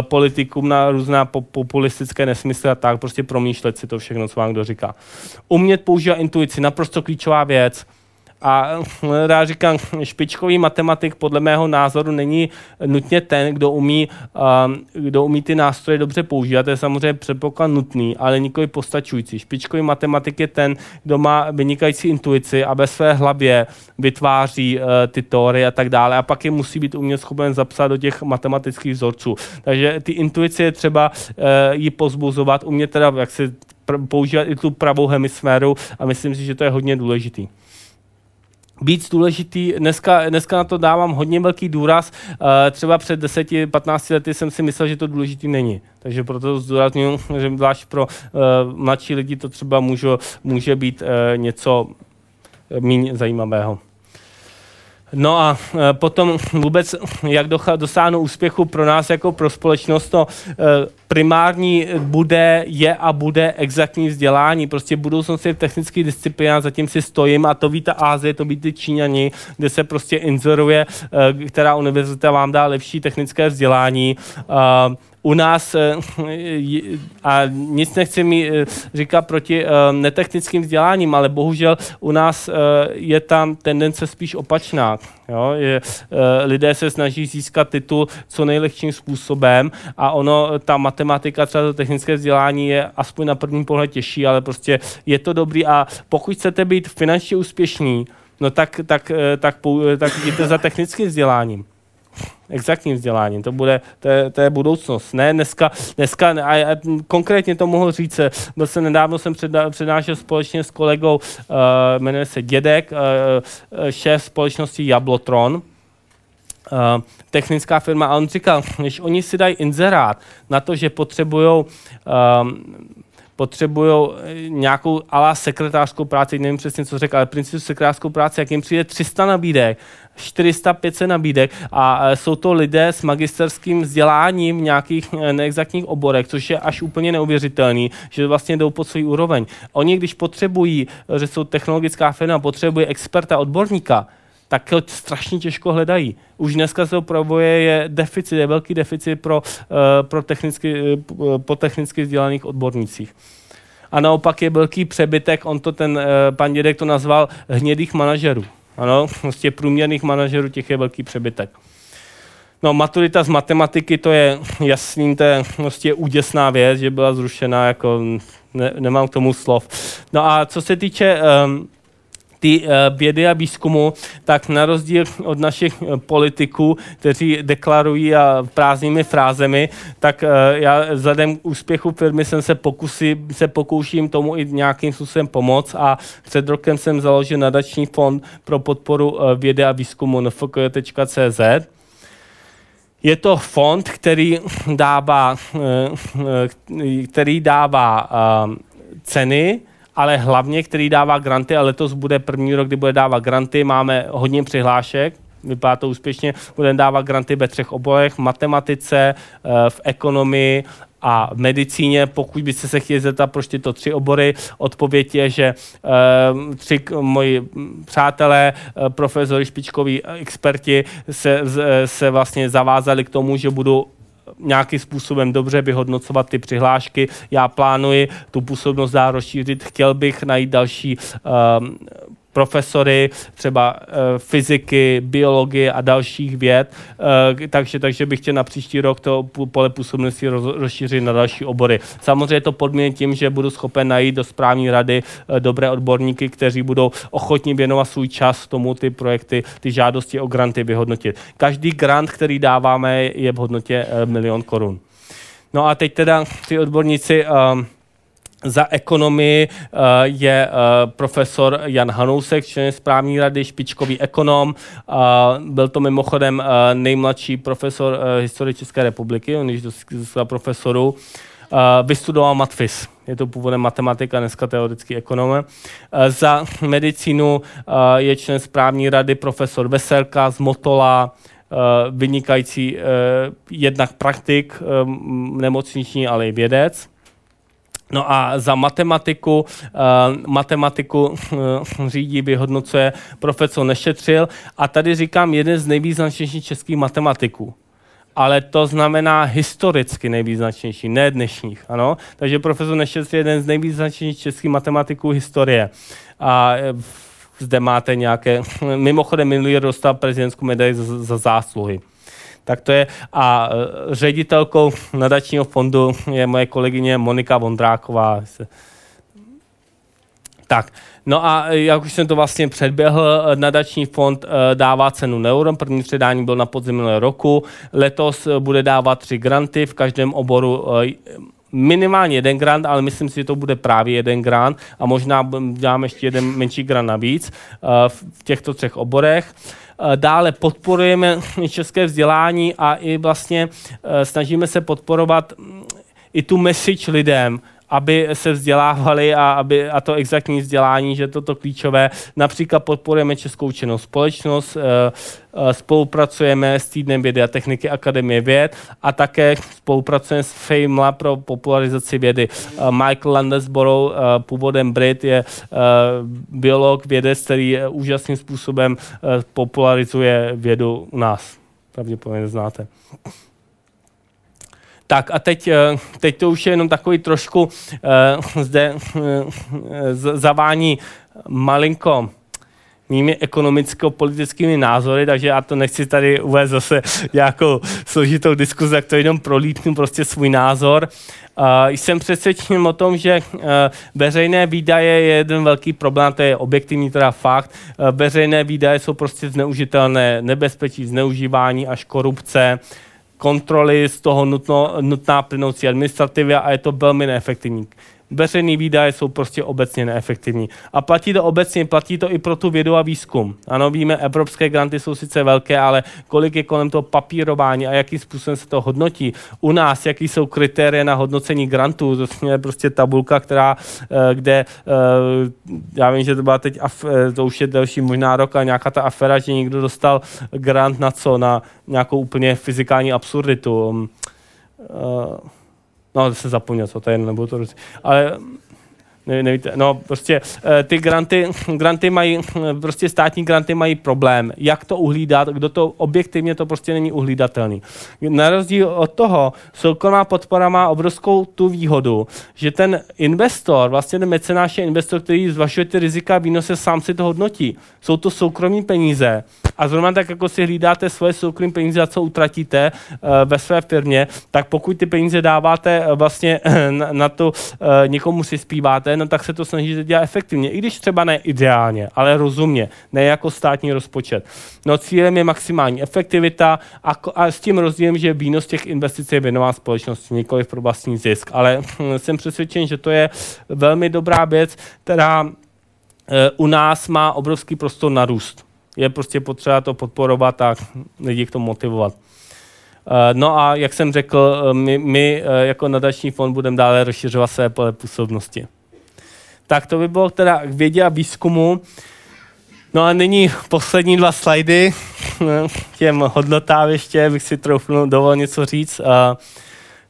politikům na různá populistické nesmysly a tak, prostě promýšlet si to všechno, co vám kdo říká. Umět používat intuici, naprosto klíčová věc. A já říkám, špičkový matematik podle mého názoru není nutně ten, kdo umí ty nástroje dobře používat. To je samozřejmě předpoklad nutný, ale nikoli postačující. Špičkový matematik je ten, kdo má vynikající intuici a ve své hlavě vytváří ty teorie a tak dále. A pak je musí být umět schopen zapsat do těch matematických vzorců. Takže ty intuice je třeba ji pozbuzovat, umět teda jak se používat i tu pravou hemisféru a myslím si, že to je hodně důležitý. Být důležitý, dneska na to dávám hodně velký důraz, třeba před 10-15 lety jsem si myslel, že to důležitý není. Takže proto zdůrazňuji, že zvlášť pro mladší lidi to třeba může být něco méně zajímavého. No a potom vůbec, jak dosáhnout úspěchu pro nás jako pro společnost, to primární je a bude exaktní vzdělání. Prostě budoucnost je v technických disciplinách, zatím si stojím a to ví ta Asie, to ví ty Číňani, kde se prostě inzeruje, která univerzita vám dá lepší technické vzdělání. U nás, a nic nechci mi říkat proti netechnickým vzděláním, ale bohužel u nás je tam tendence spíš opačná. Jo? Lidé se snaží získat titul co nejlehčím způsobem a ono, ta matematika, třeba to technické vzdělání je aspoň na první pohled těžší, ale prostě je to dobrý a pokud chcete být finančně úspěšní, no tak jděte za technickým vzděláním. Exaktním vzděláním, to je budoucnost. Ne, dneska a konkrétně to mohu říct, nedávno jsem přednášel společně s kolegou, jmenuje se Dědek, šéf společnosti Jablotron, technická firma, a on říkal, když oni si dají inzerát na to, že potřebují nějakou ala sekretářskou práci, nevím přesně, co řekl, ale princip sekretářskou práci, jak jim přijde 300 nabídek, 400, 500 nabídek a jsou to lidé s magisterským vzděláním v nějakých neexaktních oborech, což je až úplně neuvěřitelný, že vlastně jdou pod svůj úroveň. Oni, když potřebují, že jsou technologická firma, potřebují experta, odborníka, tak to strašně těžko hledají. Už dneska se opravuje, je velký deficit po technicky vzdělaných odbornících. A naopak je velký přebytek, pan Dědek to nazval hnědých manažerů. Ano, prostě průměrných manažerů, těch je velký přebytek. No, maturita z matematiky, to je jasný, to je prostě úděsná věc, že byla zrušena, nemám k tomu slov. No a co se týče ty vědy a výzkumu, tak na rozdíl od našich politiků, kteří deklarují a prázdnými frázemi, tak já vzhledem k úspěchu firmy se pokouším tomu i nějakým způsobem pomoct a před rokem jsem založil Nadační fond pro podporu vědy a výzkumu nfk.cz. Je to fond, který dává ceny, ale hlavně, který dává granty, a letos bude první rok, kdy bude dávat granty, máme hodně přihlášek, vypadá to úspěšně, budeme dávat granty ve 3 oborech, v matematice, v ekonomii a v medicíně. Pokud byste se chtěli zeptat, proč tyto 3 obory, odpověď je, že 3 moji přátelé, profesory, špičkoví experti se vlastně zavázali k tomu, že budou nějakým způsobem dobře vyhodnocovat ty přihlášky. Já plánuji tu působnost dál rozšířit. Chtěl bych najít další profesory, třeba fyziky, biologie a dalších věd, takže bych chtěl na příští rok to pole působnosti rozšířit na další obory. Samozřejmě to podmíněno tím, že budu schopen najít do správní rady dobré odborníky, kteří budou ochotní věnovat svůj čas tomu ty projekty, ty žádosti o granty vyhodnotit. Každý grant, který dáváme, je v hodnotě 1 000 000 korun. No a teď teda ty odborníci. Za ekonomii je profesor Jan Hanousek, člen správní rady, špičkový ekonom. Byl to mimochodem nejmladší profesor historie České republiky, on již získal profesoru. Vystudoval matfis, je to původem matematika, dneska teoretický ekonom. Za medicínu je člen správní rady profesor Veselka z Motola, vynikající jednak praktik nemocniční, ale i vědec. No a za matematiku, řídí, vyhodnocuje profesor Nešetřil. A tady říkám jeden z nejvýznačnějších českých matematiků. Ale to znamená historicky nejvýznačnější, ne dnešních. Ano? Takže profesor Nešetřil je jeden z nejvýznačnějších českých matematiků historie. A zde máte nějaké... Mimochodem, minulý rok dostal prezidentskou medaili za zásluhy. Tak to je. A ředitelkou nadačního fondu je moje kolegyně Monika Vondráková. Tak, no a jak už jsem to vlastně předběhl, nadační fond dává cenu neuron, první předání bylo na podzim minulého roku, letos bude dávat 3 granty, v každém oboru minimálně 1 grant, ale myslím si, že to bude právě 1 grant a možná dáme ještě 1 menší grant navíc v těchto 3 oborech. Dále podporujeme české vzdělání a i vlastně snažíme se podporovat i tu message lidem, aby se vzdělávali a to exaktní vzdělání, že toto klíčové. Například podporujeme českou činnou společnost, spolupracujeme s Týdnem vědy a techniky Akademie věd a také spolupracujeme s FAME pro popularizaci vědy. Michael Landesborough, původem Brit, je biolog, vědec, který úžasným způsobem popularizuje vědu u nás. Pravděpodobně znáte. Tak a teď to už je jenom takový trošku zde zavání malinko mými ekonomicko-politickými názory, takže já to nechci tady uvést zase nějakou složitou diskuzi, jak to jenom prolítnu prostě svůj názor. Jsem přesvědčen o tom, že veřejné výdaje je jeden velký problém, to je objektivní teda fakt. Veřejné výdaje jsou prostě zneužitelné, nebezpečí, zneužívání až korupce, kontroly, z toho nutná plynoucí administrativa a je to velmi neefektivní. Veřejné výdaje jsou prostě obecně neefektivní. A platí to obecně, platí to i pro tu vědu a výzkum. Ano, víme, evropské granty jsou sice velké, ale kolik je kolem toho papírování a jakým způsobem se to hodnotí. U nás, jaký jsou kritéria na hodnocení grantů, to je prostě tabulka, která, kde, já vím, že to byla teď, to už je delší možná rok, a nějaká ta aféra, že někdo dostal grant na co? Na nějakou úplně fyzikální absurditu. No, se zapomněl, co to je, nebudu to říct. Ale nevíte, no prostě ty granty mají, prostě státní granty mají problém, jak to uhlídat, kdo to, objektivně to prostě není uhlídatelný. Na rozdíl od toho, soukromá podpora má obrovskou tu výhodu, že ten investor, vlastně ten mecenáš je investor, který zvažuje ty rizika, výnosy, sám si to hodnotí. Jsou to soukromí peníze a zrovna tak, jako si hlídáte svoje soukromí peníze a co utratíte ve své firmě, tak pokud ty peníze dáváte vlastně na to, někomu si zpíváte, no tak se to snažíte dělat efektivně, i když třeba ne ideálně, ale rozumně, ne jako státní rozpočet. No cílem je maximální efektivita a s tím rozdílem, že výnos těch investic je věnován společnosti, nikoli pro vlastní zisk, ale jsem přesvědčen, že to je velmi dobrá věc, která u nás má obrovský prostor na růst. Je prostě potřeba to podporovat a lidi k tomu motivovat. No a jak jsem řekl, my jako nadační fond budeme dále rozšiřovat své působnosti. Tak to by bylo teda k vědě a výzkumu. No a nyní poslední 2 slajdy. Těm hodnotám ještě bych si dovolil něco říct.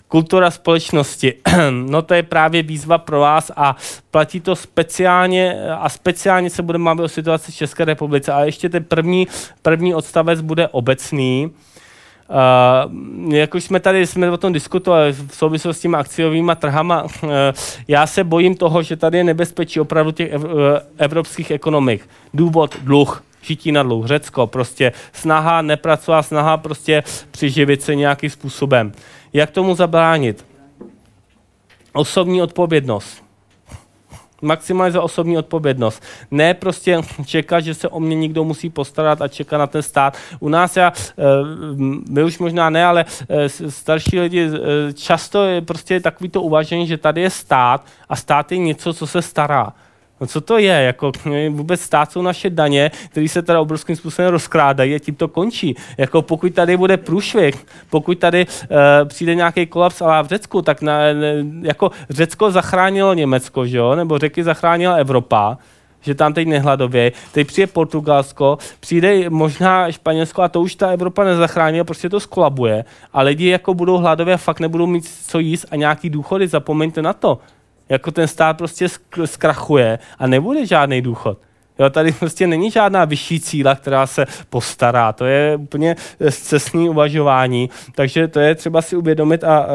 Kultura společnosti. No to je právě výzva pro vás a platí to speciálně a speciálně se budeme bavit o situaci v České republice. Ale ještě ten první odstavec bude obecný. Jak už jsme o tom diskutovali v souvislosti s těmi akciovými trhama, já se bojím toho, že tady je nebezpečí opravdu těch evropských ekonomik. Důvod dluh, žití na dluh, Řecko, prostě snaha nepracovat, snaha prostě přiživit se nějakým způsobem. Jak tomu zabránit? Osobní odpovědnost. Maximálně za osobní odpovědnost. Ne prostě čekat, že se o mě někdo musí postarat a čekat na ten stát. U nás my už možná ne, ale starší lidi často je prostě takový to uvažení, že tady je stát a stát je něco, co se stará. No co to je? Jako, vůbec stát jsou naše daně, které se teda obrovským způsobem rozkrádají a tím to končí. Jako, pokud tady bude průšvih, pokud tady přijde nějaký kolaps a v Řecku, tak jako Řecko zachránilo Německo, že jo? Nebo Řeky zachránila Evropa, že tam teď nehladovějí. Teď přijde Portugalsko, přijde možná Španělsko a to už ta Evropa nezachránila, prostě to skolabuje. A lidi jako budou hladově a fakt nebudou mít co jíst a nějaký důchody, zapomeňte na to. jako ten stát prostě zkrachuje a nebude žádný důchod. Jo, tady prostě není žádná vyšší cíla, která se postará. To je úplně scestné uvažování. Takže to je třeba si uvědomit a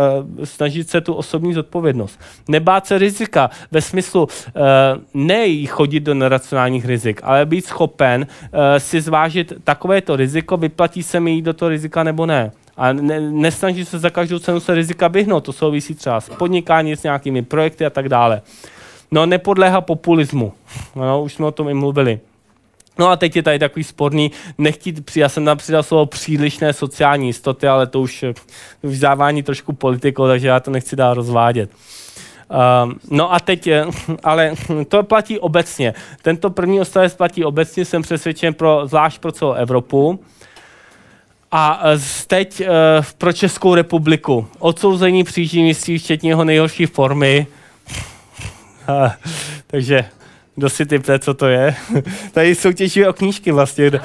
snažit se tu osobní zodpovědnost. Nebát se rizika ve smyslu nejí chodit do neracionálních rizik, ale být schopen si zvážit takovéto riziko, vyplatí se mi jít do toho rizika nebo ne. A nesnaží se za každou cenu se rizika vyhnout. To souvisí třeba s podnikání, s nějakými projekty a tak dále. No, nepodléhá populismu. No, už jsme o tom i mluvili. No a teď je tady takový sporný, nechtít, já jsem tam přidal slovo přílišné sociální jistoty, ale to už vzdávání trošku politikou, takže já to nechci dál rozvádět. No a teď, ale to platí obecně. Tento první odstavec platí obecně, jsem přesvědčen, zvlášť pro celou Evropu. A teď pro Českou republiku. Odsouzení příživnictví včetně jeho nejhorší formy. Takže kdo si typne, co to je? Tady soutěží o knížky vlastně. Tak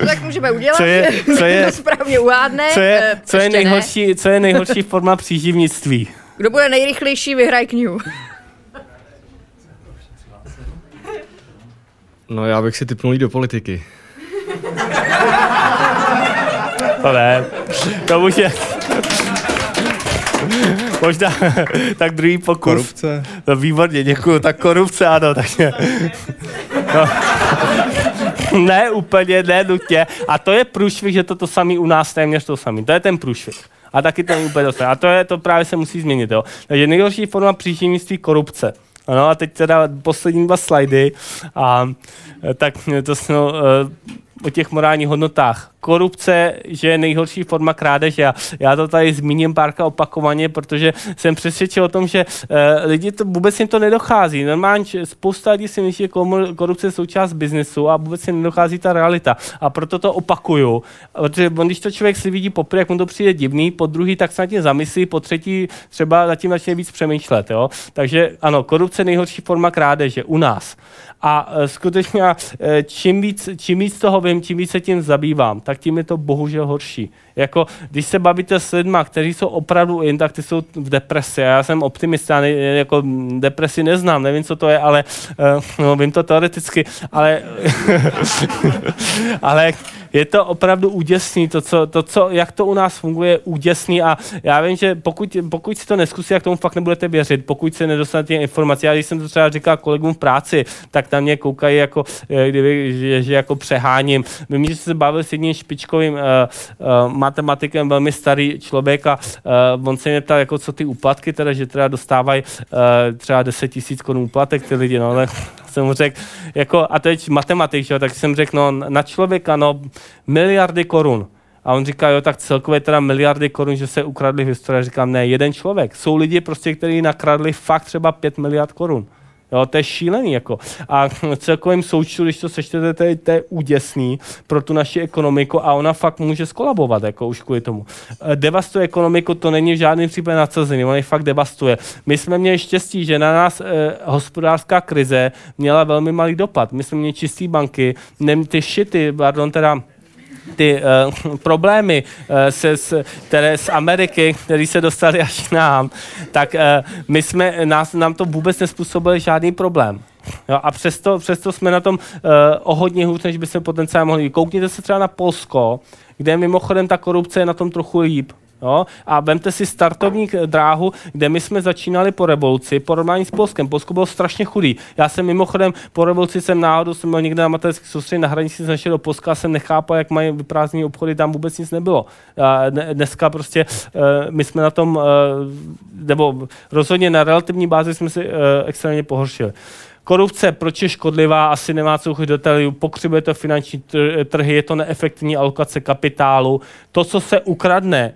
to tak můžeme udělat, co je správně uhádne. Co je nejhorší forma příživnictví? Kdo bude nejrychlejší, vyhraje knihu. No, já bych si typnul jít do politiky. To ne, to už je... Možná, tak druhý pokus. Korupce. No, výborně, děkuju. Tak korupce, ano. Takže. No. Ne úplně, ne nutně. A to je průšvih, že to samý u nás téměř to samý. To je ten průšvih. A taky ten úplně to samý. A to právě se musí změnit. Jo. Takže nejhorší forma příčinnictví korupce. Ano, a teď teda poslední dva slidy. A tak to jsme... o těch morálních hodnotách. Korupce, že je nejhorší forma krádeže. Já to tady zmíním párka opakovaně, protože jsem přesvědčil o tom, že lidi to vůbec jim to nedochází. Normálně spousta lidí si myslí, že korupce je součást biznesu a vůbec jim nedochází ta realita. A proto to opakuju. Protože když to člověk si vidí poprvé, jak mu to přijde divný, po druhý tak se nad tím zamyslí, po třetí třeba nad tím začne víc přemýšlet. Jo? Takže ano, korupce nejhorší forma krádeže u nás. A skutečně čím víc toho vím, čím víc se tím zabývám, tak tím je to bohužel horší. Jako, když se bavíte s lidmi, kteří jsou opravdu jen, tak ty jsou v depresi. A já jsem optimista, jako depresi neznám, nevím, co to je, ale no, vím to teoreticky, ale je to opravdu úděsný, jak to u nás funguje, je úděsný a já vím, že pokud si to neskusí, tak tomu fakt nebudete věřit, pokud se nedostanete informace. Já když jsem to třeba říkal kolegům v práci, tak na mě koukají, jako, že jako přeháním. Vím, že jsem se bavil s jedním špičkovým matematikem, velmi starý člověk a on se mě ptal, jako, co ty úplatky, teda, že teda dostávají třeba 10 000 korun úplatek ty lidi, no, tak jsem mu řekl, jako, a teď matematik, že, tak jsem řekl, no, na člověka, no, miliardy korun. A on říká, jo, tak celkově teda miliardy korun, že se ukradli v historii. Já říkám, ne, jeden člověk. Jsou lidi prostě, kteří nakradli fakt třeba 5 miliard korun. Jo, to je šílený, jako. A celkovým součtu, když to sečtete, to je úděsný pro tu naši ekonomiku a ona fakt může skolabovat, jako už kvůli tomu. Devastuje ekonomiku, to není v žádném případě nadsazený, ona ji fakt devastuje. My jsme měli štěstí, že na nás hospodářská krize měla velmi malý dopad. My jsme měli čistý banky, problémy, které z Ameriky, které se dostaly až k nám, tak nám to vůbec nezpůsobilo žádný problém. Jo, a přesto jsme na tom o hodně hůř, než bychom potenciálně mohli. Koukněte se třeba na Polsko, kde mimochodem ta korupce je na tom trochu líp. Jo? A vemte si startovní dráhu, kde my jsme začínali po revoluci, porovnání s Polskem. Polsko bylo strašně chudý. Já jsem mimochodem po revoluci náhodou byl někde na materských soustředí, na hranici našel do Polska a jsem nechápal, jak mají vyprázdněné obchody, tam vůbec nic nebylo. A dneska prostě my jsme na tom, nebo rozhodně na relativní bázi jsme si extrémně pohoršili. Korupce, proč je škodlivá, asi nemá co chodit do detailu, pokřivuje to finanční trhy, je to neefektivní alokace kapitálu. To, co se ukradne,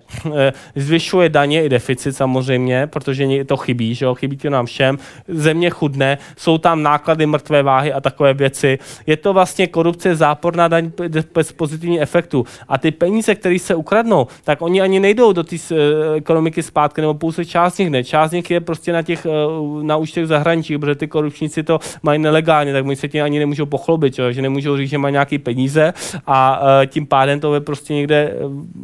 zvyšuje daně i deficit samozřejmě, protože to chybí, že jo? Chybí to nám všem, země chudne, jsou tam náklady mrtvé váhy a takové věci. Je to vlastně korupce, záporná daň bez pozitivních efektů. A ty peníze, které se ukradnou, tak oni ani nejdou do té ekonomiky zpátky, nebo pouze část z nich ne. Část z nich je prostě na účtech zahraničí, protože ty korupčníci to to mají nelegálně, tak oni se tím ani nemůžou pochlubit, že nemůžou říct, že mají nějaký peníze a tím pádem to prostě někde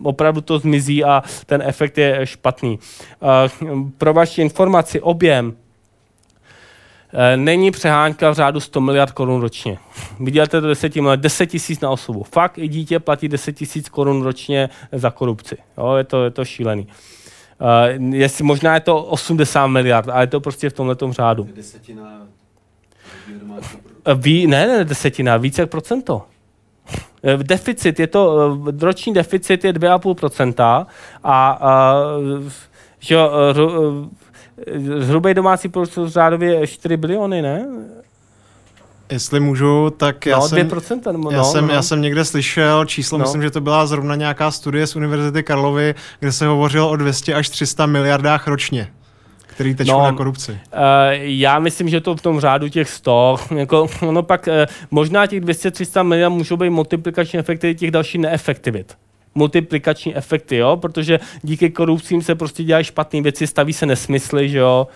opravdu to zmizí a ten efekt je špatný. Pro vaši informaci objem není přehánka v řádu 100 miliard korun ročně. Vyděláte to 10 tisíc na osobu. Fakt i dítě platí 10 tisíc korun ročně za korupci. Jo, je to šílený. Možná je to 80 miliard, ale je to prostě v tomhletom řádu. Desetina. Ne, desetina, více jak procento. Deficit, roční deficit je 2,5% a že hrubý domácí produkt řádově 4 biliony, ne? Jestli můžu, tak já jsem někde slyšel číslo, myslím, že to byla zrovna nějaká studie z Univerzity Karlovy, kde se hovořilo o 200 až 300 miliardách ročně, který tečou na korupci. Já myslím, že to v tom řádu těch 100, možná těch 200-300 miliard můžou být multiplikační efekty těch dalších neefektivit. Multiplikační efekty, jo? Protože díky korupcím se prostě dělají špatné věci, staví se nesmysly, že jo?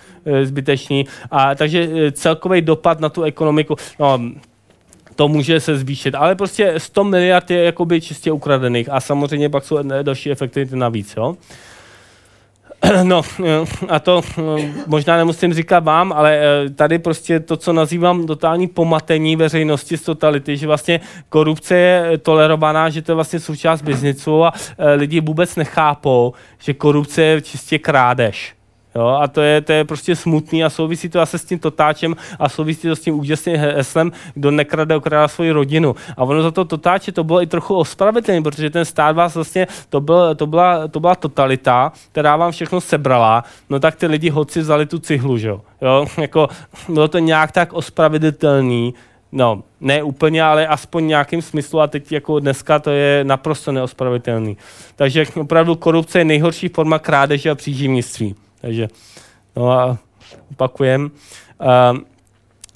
Zbyteční. A takže celkový dopad na tu ekonomiku, to může se zvýšit, ale prostě 100 miliard je jakoby čistě ukradených a samozřejmě pak jsou další efekty navíc, jo? A to možná nemusím říkat vám, ale tady prostě to, co nazývám totální pomatení veřejnosti z totality, že vlastně korupce je tolerovaná, že to je vlastně součást byznisu a lidi vůbec nechápou, že korupce je čistě krádež. Jo, a to je prostě smutný a souvisí to asi s tím totáčem a souvisí to s tím úžasným heslem, kdo nekrade, okrádá svoji rodinu. A ono za to totáče to bylo i trochu ospravedlněné, protože ten stát vás vlastně, to byla totalita, která vám všechno sebrala, no tak ty lidi hoci vzali tu cihlu, že jo. Bylo to nějak tak ospravedlitelný, ne úplně, ale aspoň nějakým smyslu a teď jako dneska to je naprosto neospravedlitelný. Takže opravdu korupce je nejhorší forma krádeže a příživnictví. Takže, a opakujem.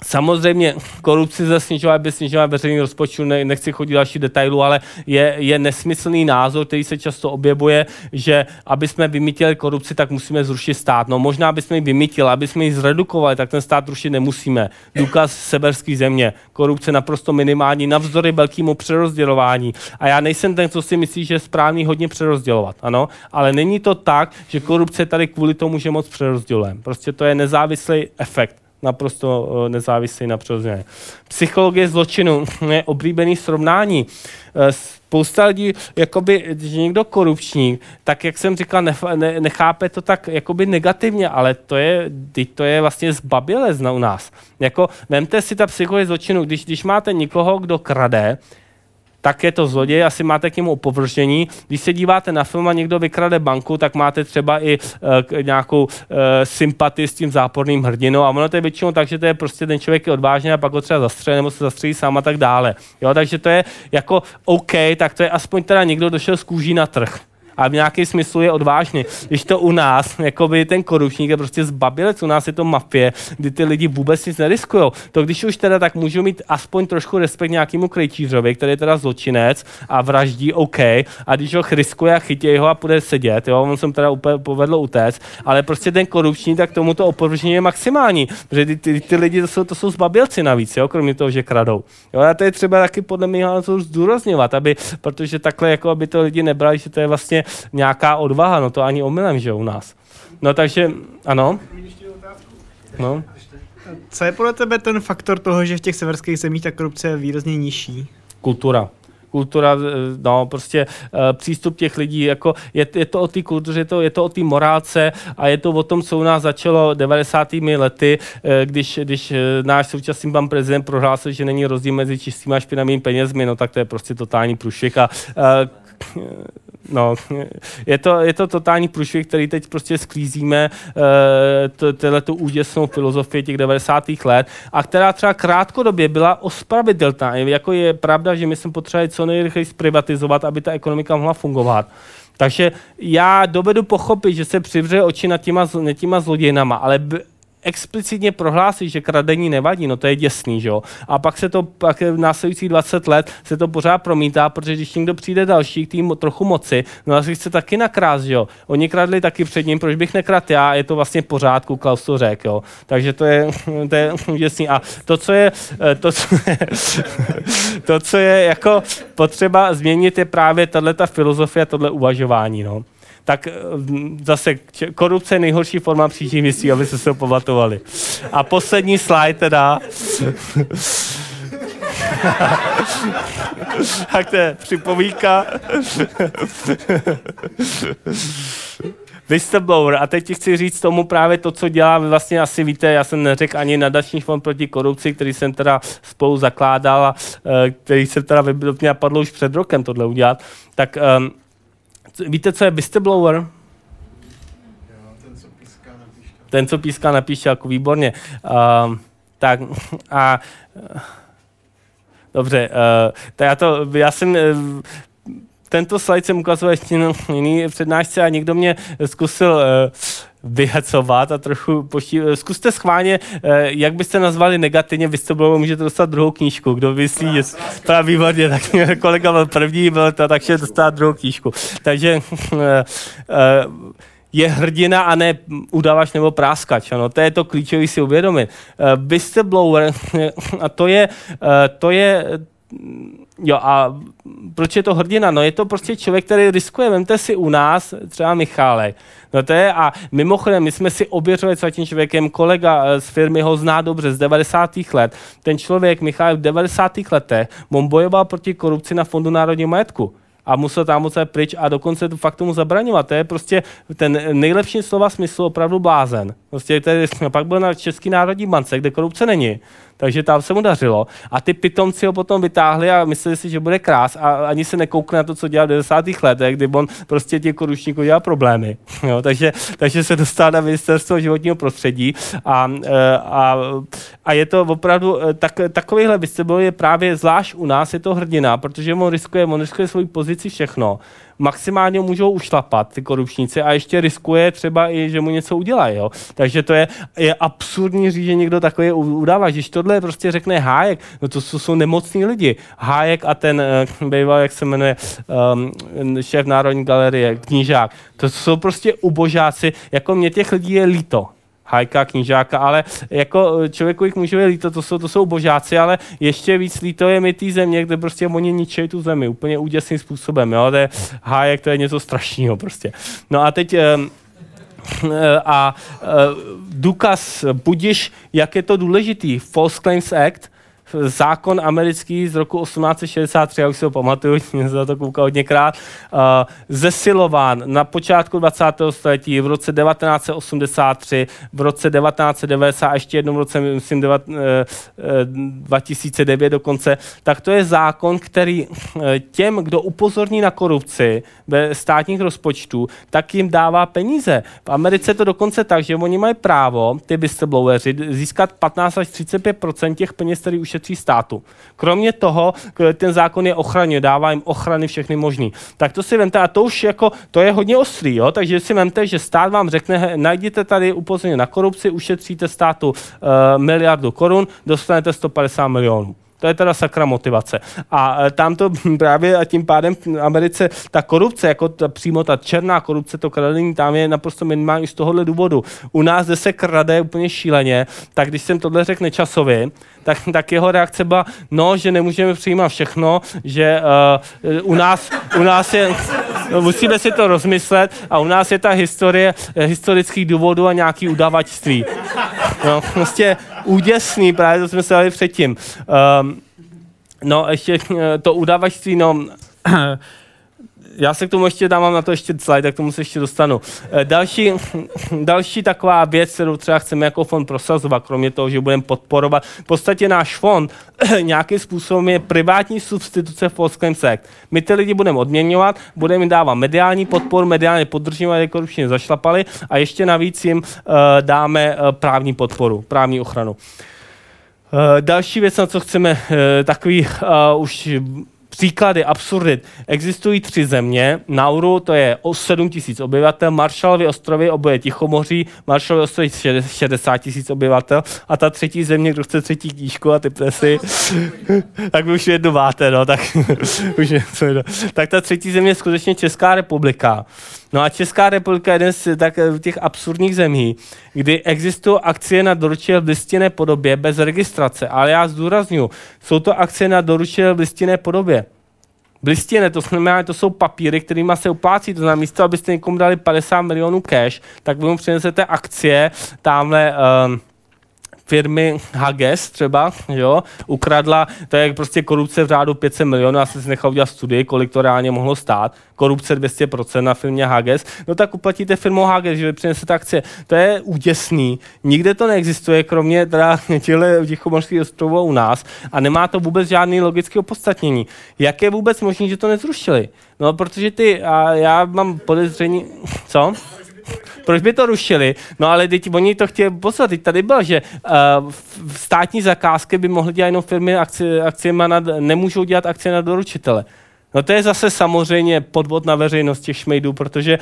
Samozřejmě korupci za snižování, bez snižování veřejných rozpočtů, nechci chodit další detailu, ale je nesmyslný názor, který se často objevuje, že aby jsme vymítili korupci, tak musíme zrušit stát. Možná, aby jsme ji vymítili, aby jsme ji zredukovali, tak ten stát rušit nemusíme. Důkaz severské země. Korupce naprosto minimální, navzdory velkému přerozdělování. A já nejsem ten, co si myslí, že je správný hodně přerozdělovat, ano, ale není to tak, že korupce tady kvůli tomu, že moc přerozdělujeme. Prostě to je nezávislý efekt. Naprosto nezávislý na přirozené. Psychologie zločinu je oblíbený srovnání. Spousta lidí, jakoby, když někdo korupčník, tak jak jsem říkal, nechápe to tak jakoby negativně, ale to je vlastně zbabělec u nás. Vemte si ta psychologie zločinu, když máte někoho, kdo krade, tak je to zloděj, asi máte k němu opovržení. Když se díváte na film a někdo vykrade banku, tak máte třeba i nějakou sympatii s tím záporným hrdinou. A ono to je většinou tak, že to je prostě ten člověk je odvážný a pak ho třeba zastřelí nebo se zastřelí sám a tak dále. Jo, takže to je jako OK, tak to je aspoň teda někdo došel z kůží na trh. A v nějakém smyslu je odvážný. Když to u nás, jakoby ten korupčník je prostě zbabělec, u nás je to mafie, kdy ty lidi vůbec nic neriskujou. To když už teda, tak můžu mít aspoň trošku respekt nějakému krejčířovi, který je teda zločinec a vraždí, OK, a když ho riskuje a chytí ho a půjde sedět, jo, on se mu teda úplně povedlo utéct, ale prostě ten korupčník, tak tomuto opovržení je maximální, protože ty lidi to jsou zbabělci navíc, jo, kromě toho, že kradou. Jo, a to je třeba taky podle mě zdůrazňovat, protože takhle jako aby to lidi nebrali, že to je vlastně nějaká odvaha, to ani omylem, že u nás. Takže, ano. Co je podle tebe ten faktor toho, že v těch severských zemích ta korupce je výrazně nižší? Kultura, prostě přístup těch lidí, je to o té kultuře, je to o té morálce a je to o tom, co u nás začalo 90. lety, když náš současný pan prezident prohlásil, že není rozdíl mezi čistými a špinavými penězmi, tak to je prostě totální průšvih a je to totální průšvih, který teď prostě sklízíme tu úděsnou filozofii těch 90. let a která třeba krátkodobě byla ospravedlitelná. Je pravda, že my jsme potřebovali co nejrychleji zprivatizovat, aby ta ekonomika mohla fungovat. Takže já dovedu pochopit, že se přivře oči nad těma zlodějnama, ale explicitně prohlásí, že kradení nevadí, no to je děsný, že jo. A pak se to pak v následujících 20 let se to pořád promítá, protože když někdo přijde další k tým trochu moci, no asi chce taky nakrást, že jo. Oni kradli taky před ním, proč bych nekradl já, je to vlastně v pořádku, Klaus to řekl, jo. Takže to je děsný. A to, co je jako potřeba změnit, je právě tato filozofie, tohle uvažování, no. Tak zase korupce je nejhorší forma příštích misí, aby se pamatovali. A poslední slide teda. Tak to je připomínka. Whistleblower. A teď chci říct tomu právě to, co dělá, vlastně asi víte, já jsem neřekl ani Nadační fond proti korupci, který jsem teda spolu zakládal a který jsem teda napadlo už před rokem tohle udělat. Tak víte, co je whistleblower? Ten, co píská na píšťalku, výborně. Tento slide jsem ukazoval ještě na jiný přednášce a někdo mě zkusil vyhecovat a trochu zkuste schválně, jak byste nazvali negativně whistleblower, můžete dostat druhou knížku. Kdo myslí, že to je výborně, tak kolega byl první, byl to, takže dostal druhou knížku. Takže je hrdina a ne udavač nebo práskač. Ano, to je to klíčové si uvědomit. Whistleblower, a jo, a proč je to hrdina? No je to prostě člověk, který riskuje. Vemte si u nás třeba Michálek. No to je, a mimochodem, my jsme si ověřovali s tím člověkem, kolega z firmy ho zná dobře, z 90. let. Ten člověk, Michálek, v 90. letech, on bojoval proti korupci na Fondu národního majetku. A musel tam odsaď pryč a dokonce to fakt tomu zabraňovat. To je prostě ten nejlepší slova smysl opravdu blázen. Prostě tady, pak byl na Český národní bance, kde korupce není. Takže tam se mu dařilo. A ty pitomci ho potom vytáhli a mysleli si, že bude krás. A ani se nekoukli na to, co dělal v 90. letech, kdy on prostě těch korupčníků dělal problémy. Jo, takže se dostal na ministerstvo životního prostředí. A je to opravdu, takovýhle whistleblower je právě zvlášť u nás, je to hrdina, protože on riskuje svou pozici, všechno. Maximálně můžou ušlapat ty korupčníci a ještě riskuje třeba i, že mu něco udělají. Jo? Takže to je absurdní říct, že někdo takový udává. Když tohle prostě řekne Hájek, no to jsou nemocní lidi. Hájek a ten býval, jak se jmenuje, šéf Národní galerie, Knížák. To jsou prostě ubožáci, jako mě těch lidí je líto. Hajka, Knížáka, ale jako člověku jich může líto, to jsou božáci, ale ještě víc líto je mi té země, kde prostě oni ničejí tu zemi úplně úděsným způsobem, jo, to je Hájek, to je něco strašného prostě. No a teď důkaz budiš, jak je to důležitý, False Claims Act, zákon americký z roku 1863, já už si ho pamatuju, jsem za to koukal hodněkrát, zesilován na počátku 20. století, v roce 1983, v roce 1990 a ještě jednou v roce, myslím, 2009 dokonce, tak to je zákon, který těm, kdo upozorní na korupci ve státních rozpočtů, tak jim dává peníze. V Americe to dokonce tak, že oni mají právo, ty whistlebloweri, získat 15 až 35% těch peněz, který už státu. Kromě toho, ten zákon je ochraňuje, dává jim ochrany všechny možný. Tak to si vemte, a to už jako, to je hodně ostrý, jo? Takže si vemte, že stát vám řekne, he, najděte tady upozornění na korupci, ušetříte státu miliardu korun, dostanete 150 milionů. To je teda sakra motivace. A tam to právě a tím pádem v Americe ta korupce, jako přímo ta černá korupce, to kradení, tam je naprosto minimální z tohohle důvodu. U nás, kde se krade úplně šíleně, tak když jsem tohle řekl Nečasovi, tak jeho reakce byla, no, že nemůžeme přijímat všechno, že u nás je, musíme si to rozmyslet a u nás je ta historie historických důvodů a nějaký udavačství. No, prostě úděsný, právě to jsme se dali předtím. No, ještě to udavačství, no... Já se k tomu ještě dám, mám na to ještě slide, tak k tomu se ještě dostanu. Další taková věc, kterou třeba chceme jako fond prosazovat, kromě toho, že budeme podporovat. V podstatě náš fond nějakým způsobem je privátní substituce False Claims Act. My ty lidi budeme odměňovat, budeme jim dávat mediální podporu, mediálně podržíme, jak korupčně zašlapali a ještě navíc jim dáme právní podporu, právní ochranu. Další věc, na co chceme, takový už... příklady absurdit. Existují 3 země. Nauru, to je 7 000 obyvatel, Marshallovy ostrovy, oboje Tichomoří, Marshallovy ostrovy 60 000 obyvatel a ta 3. země, kdo chce 3. knížku a ty plesy, tak vy už jednu máte, no, tak už tak ta 3. země je skutečně Česká republika. No a Česká republika je jeden z tak, těch absurdních zemí, kdy existují akcie na doručil v listinné podobě bez registrace, ale já zdůraznuju, jsou to akcie na doručil v listinné podobě. V listině, to znamená, to jsou papíry, kterými se uplácí, to znamená místo, abyste někomu dali 50 milionů cash, tak vy mu přinesete akcie, tamhle firmy Hages třeba, jo, ukradla, to je prostě korupce v řádu 500 milionů, já jsem si nechal udělat studii, kolik to reálně mohlo stát, korupce 200% na firmě Hages, no tak uplatíte firmu Hages, že přinesete akcie. To je úděsný, nikde to neexistuje, kromě teda Tichomořských ostrovů u nás a nemá to vůbec žádný logický opodstatnění. Jak je vůbec možné, že to nezrušili? No, protože já mám podezření, co? Proč by to rušili? No ale teď oni to chtěli poslat. Teď tady bylo, že státní zakázky by mohly dělat jenom firmy, nemůžou dělat akcie na doručitele. No to je zase samozřejmě podvod na veřejnost těch šmejdů, protože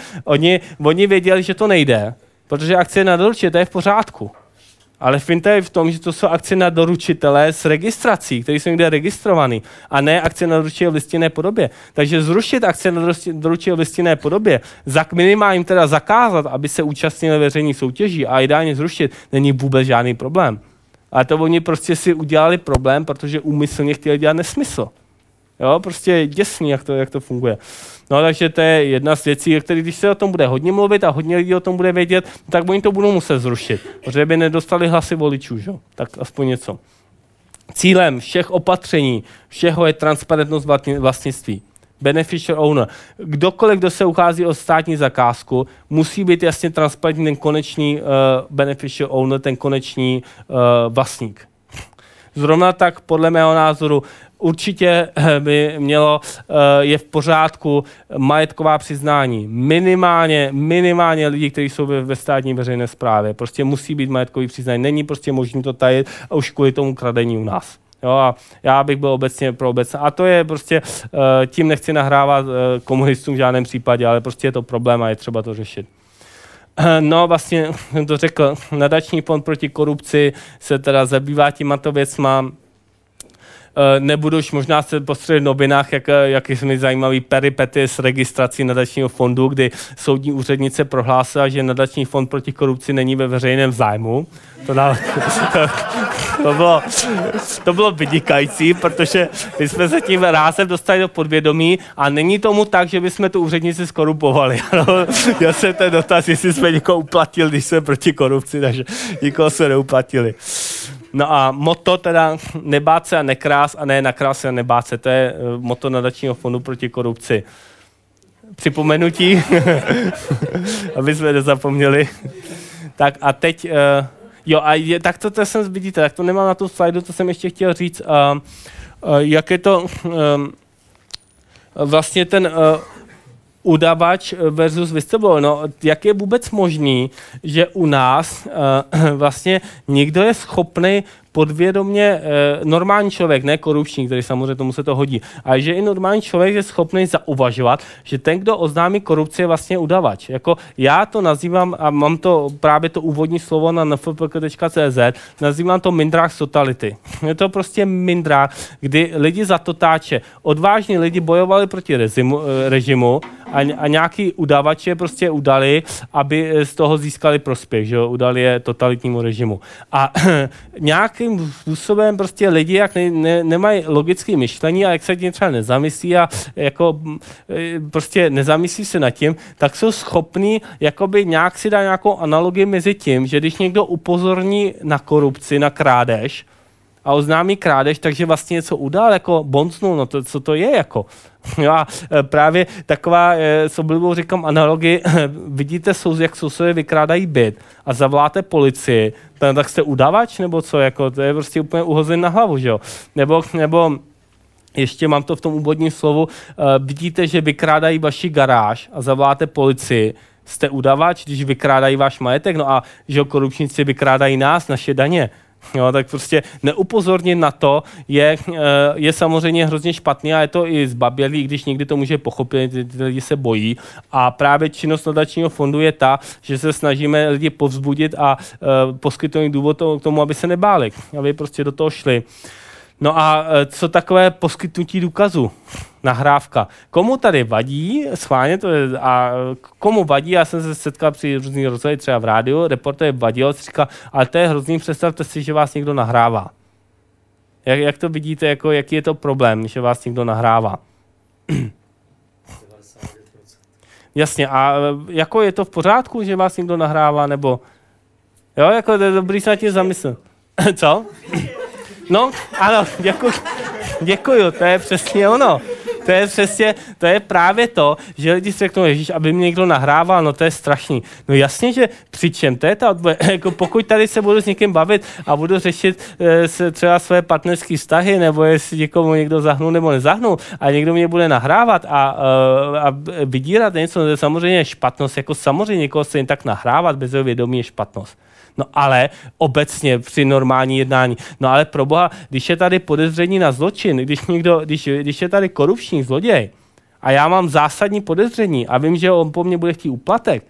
oni věděli, že to nejde, protože akcie na doručitele je v pořádku. Ale finta je v tom, že to jsou akcie na doručitele s registrací, které jsou někde registrovaný, a ne akcie na doručitele v listinné podobě. Takže zrušit akcie na doručitele v listinné podobě, minimálně teda zakázat, aby se účastnili veřejných soutěží a ideálně zrušit, není vůbec žádný problém. A to oni prostě si udělali problém, protože úmyslně chtěli dělat nesmysl. Jo, prostě děsný, jak to funguje. No takže to je jedna z věcí, které když se o tom bude hodně mluvit a hodně lidí o tom bude vědět, tak oni to budou muset zrušit, protože by nedostali hlasy voličů, že? Tak aspoň něco. Cílem všech opatření, všeho je transparentnost vlastnictví. Beneficial owner. Kdokoliv, kdo se uchází o státní zakázku, musí být jasně transparentní ten konečný beneficial owner, ten konečný vlastník. Zrovna tak, podle mého názoru, určitě by mělo, je v pořádku majetková přiznání. Minimálně lidi, kteří jsou ve státní veřejné správě. Prostě musí být majetkový přiznání. Není prostě možné to tajit a už kvůli tomu kradení u nás. Jo, a já bych byl obecně pro obecně. A to je prostě, tím nechci nahrávat komunistům v žádném případě, ale prostě je to problém a je třeba to řešit. No vlastně jsem to řekl, Nadační fond proti korupci se teda zabývá těmato věcma. Nebudu už možná se postřelit v novinách, jak jsme zajímavý peripety s registrací nadačního fondu, kdy soudní úřednice prohlásila, že nadační fond proti korupci není ve veřejném zájmu. To bylo vynikající, protože my jsme se tím rázem dostali do podvědomí a není tomu tak, že bychom tu úřednici skorupovali. Já jsem ten dotaz, jestli jsme někoho uplatili, když jsme proti korupci, takže nikoho se neuplatili. No a motto teda nebát se a nekrás a ne nakrás a nebát se, to je motto nadačního fondu proti korupci. Připomenutí, aby jsme nezapomněli. Tak a teď, tak to jsem, vidíte, tak to nemám na tu slajdu, to jsem ještě chtěl říct, jak je to vlastně ten udavač versus whistleblower. No, jak je vůbec možný, že u nás vlastně někdo je schopný podvědomě, normální člověk, ne korupční, který samozřejmě tomu se to hodí, ale že i normální člověk je schopný zauvažovat, že ten, kdo oznámí korupci, je vlastně udavač. Jako já to nazývám, a mám to právě to úvodní slovo na nfpk.cz, nazývám to mindrák z totality. Je to prostě mindrák, kdy lidi za totáče, odvážní lidi bojovali proti režimu a nějaký udavače prostě udali, aby z toho získali prospěch, že jo? Udali je totalitnímu režimu. A nějakým způsobem prostě lidi, jak nemají logické myšlení a jak se tím třeba nezamyslí a jako prostě nezamyslí se nad tím, tak jsou schopní jakoby nějak si dát nějakou analogii mezi tím, že když někdo upozorní na korupci, na krádež a oznámí krádež, takže vlastně něco udal, jako boncnul, no to, co to je, jako. Jo a právě taková, s oblibou říkám analogy, vidíte, jak sousedé vykrádají byt a zavoláte policii, tak jste udavač nebo co, jako, to je prostě úplně uhozen na hlavu, že jo, nebo ještě mám to v tom úvodním slovu, vidíte, že vykrádají vaši garáž a zavoláte policii, jste udavač, když vykrádají váš majetek, no a že korupčníci vykrádají nás, naše daně. Jo, tak prostě neupozornit na to je samozřejmě hrozně špatný a je to i zbabělý, když někdy to může pochopit, ty lidi se bojí. A právě činnost nadačního fondu je ta, že se snažíme lidi povzbudit a poskytnout důvod k tomu, aby se nebáli, aby prostě do toho šli. No a co takové poskytnutí důkazu? Nahrávka. Komu tady vadí, schválně to je, a komu vadí, já jsem se setkal při různých rozhovorech, třeba v rádiu, reportér vadil, říkal, ale to je hrozný, představte si, že vás někdo nahrává. Jak to vidíte, jako, jaký je to problém, že vás někdo nahrává? Jasně, a jako je to v pořádku, že vás někdo nahrává, nebo... Jo, jako to je dobrý se na tím zamyslet. Co? No, ano, děkuju, to je přesně ono. To je právě to, že lidi si řeknou, ježíš, aby mě někdo nahrával, no to je strašný. No jasně, že přičem, to je ta odboje, jako pokud tady se budu s někým bavit a budu řešit třeba své partnerské vztahy, nebo jestli někomu někdo zahnul nebo nezahnul a někdo mě bude nahrávat a vydírat něco, to je samozřejmě špatnost, jako samozřejmě někoho se jen tak nahrávat bez jeho vědomí je špatnost. No ale obecně při normální jednání. No ale proboha, když je tady podezření na zločin, když je tady korupční zloděj a já mám zásadní podezření a vím, že on po mně bude chtít úplatek,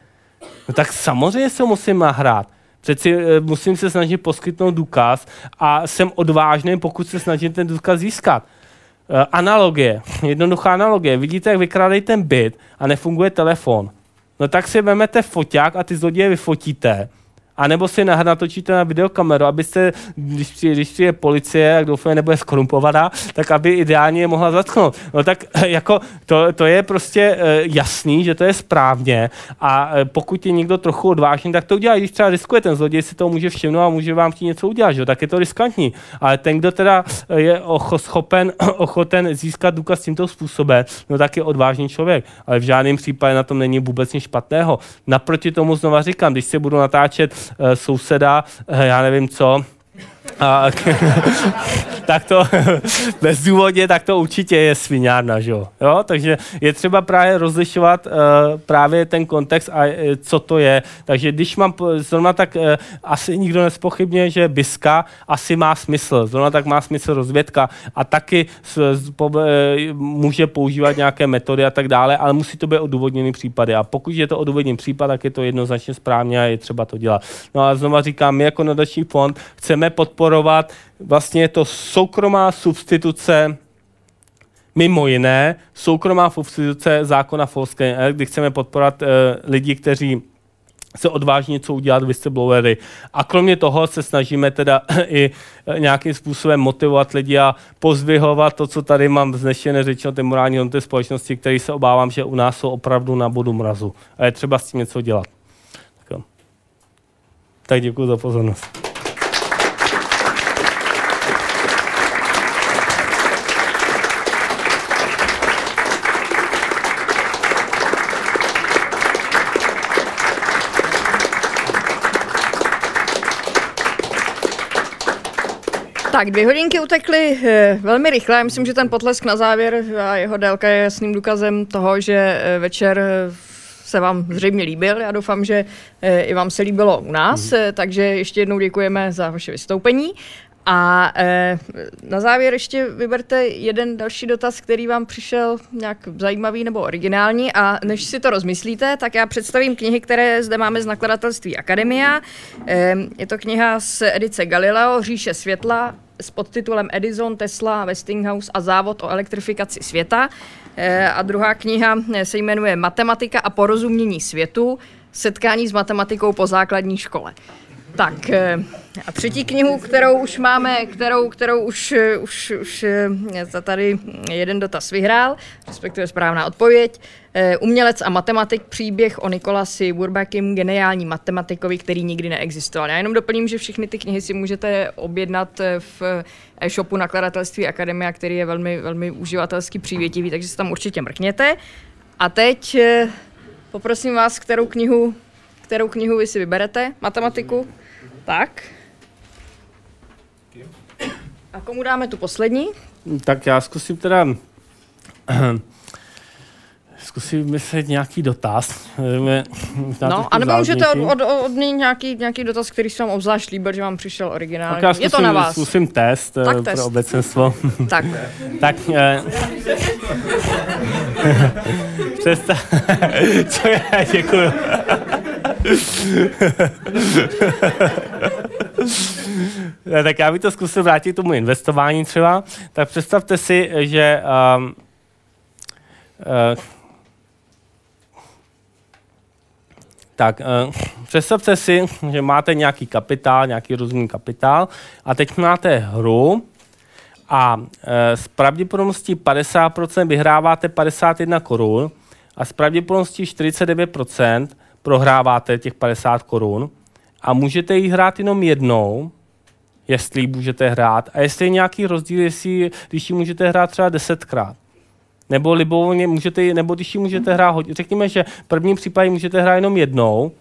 no tak samozřejmě se musím nahrát. Přeci musím se snažit poskytnout důkaz a jsem odvážný, pokud se snažím ten důkaz získat. Analogie, jednoduchá analogie. Vidíte, jak vykrádají ten byt a nefunguje telefon. No tak si vezmete foťák a ty zloděje vyfotíte. A nebo si natočíte na videokameru, abyste, když přijde policie, jak doufám, nebude skorumpovaná, tak aby ideálně je mohla zatknout. No tak jako to je prostě jasný, že to je správně a pokud je někdo trochu odvážný, tak to udělá. Když třeba riskuje ten zloděj, si to může všimnout a může vám chtít něco udělat, že? Tak je to riskantní. Ale ten, kdo teda je ochoten získat důkaz tímto způsobem, no tak je odvážný člověk. Ale v žádném případě na tom není vůbec nic špatného. Naproti tomu znova říkám, když se budu natáčet souseda, já nevím co, tak to bezdůvodně, tak to určitě je sviňárna, že jo? Jo? Takže je třeba právě rozlišovat právě ten kontext a co to je. Takže když mám zrovna tak, asi nikdo nespochybně, že biska asi má smysl. Zrovna tak má smysl rozvědka a taky může používat nějaké metody a tak dále, ale musí to být odůvodněný případy. A pokud je to odůvodněný případ, tak je to jednoznačně správně a je třeba to dělat. No a znovu říkám, my jako nadační fond chceme podporovat, vlastně je to soukromá substituce, mimo jiné, soukromá substituce zákona False Claims Act, kdy chceme podporovat lidi, kteří se odváží něco udělat, whistleblowery. A kromě toho se snažíme teda i nějakým způsobem motivovat lidi a pozvihovat to, co tady mám vznešené řečeno, ty morální hodnoty společnosti, které se obávám, že u nás jsou opravdu na bodu mrazu. A je třeba s tím něco dělat. Tak děkuji za pozornost. Tak 2 hodinky utekly velmi rychle. Já myslím, že ten potlesk na závěr a jeho délka je jasným důkazem toho, že večer se vám zřejmě líbil. Já doufám, že i vám se líbilo u nás, takže ještě jednou děkujeme za vaše vystoupení. A na závěr ještě vyberte jeden další dotaz, který vám přišel nějak zajímavý nebo originální. A než si to rozmyslíte, tak já představím knihy, které zde máme z nakladatelství Akademia. Je to kniha z edice Galileo, Říše světla, s podtitulem Edison, Tesla, Westinghouse a závod o elektrifikaci světa. A druhá kniha se jmenuje Matematika a porozumění světu, setkání s matematikou po základní škole. Tak a třetí knihu, kterou už máme, kterou už za tady jeden dotaz vyhrál, respektive správná odpověď. Umělec a matematik, příběh o Nikolasi Bourbakim, geniální matematikovi, který nikdy neexistoval. Já jenom doplním, že všechny ty knihy si můžete objednat v e-shopu nakladatelství Akademia, který je velmi, velmi uživatelsky přívětivý, takže se tam určitě mrkněte. A teď poprosím vás, kterou knihu vy si vyberete? Matematiku? Tak. A komu dáme tu poslední? Tak já zkusím teda zkusím myslet nějaký dotaz. No, anebo můžete odměnit nějaký dotaz, který se vám obzvlášť líbil, že vám přišel originální. Tak je to na vás. Zkusím test pro obecenstvo. Tak. Tak. Co je? Děkuju. Tak já bych to zkusil vrátit tomu investování třeba. Tak představte si, že představte si, že máte nějaký kapitál, nějaký rozumný kapitál a teď máte hru a s pravděpodobností 50% vyhráváte 51 korun a s pravděpodobností 49% prohráváte těch 50 korun a můžete ji hrát jenom jednou, jestli ji můžete hrát a jestli je nějaký rozdíl, když ji můžete hrát třeba 10krát. Nebo libovolně můžete, nebo když ji můžete hrát hodně. Řekněme, že v prvním případě můžete hrát jenom jednou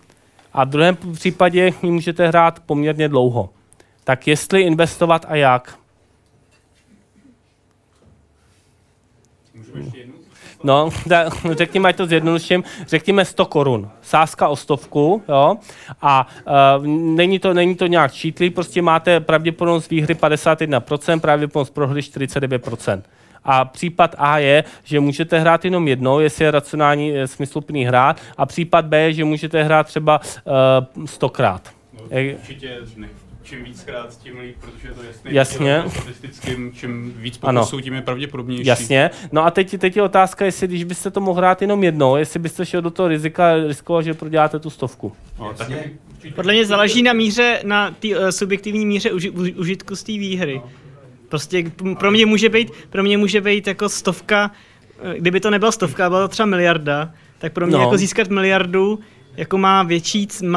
a v druhém případě ji můžete hrát poměrně dlouho. Tak jestli investovat a jak? Můžeme ještě jednou? No, řekněme, ať to zjednoduším, řekněme 100 korun. Sázka o 100, jo? A není to nějak čítlý, prostě máte pravděpodobnost výhry 51%, pravděpodobnost prohry 49%. A případ A je, že můžete hrát jenom jednou, jestli je racionální, je smysluplný hrát. A případ B je, že můžete hrát třeba 100krát. No, určitě čím víckrát, tím líp, protože to jasný, jasně. Statistickým, čím víc pokusů, tím je pravděpodobnější. Jasně. No a teď je otázka, jestli když byste to mohl hrát jenom jednou, jestli byste šel do toho riskoval, že proděláte tu 100. No, podle mě záleží na míře, na subjektivní míře užitku z té výhry. Prostě pro mě může být jako 100, kdyby to nebyla 100, byla to třeba 1 000 000 000, tak pro mě jako získat 1 000 000 000 jako má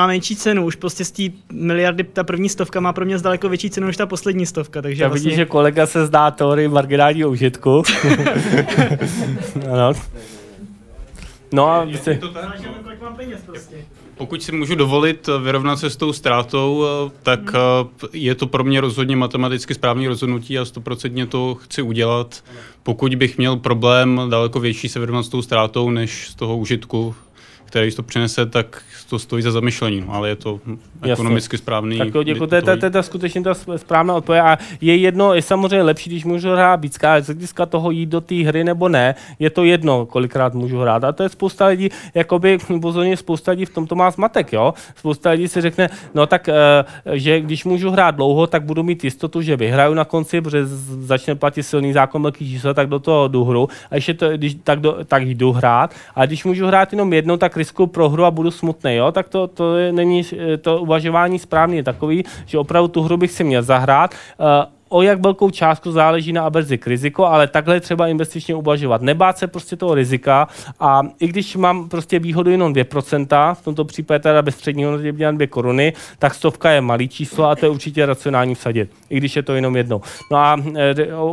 menší cenu, už prostě z té 1 000 000 000 ta první 100 má pro mě daleko větší cenu než ta poslední 100, takže vlastně... Vidíš, že kolega se zdá teorii marginálního užitku. Ano. No a je to tak, že kolik mám peněz prostě. Pokud si můžu dovolit vyrovnat se s tou ztrátou, tak je to pro mě rozhodně matematicky správné rozhodnutí a 100% to chci udělat. Pokud bych měl problém daleko větší se vyrovnat s tou ztrátou než z toho užitku, který to přinese, tak to stojí za zamyšlení, ale je to ekonomicky správný. Tak jo, děkuji, to je skutečně ta správná odpověď a je jedno, je samozřejmě lepší, když můžu hrát bícká, ale z hlediska toho jít do té hry nebo ne, je to jedno, kolikrát můžu hrát a to je spousta lidí, jakoby pozorně spousta lidí v tomto má zmatek, jo, spousta lidí si řekne, no tak, že když můžu hrát dlouho, tak budu mít jistotu, že vyhraju na konci, protože začne platit silný zákon velkých čísel, tak do toho jdu hru a ještě to, tak jdu hrát a když můžu hrát jenom jednou, tak riskuju prohru a budu smutný, jo? Tak není to uvažování správně je takový, že opravdu tu hru bych si měl zahrát. O jak velkou částku záleží na averzi k riziko, ale takhle třeba investičně uvažovat. Nebát se prostě toho rizika a i když mám prostě výhodu jenom 2%, v tomto případě teda bez střední hodnoty 2 koruny, tak 100 je malý číslo a to je určitě racionální vsadit, i když je to jenom jednou. No a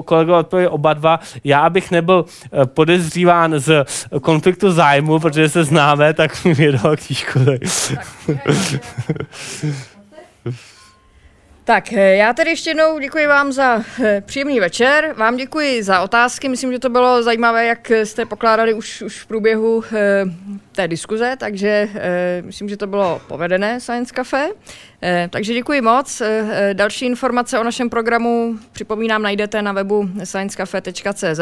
kolegové odpověděli oba dva, já abych nebyl podezříván z konfliktu zájmu, protože se známe, tak mi vědoval knížku. Tak, já tady ještě jednou děkuji vám za příjemný večer, vám děkuji za otázky, myslím, že to bylo zajímavé, jak jste pokládali už v průběhu té diskuze, takže myslím, že to bylo povedené Science Café, takže děkuji moc. Další informace o našem programu, připomínám, najdete na webu sciencecafe.cz,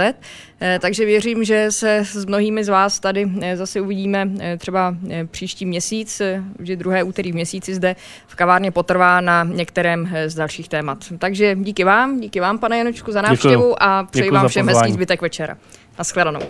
takže věřím, že se s mnohými z vás tady zase uvidíme třeba příští měsíc, že druhé úterý v měsíci zde v kavárně Potrvá na některém z dalších témat. Takže díky vám, pane Janočku, za návštěvu a přeji vám všem hezký zbytek večera. Naschledanou.